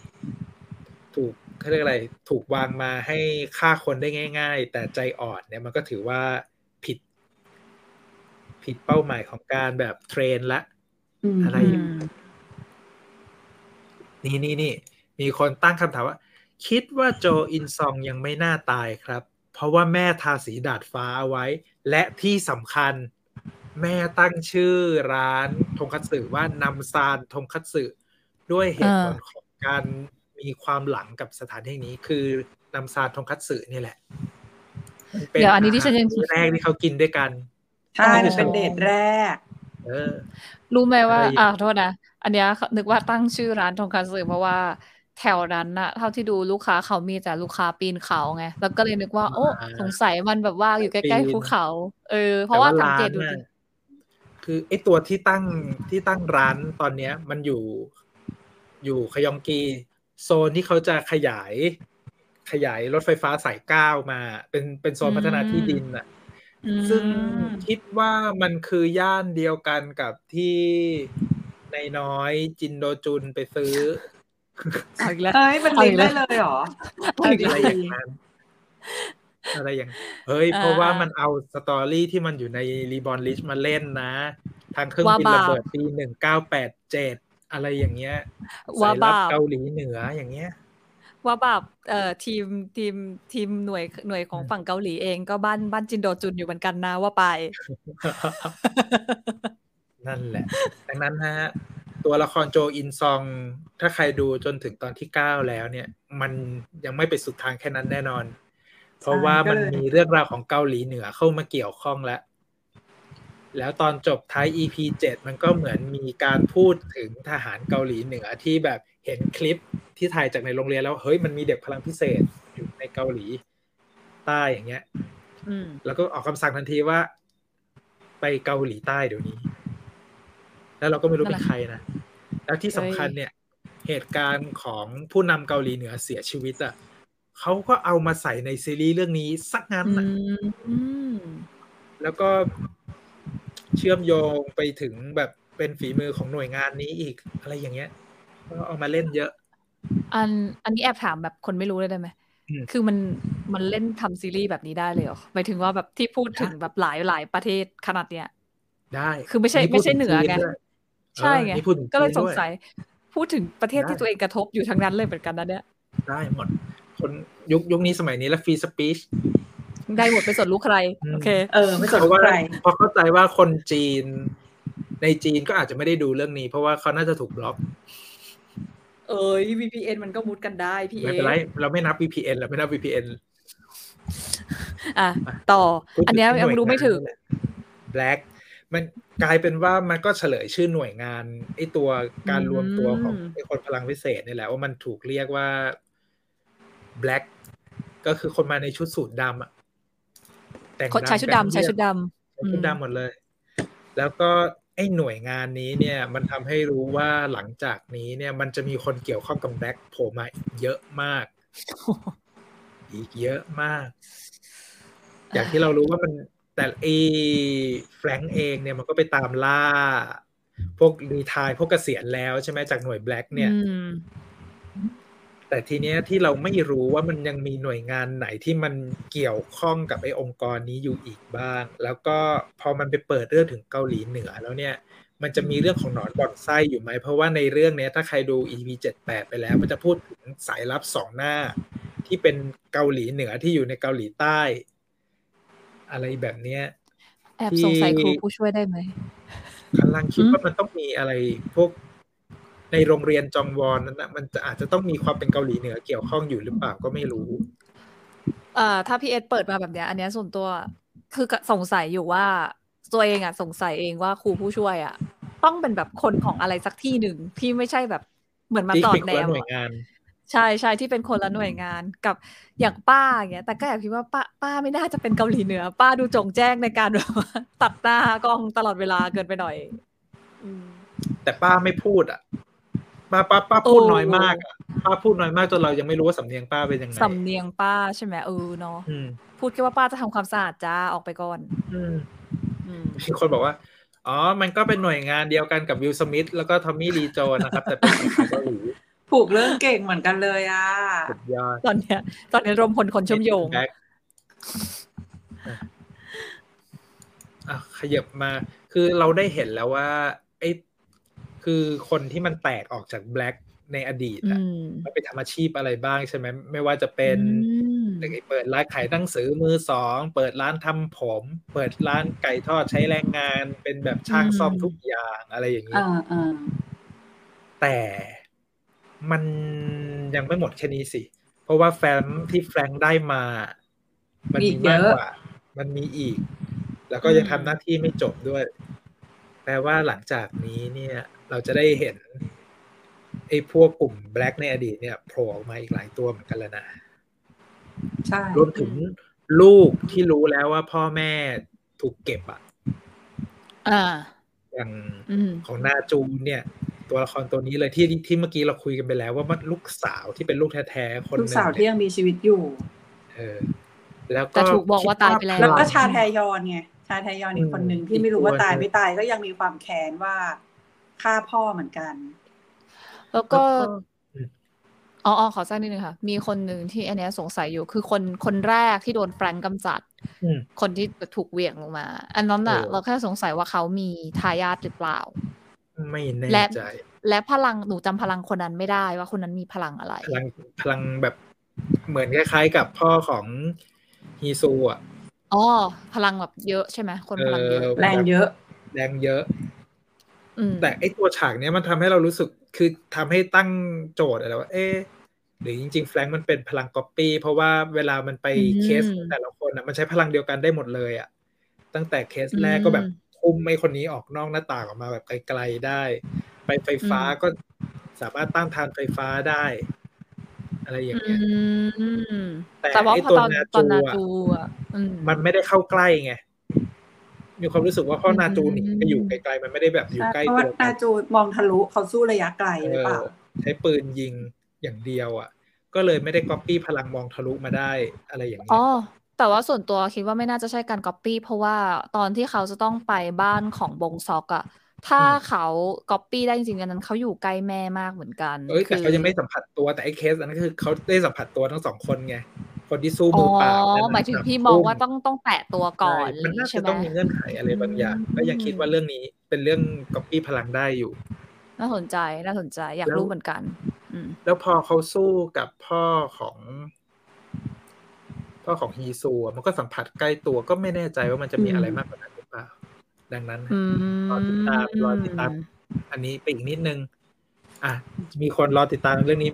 เค้าเรียกอะไรถูกวางมาให้ฆ่าคนได้ง่ายๆแต่ใจอ่อนเนี่ยมันก็ถือว่าผิดเป้าหมายของการแบบเทรนละอะไรนี่มีคนตั้งคำถามว่าคิดว่าโจอินซองยังไม่น่าตายครับเพราะว่าแม่ทาสีดาดฟ้าเอาไว้และที่สำคัญแม่ตั้งชื่อร้านทงคัตสึว่านำซานทงคัตสึด้วยเหตุผลของการมีความหลังกับสถานที่นี้คือนำซานทงคัตสึนี่แหละเป็นอันนี้ที่ฉันยังแรกที่เขากินด้วยกันใช่เป็นเดทแรกรู้ไหมว่าโทษนะอันเนี้ยนึกว่าตั้งชื่อร้านทงคัตสึเพราะว่า แถวนั้นน่ะเท่าที่ดูลูกค้าเขามีแต่ลูกค้าปีนเขาไงแล้วก็เลยนึกว่าโอ้สงสัยมันแบบว่าอยู่ใกล้ๆภูเขาเพราะว่าสังเกตดูคือไอ้ตัวที่ตั้งร้านตอนนี้มันอยู่ขยองกีโซนที่เขาจะขยายรถไฟฟ้าสาย9มาเป็นโซนพัฒนาที่ดินน่ะซึ่งคิดว่ามันคือย่านเดียวกันกับที่นายน้อยจินโดจุนไปซื้อมันลิงก์ได้เลยหรออะไรอย่างนั้นอะไรอย่างเพราะว่ามันเอาสตอรี่ที่มันอยู่ในรีบอร์นลิชมาเล่นนะทางเครื่องบินระเบิดปี1987อะไรอย่างเงี้ยสายลับเกาหลีเหนืออย่างเงี้ยว่าแบบทีมหน่วยของฝั่งเกาหลีเองก็บ้านจินโดจุนอยู่เหมือนกันนะว่าไปนั่นแหละดังนั้นฮะตัวละครโจอินซองถ้าใครดูจนถึงตอนที่9แล้วเนี่ยมันยังไม่ไปสุดทางแค่นั้นแน่นอนเพราะว่ามันมีเรื่องราวของเกาหลีเหนือเข้ามาเกี่ยวข้องแล้วตอนจบท้าย EP 7มันก็เหมือนมีการพูดถึงทหารเกาหลีเหนือที่แบบเห็นคลิปที่ถ่ายจากในโรงเรียนแล้วเฮ้ยมันมีเด็กพลังพิเศษอยู่ในเกาหลีใต้อย่างเงี้ยแล้วก็ออกคำสั่งทันทีว่าไปเกาหลีใต้เดี๋ยวนี้แล้วเราก็ไม่รู้เป็นใครนะแล้วที่สำคัญเนี่ยเหตุการณ์ของผู้นำเกาหลีเหนือเสียชีวิตอ่ะเขาก็เอามาใส่ในซีรีส์เรื่องนี้สักงั้นนะแล้วก็เชื่อมโยงไปถึงแบบเป็นฝีมือของหน่วยงานนี้อีกอะไรอย่างเงี้ยก็เอามาเล่นเยอะอันนี้แอบถามแบบคนไม่รู้ได้ไหมคือมันเล่นทำซีรีส์แบบนี้ได้เลยเหรอหมายถึงว่าแบบที่พูดถึงแบบหลายประเทศขนาดเนี้ยได้คือไม่ใช่เหนือไงใช่ไงก็เลยสงสัยพูดถึงประเทศที่ตัวเองกระทบอยู่ทั้งนั้นเลยเหมือนกันนะเนี่ยได้หมดคนยุคนี้สมัยนี้แล้วฟรีสปีชได้หมดไปสนลูกใครโอเคไม่สนลูกใครเพราะเข้าใจว่าคนจีนในจีนก็อาจจะไม่ได้ดูเรื่องนี้เพราะว่าเขาน่าจะถูกบล็อกVPN มันก็มุดกันได้พี่เอไม่เป็นไรเราไม่นับ VPN เราไม่นับ VPN ต่ออันนี้ยังรู้ไม่ถึง Black มันกลายเป็นว่ามันก็เฉลยชื่อหน่วยงานไอ้ตัวการรวมตัวของไอ้คนพลังพิเศษนี่แหละว่ามันถูกเรียกว่า Black ก็คือคนมาในชุดสูทดำอ่ะแต่งใช้ชุดดำหมดเลยแล้วก็ไอ้หน่วยงานนี้เนี่ยมันทำให้รู้ว่าหลังจากนี้เนี่ยมันจะมีคนเกี่ยวข้องกับแบล็คโผล่มาเยอะมากอีกเยอะมากอย่างที่เรารู้ว่ามันแต่เอแฟรงค์เองเนี่ยมันก็ไปตามล่าพวกรีไทร์พวกเกษียณแล้วใช่ไหมจากหน่วยแบล็คเนี่ยแต่ทีเนี้ยที่เราไม่รู้ว่ามันยังมีหน่วยงานไหนที่มันเกี่ยวข้องกับไอ้องค์กรนี้อยู่อีกบ้างแล้วก็พอมันไปเปิดเรื่องถึงเกาหลีเหนือแล้วเนี่ยมันจะมีเรื่องของหนอนบ่อนไส้อยู่ไหมเพราะว่าในเรื่องเนี้ยถ้าใครดู EP 78ไปแล้วมันจะพูดถึงสายลับสองหน้าที่เป็นเกาหลีเหนือที่อยู่ในเกาหลีใต้อะไรแบบเนี้ยแอบสงสัยครูผู้ช่วยได้ไหมกำลังคิดว่ามันต้องมีอะไรพวกในโรงเรียนจองวอนนั้นนะมันอาจจะต้องมีความเป็นเกาหลีเหนือเกี่ยวข้องอยู่หรือเปล่าก็ไม่รู้ถ้าพี่เอสเปิดมาแบบเนี้ยอันเนี้ยส่วนตัวคือสงสัยอยู่ว่าตัวเองอ่ะสงสัยเองว่าครูผู้ช่วยอ่ะต้องเป็นแบบคนของอะไรสักที่หนึ่งที่ไม่ใช่แบบเหมือนมาตอดแนวใช่ใช่ที่เป็นคนละหน่วยงานกับอย่างป้าอย่างเงี้ยแต่ก็แอบคิดว่าป้าไม่น่าจะเป็นเกาหลีเหนือป้าดูจงแจ้งในการแบบตัดหน้ากล้องตลอดเวลาเกินไปหน่อยแต่ป้าไม่พูดอ่ะป้าพูดน้อยมากป้าพูดน้อยมากจนเรายังไม่รู้ว่าสำเนียงป้าเป็นยังไงสำเนียงป้าใช่ไหมเนาะพูดแค่ว่าป้าจะทำความสะอาดจ้าออกไปก่อนมีคนบอกว่าอ๋อมันก็เป็นหน่วยงานเดียวกันกับวิลสมิธแล้วก็ทอมมี่ลีโจนนะครับแต่เป็นของเกาหลีผูกเรื่องเก่งเหมือนกันเลยอ่ะสุดยอดตอนนี้รวมพลคนเชื่อมโยงขยับมาคือเราได้เห็นแล้วว่าไอ้คือคนที่มันแตกออกจากแบล็คในอดีตอ่ะมันไปทำอาชีพอะไรบ้างใช่ไหมไม่ว่าจะเป็นเปิดร้านขายหนังสือมือสองเปิดร้านทำผมเปิดร้านไก่ทอดใช้แรงงานเป็นแบบช่างซ่อมทุกอย่างอะไรอย่างนี้แต่มันยังไม่หมดแค่นี้สิเพราะว่าแฟ้มที่แฟรงค์ได้มามันมีมากกว่ามันมีอีกแล้วก็ยังทำหน้าที่ไม่จบด้วยแปลว่าหลังจากนี้เนี่ยเราจะได้เห็น ไอ้พวกกลุ่มแบล็คในอดีตเนี่ยโผล่ออกมาอีกหลายตัวเหมือนกันแล้วนะใช่รวมถึงลูกที่รู้แล้วว่าพ่อแม่ถูกเก็บอ่ะอย่างของนาจูมเนี่ยตัวละครตัวนี้เลยที่เมื่อกี้เราคุยกันไปแล้วว่ามันลูกสาวที่เป็นลูกแท้ๆคนนึงลูกสาวที่ยังมีชีวิตอยู่แล้วก็ถูกบอกว่าตายไปแล้วแล้วก็ชาแทยอนไงชาแทยอนอีกคนนึงที่ไม่รู้ว่าตายไม่ตายก็ยังมีความแค้นว่าฆ่าพ่อเหมือนกันแล้วก็อ๋อขอแทรกนิดนึงค่ะมีคนนึงที่อันนี้สงสัยอยู่คือคนแรกที่โดนแฟรงก์กำจัดคนที่ถูกเหวี่ยงลงมาอันนั้นน่ะเราแค่สงสัยว่าเขามีทายาทหรือเปล่าไม่แน่ใจและพลังหนูจำพลังคนนั้นไม่ได้ว่าคนนั้นมีพลังอะไรพลังแบบเหมือนคล้ายๆกับพ่อของฮีซูอ่ะอ๋อพลังแบบเยอะใช่ไหมคนพลังเยอะแรงเยอะแต่ไอ้ตัวฉากเนี้ยมันทำให้เรารู้สึกคือทำให้ตั้งโจทย์อะไรว่าเอ๊ะหรือจริงๆแฟรงค์มันเป็นพลังก๊อปปี้เพราะว่าเวลามันไปเคสแต่ละคนอ่ะมันใช้พลังเดียวกันได้หมดเลยอ่ะตั้งแต่เคสแรกก็แบบทุ่มไอ้คนนี้ออกนอกหน้าต่างออกมาแบบไกลๆได้ไปไฟฟ้าก็สามารถต้านทานไฟฟ้าได้อะไรอย่างเงี้ยแต่ว่าตอนนาจูอ่ะมันไม่ได้เข้าใกล้ไงมีความรู้สึกว่าพ่อนาจูนี่ไปอยู่ไกลๆมันไม่ได้แบบอยู่ใกล้ตัวนาจูมองทะลุเขาสู้ระยะไกลหรือเปล่าใช้ปืนยิงอย่างเดียวอ่ะก็เลยไม่ได้ก๊อปปี้พลังมองทะลุมาได้อะไรอย่างนี้อ๋อแต่ว่าส่วนตัวคิดว่าไม่น่าจะใช่การก๊อปปี้เพราะว่าตอนที่เขาจะต้องไปบ้านของบงซอกอ่ะถ้าเขาก๊อปปี้ได้จริงๆนั้นเขาอยู่ใกล้แม่มากเหมือนกันแต่เขายังไม่สัมผัสตัวแต่ไอ้เคสอันนั้นคือเขาได้สัมผัสตัวทั้งสองคนไงคนที่สู้มือเปล่าหมายถึงพี่มองว่าต้องแตะตัวก่อนมันน่าจะต้องมีเงื่อนไขอะไรบางอย่างก็ยังคิดว่าเรื่องนี้เป็นเรื่องก๊อปปี้พลังได้อยู่น่าสนใจอยากรู้เหมือนกันแล้วพอเขาสู้กับพ่อของฮีซูมันก็สัมผัสใกล้ตัวก็ไม่แน่ใจว่ามันจะมีอะไรมากกว่านั้นหรือเปล่าดังนั้นรอติดตามอันนี้ไปอีกนิดนึงอ่ะมีคนรอติดตามเรื่องนี้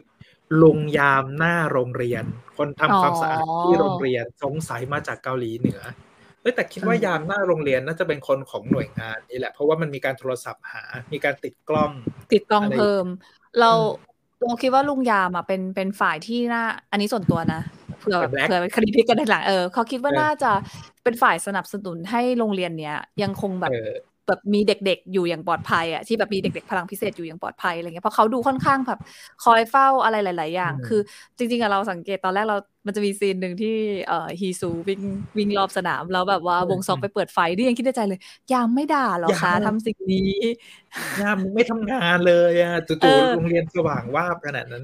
ลุงยามหน้าโรงเรียนคนทำความสะอาดที่โรงเรียนสงสัยมาจากเกาหลีเหนือแต่คิดว่ายามหน้าโรงเรียนน่าจะเป็นคนของหน่วยงานนี่แหละเพราะว่ามันมีการโทรศัพท์หามีการติดกล้องเพิ่มเราคิดว่าลุงยามอ่ะเป็นฝ่ายที่น่าอันนี้ส่วนตัวนะเผื่อคดีพิกกันในหลังเขาคิดว่าน่าจะเป็นฝ่ายสนับสนุนให้โรงเรียนเนี้ยยังคงแบบมีเด็กๆอยู่อย่างปลอดภัยอ่ะที่แบบมีเด็กๆพลังพิเศษอยู่อย่างปลอดภัยอะไรเงี้ยเพราะเขาดูค่อนข้างแบบคอยเฝ้าอะไรหลายๆอย่างคือจริงๆอ่ะเราสังเกตตอนแรกเรามันจะมีซีนนึงที่ฮีซูวิ่งรอบสนามแล้วแบบว่าวงซอกไปเปิดไฟนี่ยังคิดในใจเลยยามไม่ด่าหรอคะทำสิ่งนี้ยามไม่ทำงานเลยอ่ะจู่ๆโรงเรียนสว่างวาบขนาดนั้น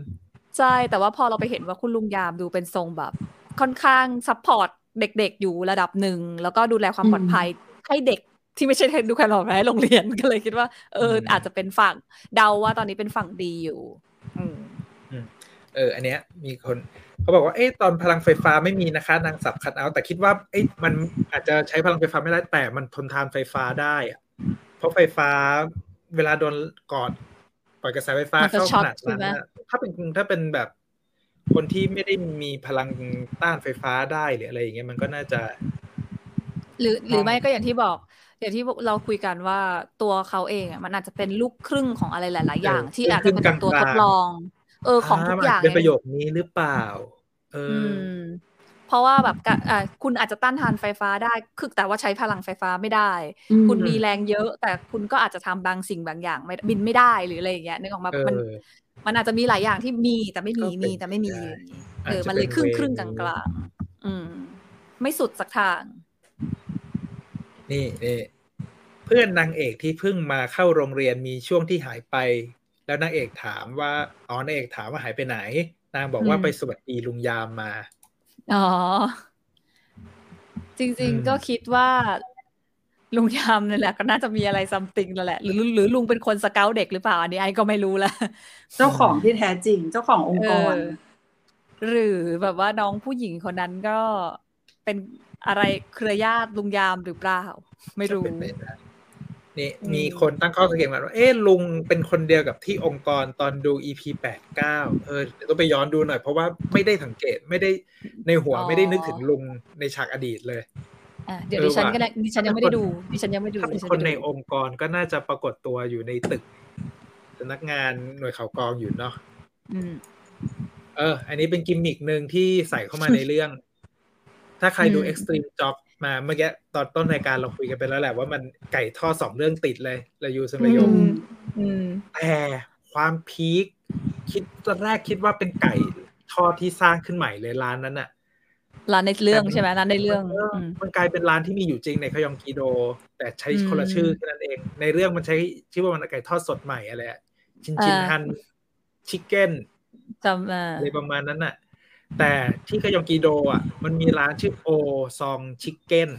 ใช่แต่ว่าพอเราไปเห็นว่าคุณลุงยามดูเป็นทรงแบบค่อนข้างซัพพอร์ตเด็กๆอยู่ระดับนึงแล้วก็ดูแลความปลอดภัยให้เด็กที่ไม่ใช่ดูแคลร์แพ้โรงเรียนก็เลยคิดว่าอาจจะเป็นฝั่งเดาว่าตอนนี้เป็นฝั่งดีอยู่อันเนี้ยมีคนเขาบอกว่าเอ๊ะตอนพลังไฟฟ้าไม่มีนะคะนางสับคัทเอาท์แต่คิดว่าเอ๊ะมันอาจจะใช้พลังไฟฟ้าไม่ได้แต่มันทนทานไฟฟ้าได้อะเพราะไฟฟ้าเวลาโดนกอดปล่อยกระแสไฟฟ้าเข้าขนาดนั้นถ้าเป็นแบบคนที่ไม่ได้มีพลังต้านไฟฟ้าได้หรืออะไรอย่างเงี้ยมันก็น่าจะหรือไม่ก็อย่างที่เราคุยกันว่าตัวเขาเองอ่ะมันอาจจะเป็นลูกครึ่งของอะไรหลายๆอย่างที่อาจจะเป็นตัวทดลองของทุกอย่างเป็นประโยคนี้หรือเปล่าเพราะว่าแบบคุณอาจจะต้านทานไฟฟ้าได้คือแต่ว่าใช้พลังไฟฟ้าไม่ได้คุณมีแรงเยอะแต่คุณก็อาจจะทำบางสิ่งบางอย่างบินไม่ได้หรืออะไรอย่างเงี้ยนึกออกมามันอาจจะมีหลายอย่างที่มีแต่ไม่มีแต่ไม่มีมันเลยครึ่งกลางๆไม่สุดสักทางนี่เพื่อนนางเอกที่เพิ่งมาเข้าโรงเรียนมีช่วงที่หายไปแล้วนางเอกถามว่านางเอกถามว่าหายไปไหนนางบอกว่าไปสวัสดีลุงยามมาอ๋อจริงๆก็คิดว่าลุงยามนั่นแหละก็น่าจะมีอะไรซัมติงแล้วแหละหรือลุงเป็นคนสเกาต์เด็กหรือเปล่าอันนี้ไอ้ก็ไม่รู้ละเจ้าของที่แท้จริงเจ้าขององค์กรหรือแบบว่าน้องผู้หญิงคนนั้นก็เป็นอะไรเครือญาติลุงยามหรือเปล่าไม่รู้นี่มีคนตั้งข้อสังเกตว่าลุงเป็นคนเดียวกับที่องค์กรตอนดู EP 89เดี๋ยวต้องไปย้อนดูหน่อยเพราะว่าไม่ได้สังเกตไม่ได้ในหัวไม่ได้นึกถึงลุงในฉากอดีตเลยเดี๋ยวดิฉันยังไม่ได้ดูถ้าเป็นคนในองค์กรก็น่าจะปรากฏตัวอยู่ในตึก สำนักงานหน่วยข่าวกรองอยู่เนาะอันนี้เป็นกิมมิกนึงที่ใส่เข้ามาในเรื่องถ้าใครดู Extreme Job มาเมื่อกี้ตอนต้นรายการเราคุยกันไปแล้วแหละว่ามันไก่ทอด2เรื่องติดเลยระยูซึงระยมแต่ความพีคคิดตอนแรกคิดว่าเป็นไก่ทอดที่สร้างขึ้นใหม่เลยร้านนั้นน่ะร้านในเรื่องใช่ไหมร้านในเรื่องมันกลายเป็นร้านที่มีอยู่จริงในคยองกีโดแต่ใช้คนละชื่อแค่นั้นเองในเรื่องมันใช้ชื่อว่ามันไก่ทอดสดใหม่อะไรอ่ะชินฮันชิคเก้นอะไรประมาณนั้นน่ะแต่ที่คยองกีโดอ่ะมันมีร้านชื่อโอซองชิคเก้น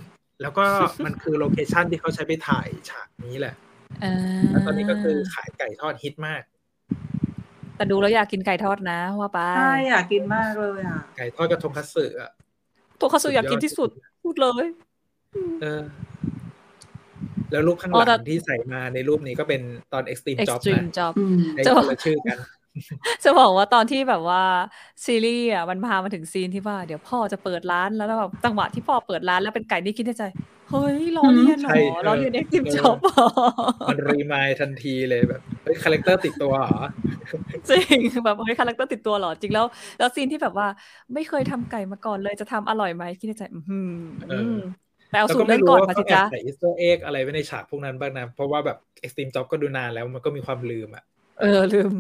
แล้วก็มันคือโลเคชั่นที่เขาใช้ไปถ่ายฉากนี้แหละแล้วตอนนี้ก็คือขายไก่ทอดฮิตมากแต่ดูแล้วอยากกินไก่ทอดนะว่าไปใช่อยากกินมากเลยอ่ะไก่ทอดกับทงคัตสึอ่ะทงคัตสึอยากกินที่สุดพูดเลยแล้วรูปข้างหลังที่ใส่มาในรูปนี้ก็เป็นตอน Extreme Job นะจะบอกชื่อกันจะบอกว่าตอนที่แบบว่าซีรีส์อ่ะมันพามาถึงซีนที่ว่าเดี๋ยวพ่อจะเปิดร้านแล้วแบบจังหวะที่พ่อเปิดร้านแล้วเป็นไก่นี่คิดในใจเฮ้ยล้อเลียนหรอล้อเลียน Extreme Job มันรีมายทันทีเลยแบบเฮ้ยคาแรคเตอร์ติดตัวเหรอจริงแบบเฮ้ยคาแรคเตอร์ติดตัวเหรอจริงแล้วซีนที่แบบว่าไม่เคยทำไก่มาก่อนเลยจะทำอร่อยไหมคิดในใจแต่เอาสูตรเรื่องก่อนมาสิจ๊ะใส่อีสเตอร์เอ็กอะไรไว้ในฉากพวกนั้นบ้างนะเพราะว่าแบบ Extreme Job ก็ดูนานแล้วมันก็มีความลืมอ่ะลืม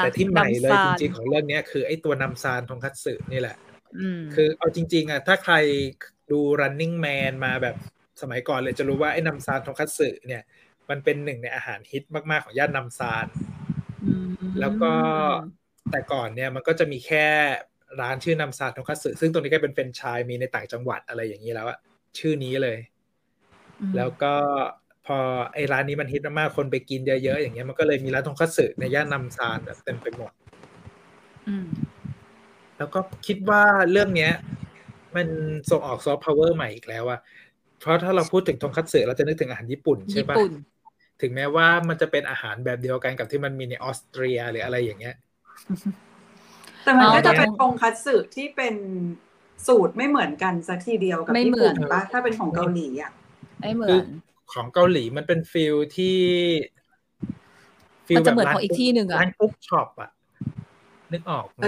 แต่ที่ใหม่เลยจริงๆของเรื่องนี้คือไอ้ตัวนำซานทงคัตสึนี่แหละคือเอาจริงๆอ่ะถ้าใครดู Running Man มาแบบสมัยก่อนเลยจะรู้ว่าไอ้นำซานทงคัตสึเนี่ยมันเป็นหนึ่งในอาหารฮิตมากๆของย่านนำซานแล้วก็แต่ก่อนเนี่ยมันก็จะมีแค่ร้านชื่อนำซานทงคัตสึซึ่งตรงนี้ก็เป็นแฟรนไชส์มีในต่างจังหวัดอะไรอย่างนี้แล้วอะชื่อนี้เลยแล้วก็พอไอ้ร้านนี้มันฮิตมากๆคนไปกินเยอะๆอย่างเงี้ยมันก็เลยมีร้านทงคัตสึในย่านนำซานแบบเต็มไปหมดแล้วก็คิดว่าเรื่องเนี้ยมันส่งออกซอฟต์พาวเวอร์ใหม่อีกแล้วอะเพราะถ้าเราพูดถึงทงคัตสึเราจะนึกถึงอาหารญี่ปุ่นใช่ปะถึงแม้ว่ามันจะเป็นอาหารแบบเดียวกันกับที่มันมีในออสเตรียหรืออะไรอย่างเงี้ยแต่มันก็จะเป็นทงคัตสึที่เป็นสูตรไม่เหมือนกันสักทีเดียวกับญี่ปุ่นปะถ้าเป็นของเกาหลีอ่ะไม่เหมือนของเกาหลีมันเป็นฟิลที่ฟิลแบบร้านของอีกที่นึงอ่ะร้านปุ๊บช็อปอ่ะนึกออกมั้ย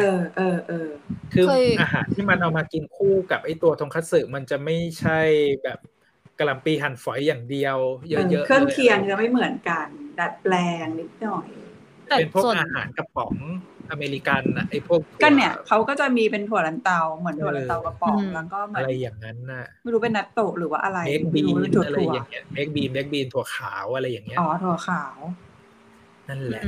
คืออาหารที่มันเอามากินคู่กับไอ้ตัวทงคัตสึมันจะไม่ใช่แบบกะหล่ำปีหั่นฝอยอย่างเดียวเยอะๆเครื่องเคียงจะไม่เหมือนกันดัดแปลงนิดหน่อยเป็นพวกอาหารกระป๋องอเมริกันน่ะไอ้พวกก็เนี่ยเขาก็จะมีเป็นถั่วลันเตาเหมือนถั่วลันเตากระป๋องแล้วก็อะไรอย่างนั้นน่ะไม่รู้เป็นนัตโตะหรือว่าอะไรเบคบีนอะไรอย่างเงี้ยเบคบีนถั่วขาวอะไรอย่างเงี้ยอ๋อถั่วขาวนั่นแหละ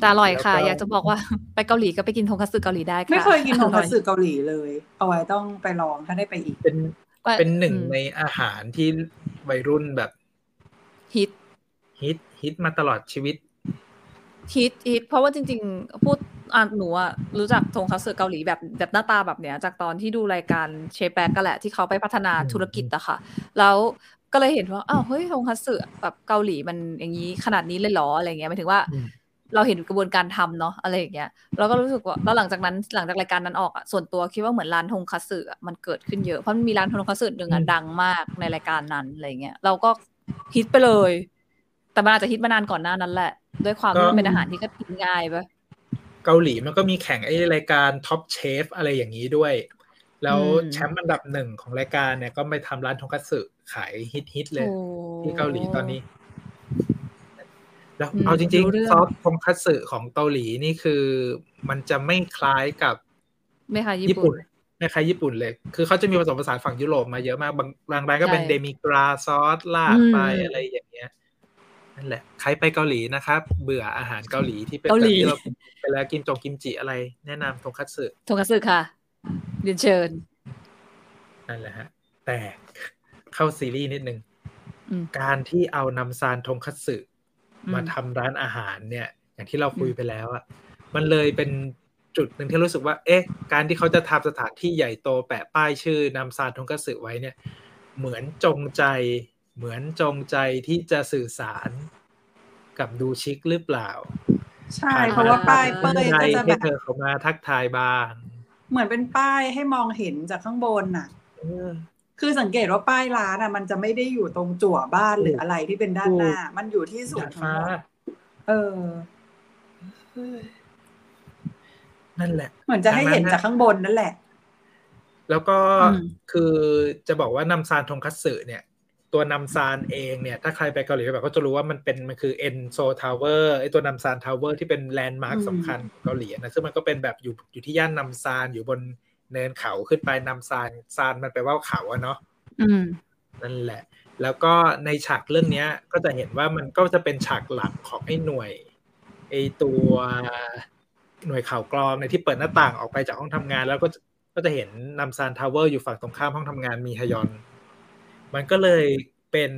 แต่อร่อยค่ะอยากจะบอกว่าไปเกาหลีก็ไปกินทงคัตสึเกาหลีได้ค่ะไม่เคยกินทงคัตสึเกาหลีเลยเอาไว้ต้องไปลองถ้าได้ไปอีกเป็นหนึ่งในอาหารที่วัยรุ่นแบบฮิตมาตลอดชีวิตฮิตเพราะว่าจริงๆพูดหนูอะรู้จักทงคัตสึเกาหลีแบบหน้าตาแบบเนี้ยจากตอนที่ดูรายการเชฟแบ็กก็แหละที่เขาไปพัฒนาธุรกิจอะค่ะแล้วก็เลยเห็นว่าอ้าวเฮ้ยทงคัตสึแบบเกาหลีมันอย่างนี้ขนาดนี้เลยเหรออะไรเงี้ยหมายถึงว่าเราเห็นกระบวนการทำเนาะอะไรอย่างเงี้ยแล้วก็รู้สึกว่าแล้วหลังจากรายการนั้นออกอ่ะส่วนตัวคิดว่าเหมือนร้านทงคัตสึมันเกิดขึ้นเยอะเพราะมันมีร้านทงคัตสึนึงอ่ะดังมากในรายการนั้นอะไรเงี้ยเราก็ฮิตไปเลยแต่มันอาจจะฮิตมานานก่อนหน้านั้นแหละด้วยความที่เป็นอาหารที่ก็กินง่ายป่ะเกาหลีมันก็มีแข่งไอ้รายการ Top Chef อะไรอย่างนี้ด้วยแล้วแชมป์อันดับ1ของรายการเนี่ยก็ไปทำร้านทงคัตสึขายฮิตๆเลยที่เกาหลีตอนนี้แล้วเอาจริงๆซอสทงคัตสึของเกาหลีนี่คือมันจะไม่คล้ายกับไม่คล้ายญี่ปุ่นไม่คล้ายญี่ปุ่นเลยคือเขาจะมีผสมผสานฝั่งยุโรปมาเยอะมากบางรายก็เป็นเดมิกราซอสลาดไปอะไรอย่างเงี้ยนั่นแหละใครไปเกาหลีนะครับเบื่ออาหารเกาหลีที่เป็นแบบที่เราไปแล้วกินจงกิมจิอะไรแนะนำทงคัตสึค่ะเรียนเชิญนั่นแหละฮะแต่เข้าซีรีส์นิดนึงการที่เอานำซานทงคัตสึมาทำร้านอาหารเนี่ยอย่างที่เราคุยไปแล้วอ่ะมันเลยเป็นจุดหนึ่งที่รู้สึกว่าเอ๊ะการที่เขาจะทำสถานที่ใหญ่โตแปะป้ายชื่อนำซานทงคัตสึไว้เนี่ยเหมือนจงใจที่จะสื่อสารกับดูชิคหรือเปล่าใช่เพราะว่าป้ายเปิดก็จะแบบให้เธอเข้ามาทักทายบ้างเหมือนเป็นป้ายให้มองเห็นจากข้างบนน่ะคือสังเกตว่าป้ายร้านอ่ะมันจะไม่ได้อยู่ตรงจั่วบ้านหรืออะไรที่เป็นด้านหน้ามันอยู่ที่สุด เออนั่นแหละเหมือนจะให้เห็นจากข้างบนนั่นแหละแล้วก็คือจะบอกว่านำซานทงคัตสึเนี่ยตัวนำซานเองเนี่ยถ้าใครไปเกาหลีแบบก็จะรู้ว่ามันคือเอ็นโซทาวเวอร์ไอ้ตัวนำซานทาวเวอร์ที่เป็นแลนด์มาร์คสำคัญของเกาหลีนะซึ่งมันก็เป็นแบบอยู่ที่ย่านนำซานอยู่บนเนินเขาขึ้นไปนำซานซานมันแปลว่าเขาอะเนาะนั่นแหละแล้วก็ในฉากเรื่องนี้ก็จะเห็นว่ามันก็จะเป็นฉากหลักของไอ้หน่วยไอ้ตัวหน่วยข่าวกรองในที่เปิดหน้าต่างออกไปจากห้องทำงานแล้วก็จะเห็นนำซานทาวเวอร์อยู่ฝั่งตรงข้ามห้องทำงานมีฮยอนมันก็เลยเป็น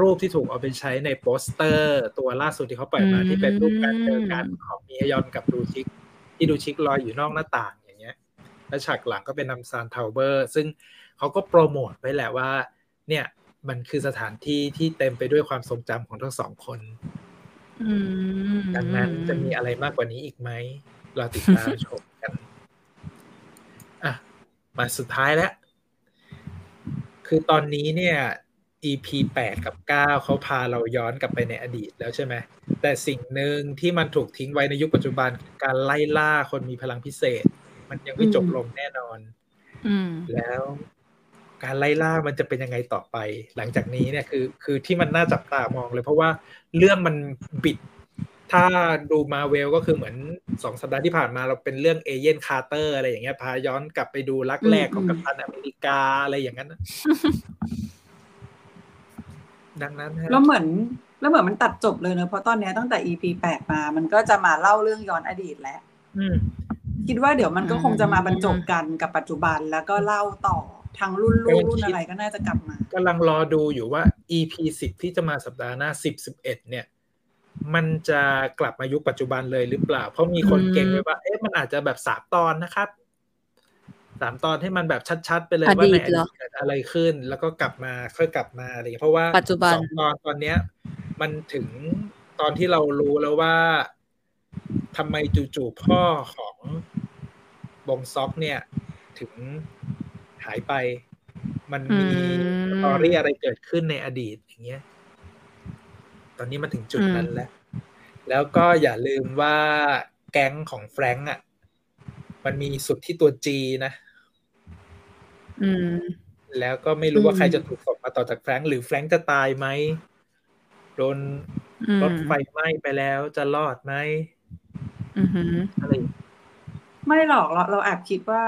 รูปที่ถูกเอาไปใช้ในโปสเตอร์ตัวล่าสุดที่เขาปล่อยมาที่เป็นรูปการเจอกันของมีฮยอนกับดูชิกที่ดูชิกลอยอยู่นอกหน้าต่างอย่างเงี้ยและฉากหลังก็เป็นนำซานทาวเวอร์ซึ่งเขาก็โปรโมทไว้แหละว่าเนี่ยมันคือสถานที่ที่เต็มไปด้วยความทรงจำของทั้งสองคนดังนั้นจะมีอะไรมากกว่านี้อีกไหมเราติดตามชมกันอ่ะมาสุดท้ายแล้วคือตอนนี้เนี่ย EP 8 กับ 9 เขาพาเราย้อนกลับไปในอดีตแล้วใช่ไหมแต่สิ่งหนึ่งที่มันถูกทิ้งไว้ในยุคปัจจุบันคือการไล่ล่าคนมีพลังพิเศษมันยังไม่จบลงแน่นอนแล้วการไล่ล่ามันจะเป็นยังไงต่อไปหลังจากนี้เนี่ยคือที่มันน่าจับตามองเลยเพราะว่าเรื่องมันบิดถ้าดู Marvel ก็คือเหมือน2สัปดาห์ที่ผ่านมาเราเป็นเรื่องเอเจนต์คาร์เตอร์อะไรอย่างเงี้ยพาย้อนกลับไปดูรักแรกของกัปตันอเมริกาอะไรอย่างนั้นดังนั้นแล้วเหมือนมันตัดจบเลยเนอะเพราะตอนนี้ตั้งแต่ EP 8 มามันก็จะมาเล่าเรื่องย้อนอดีตแล้วคิดว่าเดี๋ยวมันก็คงจะมาบรรจบกันกับปัจจุบันแล้วก็เล่าต่อทางรุ่นลูกรุ่นอะไรก็น่าจะกลับมากำลังรอดูอยู่ว่า EP 10 ที่จะมาสัปดาห์หน้า 10-11 เนี่ยมันจะกลับมายุคปัจจุบันเลยหรือเปล่าเพราะมีคนเก่งไว้ว่าเอ๊ะมันอาจจะแบบ3ตอนนะครับ3ตอนให้มันแบบชัดๆไปเลยว่าในอดีตเกิดอะไรขึ้นแล้วก็กลับมาค่อยกลับมาอะไรอย่างเงี้ยเพราะว่า2ตอนเนี้ยมันถึงตอนที่เรารู้แล้วว่าทำไมจู่ๆพ่อของบงซอกเนี่ยถึงหายไปมันมีสตอรี่อะไรเกิดขึ้นในอดีตอย่างเงี้ยตอนนี้มาถึงจุดนั้นแล้วแล้วก็อย่าลืมว่าแก๊งของแฟรงค์อ่ะมันมีสุดที่ตัว G นะแล้วก็ไม่รู้ว่าใครจะถูกส่งมาต่อจากแฟรงค์หรือแฟรงค์จะตายไหมโดนรถไฟไหม้ไปแล้วจะรอดไหมอะไรไม่หรอกเราแอบคิดว่า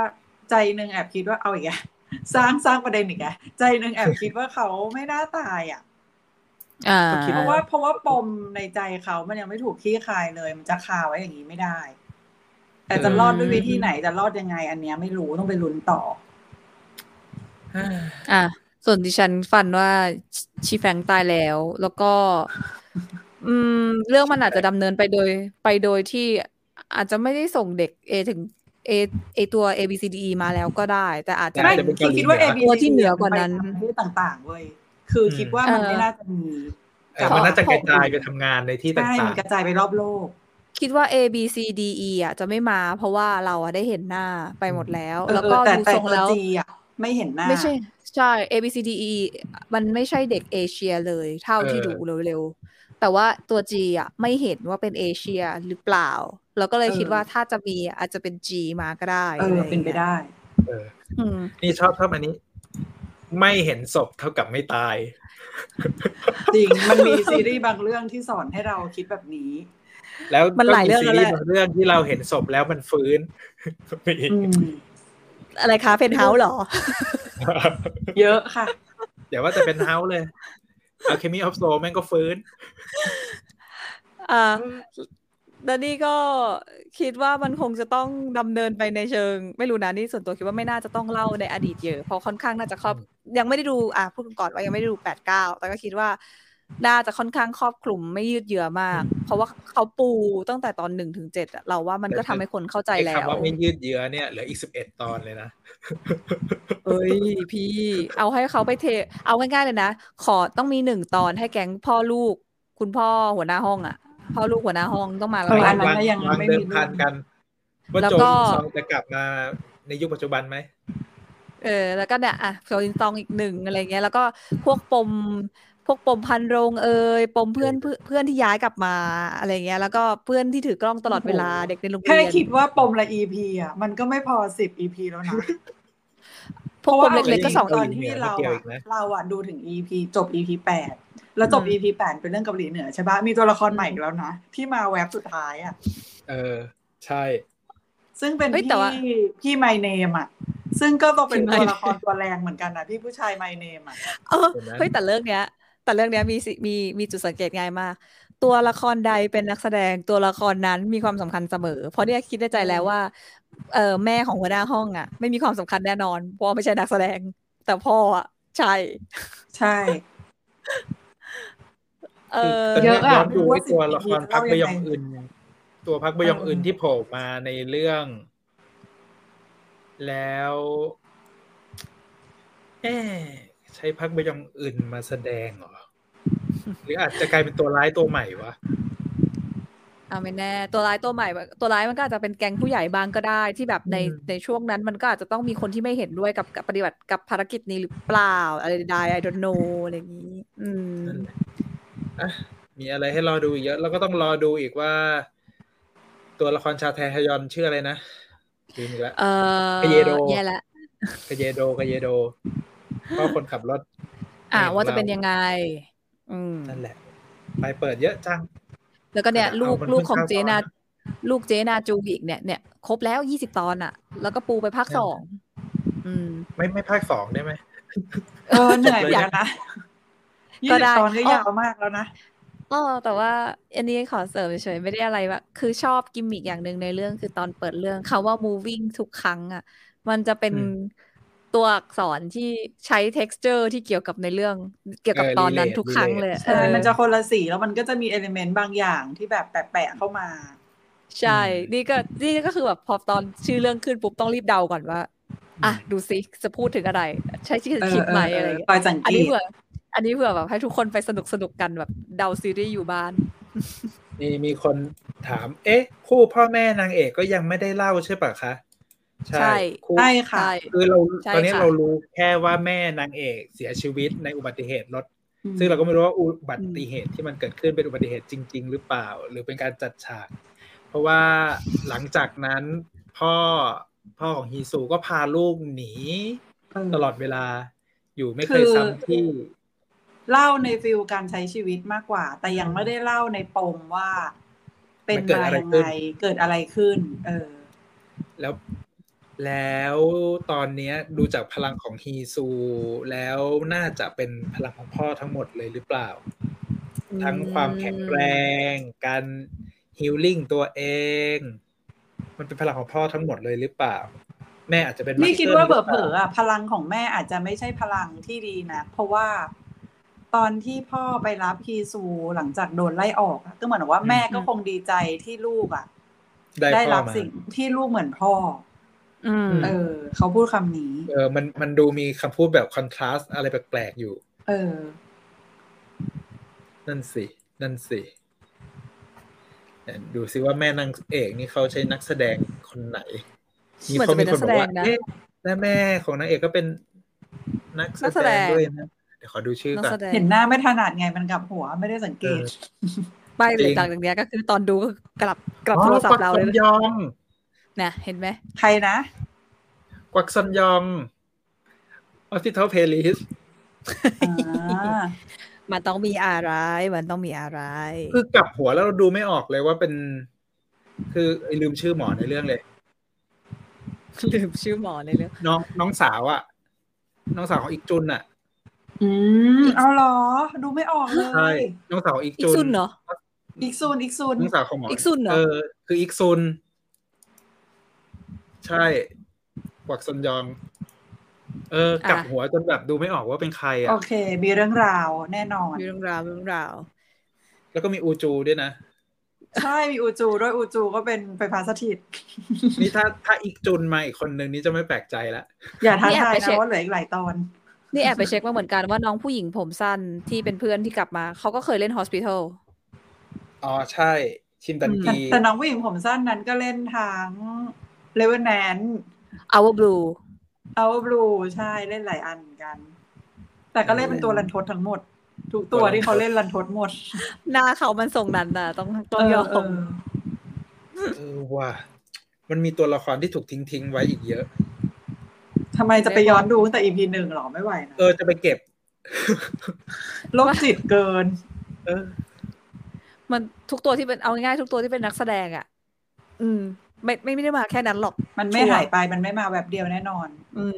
ใจนึงแอบคิดว่าเอาอีกอ่ะสร้างประเด็นอีกอ่ะใจนึงแอบคิดว่าเขาไม่น่าตายอ่ะเพราะว่าปมในใจเขามันยังไม่ถูกคลี่คลายเลยมันจะคาไว้อย่างนี้ไม่ได้แต่จะรอดด้วยวิธีไหนจะรอดยังไงอันเนี้ยไม่รู้ต้องไปลุ้นต่อส่วนดิฉันฝันว่าชีแฟงตายแล้วแล้วก็เรื่องมันอาจจะดำเนินไปโดยที่อาจจะไม่ได้ส่งเด็กเอตัว A B C D E มาแล้วก็ได้แต่อาจจะคิดว่า A B C ที่เหนือกว่านั้นที่ต่างๆเว้ยคือคิดว่ามันไม่น่าจะมีมันน่าจะกระจายไปทำงานในที่ต่างๆใช่กระจายไปรอบโลกคิดว่า A B C D E อ่ะจะไม่มาเพราะว่าเราได้เห็นหน้าไปหมดแล้วแล้วก็ดูทรงแล้วไม่เห็นหน้าไม่ใช่ใช่ A B C D E มันไม่ใช่เด็กเอเชียเลยเท่าที่ดูเร็วๆแต่ว่าตัว G อ่ะไม่เห็นว่าเป็นเอเชียหรือเปล่าแล้วก็เลยคิดว่าถ้าจะมีอาจจะเป็น G มาก็ได้เป็นไปได้นี่ชอบอันนี้ไม่เห็นศพเท่ากับไม่ตายจริงมันมีซีรีส์บางเรื่องที่สอนให้เราคิดแบบนี้แล้วมันหลายเรื่องแล้วแหละเรื่องที่เราเห็นศพแล้วมันฟื้นอะไรคะเป็นเฮาส์หรอเยอะค่ะเดี๋ยวว่าแต่เป็นเฮาส์เลย Alchemy of Souls แม่งก็ฟื้นแล้วนี่ก็คิดว่ามันคงจะต้องดำเนินไปในเชิงไม่รู้นะนี่ส่วนตัวคิดว่าไม่น่าจะต้องเล่าในอดีตเยอะเพราะค่อนข้างน่าจะครอบยังไม่ได้ดูพูดก่อนว่ายังไม่ได้ดู 8-9 แต่ก็คิดว่าน่าจะค่อนข้างครอบคลุมไม่ยืดเยื้อมากเพราะว่าเขาปูตั้งแต่ตอน1ถึง7อ่ะเราว่ามันก็ทำให้คนเข้าใจแล้วคำว่าไม่ยืดเยื้อเนี่ยเหลืออีก11ตอนเลยนะเอ้ยพี่เอาให้เขาไปเทเอาง่ายๆเลยนะขอต้องมี1ตอนให้แก๊งพ่อลูกคุณพ่อหัวหน้าห้องอ่ะพ่อลูกหัวหน้าห้องต้องมาแล้วมันยังไม่มีพันกันแล้วก็จะกลับมาในยุคปัจจุบันไหมแล้วก็เนี่ยโจลินตองอีก1อะไรเงี้ยแล้วก็พวกปม พวกปมพันโรงปมเพื่อนที่ย้ายกลับมาอะไรเงี้ยแล้วก็เพื่อนที่ถือกล้องตลอดเวลาเด็กในโรงเรียนแค่คิดว่าปมละ EP อ่ะมันก็ไม่พอ10 EP แล้วนะพวกปมเล็กๆก็2 ตอนที่เราอ่ะดูถึง EP จบ EP 8แล้วจบ EP 8เป็นเรื่องเกาหลีเหนือใช่ป่ะมีตัวละครใหม่อีกแล้วนะที่มาแวบสุดท้ายอ่ะใช่ซึ่งเป็นพี่ไมเนมอ่ะซึ่งก็ต้องเป็นตัวละครตัวแรงเหมือนกันนะพี่ผู้ชายไมเนมอ่ะเฮ้ยแต่เรื่องเนี้ยมีจุดสังเกตง่ายมากตัวละครใดเป็นนักแสดงตัวละครนั้นมีความสำคัญเสมอเพราะเนี่ยคิดในใจแล้วว่าแม่ของหัวหน้าห้องอ่ะไม่มีความสำคัญแน่นอนเพราะไม่ใช่นักแสดงแต่พ่ออ่ะใช่ เยอะอ่ะดูตัวละครพรรคบยองอื่นตัวพรรคบยองอื่นที่โผล่มาในเรื่องแล้วใช้พรรคบยองอื่นมาแสดงเหรอหรืออาจจะกลายเป็นตัวร้ายตัวใหม่วะไม่แน่ตัวร้ายตัวใหม่ตัวร้ายมันก็อาจจะเป็นแก๊งผู้ใหญ่บางก็ได้ที่แบบในช่วงนั้นมันก็อาจจะต้องมีคนที่ไม่เห็นด้วยกับปฏิบัติกับภารกิจนี้หรือเปล่าอะไรใดๆ I don't know อะไรอย่างนี้มีอะไรให้รอดูเยอะแล้วก็ต้องรอดูอีกว่าตัวละครชาแทฮยอนชื่ออะไรนะลืมอีกแล้วกเยโดแย่ละกเยโดก็คนขับรถว่าจะเป็นยังไงนั่นแหละไปเปิดเยอะจังแล้วก็เนี่ยลูกของเจนาลูกเจนาจูอีกเนี่ยครบแล้ว20ตอนอ่ะแล้วก็ปูไปภาค2ไม่ภาค2ได้มั้ยเหนื่อยอย่างนะก็ได้ตอนก็ยาวมากแล้วนะแต่ว่าอันนี้ขอเสริมเฉยๆไม่ได้อะไรว่าคือชอบกิมมิคอย่างนึงในเรื่องคือตอนเปิดเรื่องคำว่า moving ทุกครั้งอ่ะมันจะเป็นตัวอักษรที่ใช้ texture ที่เกี่ยวกับในเรื่องเกี่ยวกับตอนนั้นทุกครั้งเลยมันจะคนละสีแล้วมันก็จะมี element บางอย่างที่แบบแปะๆเข้ามาใช่นี่ก็คือแบบพอตอนชื่อเรื่องขึ้นปุ๊บต้องรีบเดาก่อนว่าดูซิจะพูดถึงอะไรใช้ชื่อคลิปไหมอะไรอย่างเงี้ยอันนี้เผื่อแบบให้ทุกคนไปสนุกกันแบบเดาซีรีส์อยู่บ้านมีคนถามเอ๊ะคู่พ่อแม่นางเอกก็ยังไม่ได้เล่าใช่ป่ะคะใช่ค่ะคือเราตอนนี้เรารู้แค่ว่าแม่นางเอกเสียชีวิตในอุบัติเหตุรถซึ่งเราก็ไม่รู้ว่าอุบัติเหตุที่มันเกิดขึ้นเป็นอุบัติเหตุจริงๆหรือเปล่าหรือเป็นการจัดฉากเพราะว่าหลังจากนั้นพ่อของฮีซูก็พาลูกหนีตลอดเวลาอยู่ไม่เคยซ้ำที่เล่าในฟิลการใช้ชีวิตมากกว่าแต่ยังไม่ได้เล่าในปมว่าเป็นมายังไงเกิดอะไรขึ้นแล้วตอนนี้ดูจากพลังของฮีซูแล้วน่าจะเป็นพลังของพ่อทั้งหมดเลยหรือเปล่าทั้งความแข็งแรงการฮีลลิ่งตัวเองมันเป็นพลังของพ่อทั้งหมดเลยหรือเปล่าแม่อาจจะเป็นนี่คิดว่าเผลอๆอ่ะพลังของแม่อาจจะไม่ใช่พลังที่ดีนะเพราะว่าตอนที่พ่อไปรับฮีซูหลังจากโดนไล่ออกก็เหมือนว่าแม่ก็คงดีใจที่ลูกอ่ะได้รับสิ่งที่ลูกเหมือนพ่อเขาพูดคำนี้มันดูมีคำพูดแบบคอนทราสต์อะไรแปลกๆอยู่นั่นสิดูสิว่าแม่นางเอกนี่เขาใช้นักแสดงคนไหนมีคนบอกว่าและแม่ของนางเอกก็เป็นนักแสดงด้วยนะเดี๋ยวขอดูชื่อก่อนเห็นหน้าไม่ถนัดไงมันกลับหัวไม่ได้สังเกตไปเลยจากอย่างเนี้ยก็คือตอนดูก็กลับโทรศัพท์เราเลยนะเห็นไหมใครนะกวักซอนยองออฟฟิเชียลเพลย์ลิสต์มันต้องมีอะไรคือกลับหัวแล้วเราดูไม่ออกเลยว่าเป็นคือลืมชื่อหมอในเรื่องเลยลืมชื่อหมอในเรื่องน้องสาวอ่ะน้องสาวของอีกจุนอ่ะเอาเหรอดูไม่ออกเลยใช่น้องสาวอีกจุนเหรออีกซุนน้องสาวของหมออีกซุนเหรอคืออีกซุนใช่กวักซอนยองกลับหัวจนแบบดูไม่ออกว่าเป็นใครอ่ะโอเคมีเรื่องราวแน่นอนมีเรื่องราวแล้วก็มีอูจูด้วยนะใช่มีอูจูด้วยอูจูก็เป็นไฟฟ้าสถิตนี่ถ้าอีกจุนมาอีกคนนึงนี่จะไม่แปลกใจละอย่าท้าทายนะว่าเหลืออีกหลายตอนนี่แอบไปเช็คมาเหมือนกันว่าน้องผู้หญิงผมสั้นที่เป็นเพื่อนที่กลับมาเขาก็เคยเล่น Hospital อ๋อใช่ชิมตันกีแต่น้องผู้หญิงผมสั้นนั้นก็เล่นทั้งRevenant Our Blue ใช่เล่นหลายอันเหมือนกันแต่ก็เล่นเป็นตัวรันทดทั้งหมด ทุกตัวที่เขาเล่นรันทดหมดหน้าเขามันทรงนั้นน่ะต้องยอมว่ามันมีตัวละครที่ถูกทิ้งไว้อีกเยอะทำไมจะไปย้อนดูตั้งแต่ EP 1 หรอไม่ไหวนะจะไปเก็บโลกจิตเกินมันทุกตัวที่เป็นเอาง่ายๆทุกตัวที่เป็นนักแสดงอ่ะไม่ได้มาแค่นั้นหรอกมันไม่หายไปมันไม่มาแบบเดียวแน่นอน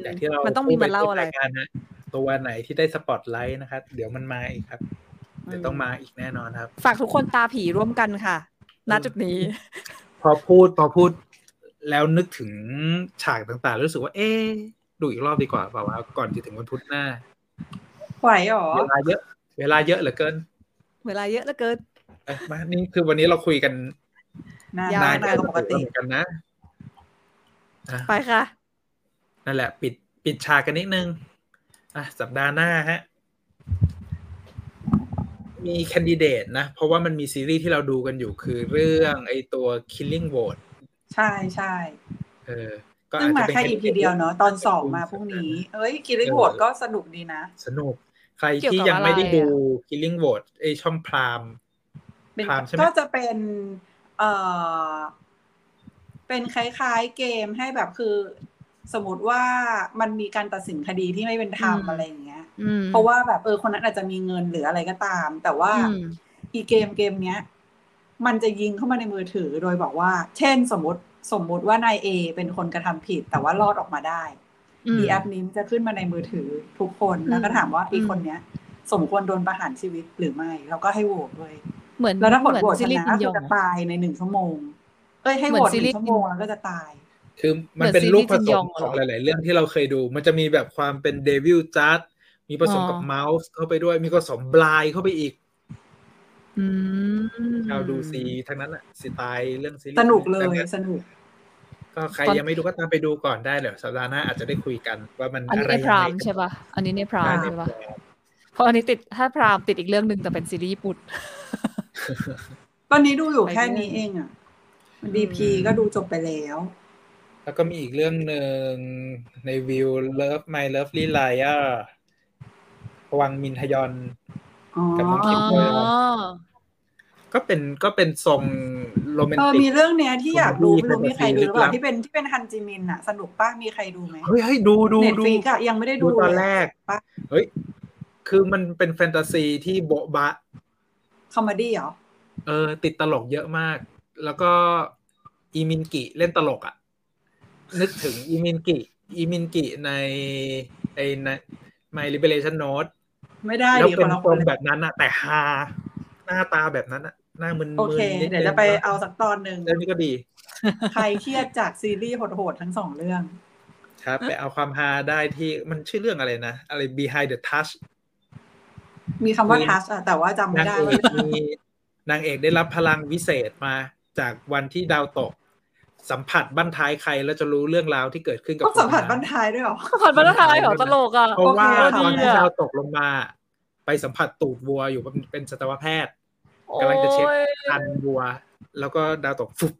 อย่างที่เรามันต้องมีมาเล่าอะไรกันนะตัวไหนที่ได้สปอตไลท์นะครับเดี๋ยวมันมาอีกครับเดี๋ยวต้องมาอีกแน่นอนครับฝากทุกคนตาผีร่วมกันค่ะณจุดนี้พอพูดแล้วนึกถึงฉากต่างๆรู้สึกว่าเอ๊ะดูอีกรอบดีกว่าเปล่าวะก่อนจะถึงวันพุธหน้าไหวหรอเวลาเยอะเหลือเกินมานี่คือวันนี้เราคุยกันนานกว่าปกติกันนะไปค่ะนั่นแหละปิดฉากกันนิดนึงสัปดาห์หน้าฮะมีแคนดิเดตนะเพราะว่ามันมีซีรีส์ที่เราดูกันอยู่คือเรื่องไอ้ตัว Killing Vote ใช่ๆก็อาจจะเป็นแค่ EP เดียวเนาะตอน2มาพรุ่งนี้Killing Vote ก็สนุกดีนะสนุกใครที่ยังไม่ได้ดู Killing Vote ไอ้ช่องพรามใช่มั้ยก็จะเป็นคล้ายๆเกมให้แบบคือสมมติว่ามันมีการตัดสินคดีที่ไม่เป็นธรรมอะไรอย่างเงี้ยเพราะว่าแบบคนนั้นอาจจะมีเงินหรืออะไรก็ตามแต่ว่าอีเกมเนี้ยมันจะยิงเข้ามาในมือถือโดยบอกว่าเช่นสมมติว่านาย A เป็นคนกระทำผิดแต่ว่ารอดออกมาได้อีแอปนี้จะขึ้นมาในมือถือทุกคนแล้วก็ถามว่าอีคนเนี้ยสมควรโดนประหารชีวิตหรือไม่แล้วก็ให้โหวตด้วยเหมือนแล้วถ้าผลโหวตชนะก็จะตายใน1ชั่วโมงให้โหวต1ชั่วโมงแล้วก็จะตายคือมันเป็นลูกผสมของหลายๆเรื่องที่เราเคยดูมันจะมีแบบความเป็นเดวิลจัดมีผสมกับเมาส์เข้าไปด้วยมีผสมบลายเข้าไปอีกเราดูซีทั้งนั้นอ่ะสไตล์เรื่องซีรีส์สนุกเลยสนุกก็ใครยังไม่ดูก็ตามไปดูก่อนได้เดี๋ยวสัปดาห์หน้าอาจจะได้คุยกันว่ามันอะไรยังไงอันนี้ในพรามใช่ป่ะอันนี้ในพรามใช่ป่ะเพราะอันนี้ติดถ้าพรามติดอีกเรื่องนึงแต่เป็นซีรีส์ญี่ปุ่นตอนนี้ดูอยู่แค่นี้เองอ่ะ DP ก็ดูจบไปแล้วก็มีอีกเรื่องหนึ่งในวิว Love My Lovely Liar วังมินทยอนกับน้องคิมเบอร์ก็เป็นทรงโรแมนติกมีเรื่องเนี้ยที่อยากดูไม่รู้มีใครดูหรือเปล่าที่เป็นฮันจิมินอะสนุกป่ะมีใครดูไหมเฮ้ยดู Netflix อะยังไม่ได้ดูตอนแรกเฮ้ยคือมันเป็นแฟนตาซีที่โบ๊ะบะคอมเมดี้เหรอติดตลกเยอะมากแล้วก็อีมินกิเล่นตลกอะนึกถึงอีมินกิในMy Liberation Note ไม่ได้แล้วเป็นคนแบบนั้นน่ะแต่ฮาหน้าตาแบบนั้นน่ะหน้ามึนๆโอเคเดี๋ยวจะไปเอาสักตอนนึงแล้วนี่ก็ดีใครเครียดจากซีรีส์โหดๆทั้ง2เรื่องครับไปเอาความฮาได้ที่มันชื่อเรื่องอะไรนะอะไร Behind the Touch มีคำว่า Touch อ่ะแต่ว่าจำไม่ได้นางเอกได้รับพลังวิเศษมาจากวันที่ดาวตกสัมผัสบั้นท้ายใครแล้วจะรู้เรื่องราวที่เกิดขึ้นกับคนนั้นสัมผัสบั้นท้ายด้วยหรอสัมผัสบั้นท้ายหรอตลกอ่ะเพราะว่าตอนที่ดาวตกลงมาไปสัมผัสตูดวัวอยู่เป็นสัตวแพทย์กำลังจะเช็คอันวัวแล้วก็ดาวตกฟุบ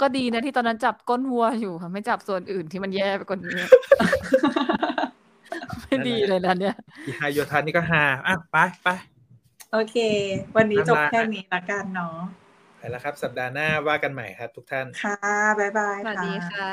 ก็ดีนะที่ตอนนั้นจับก้นวัวอยู่ค่ะไม่จับส่วนอื่นที่มันแย่ไปกว่านี้ไม่ดีเลยนะเนี่ยไฮโยทันนี่ก็หาอ่ะไปโอเควันนี้จบแค่นี้ละกันเนาะไปแล้วครับสัปดาห์หน้าว่ากันใหม่ครับทุกท่านค่ะบ๊ายบายค่ะสวัสดีค่ะ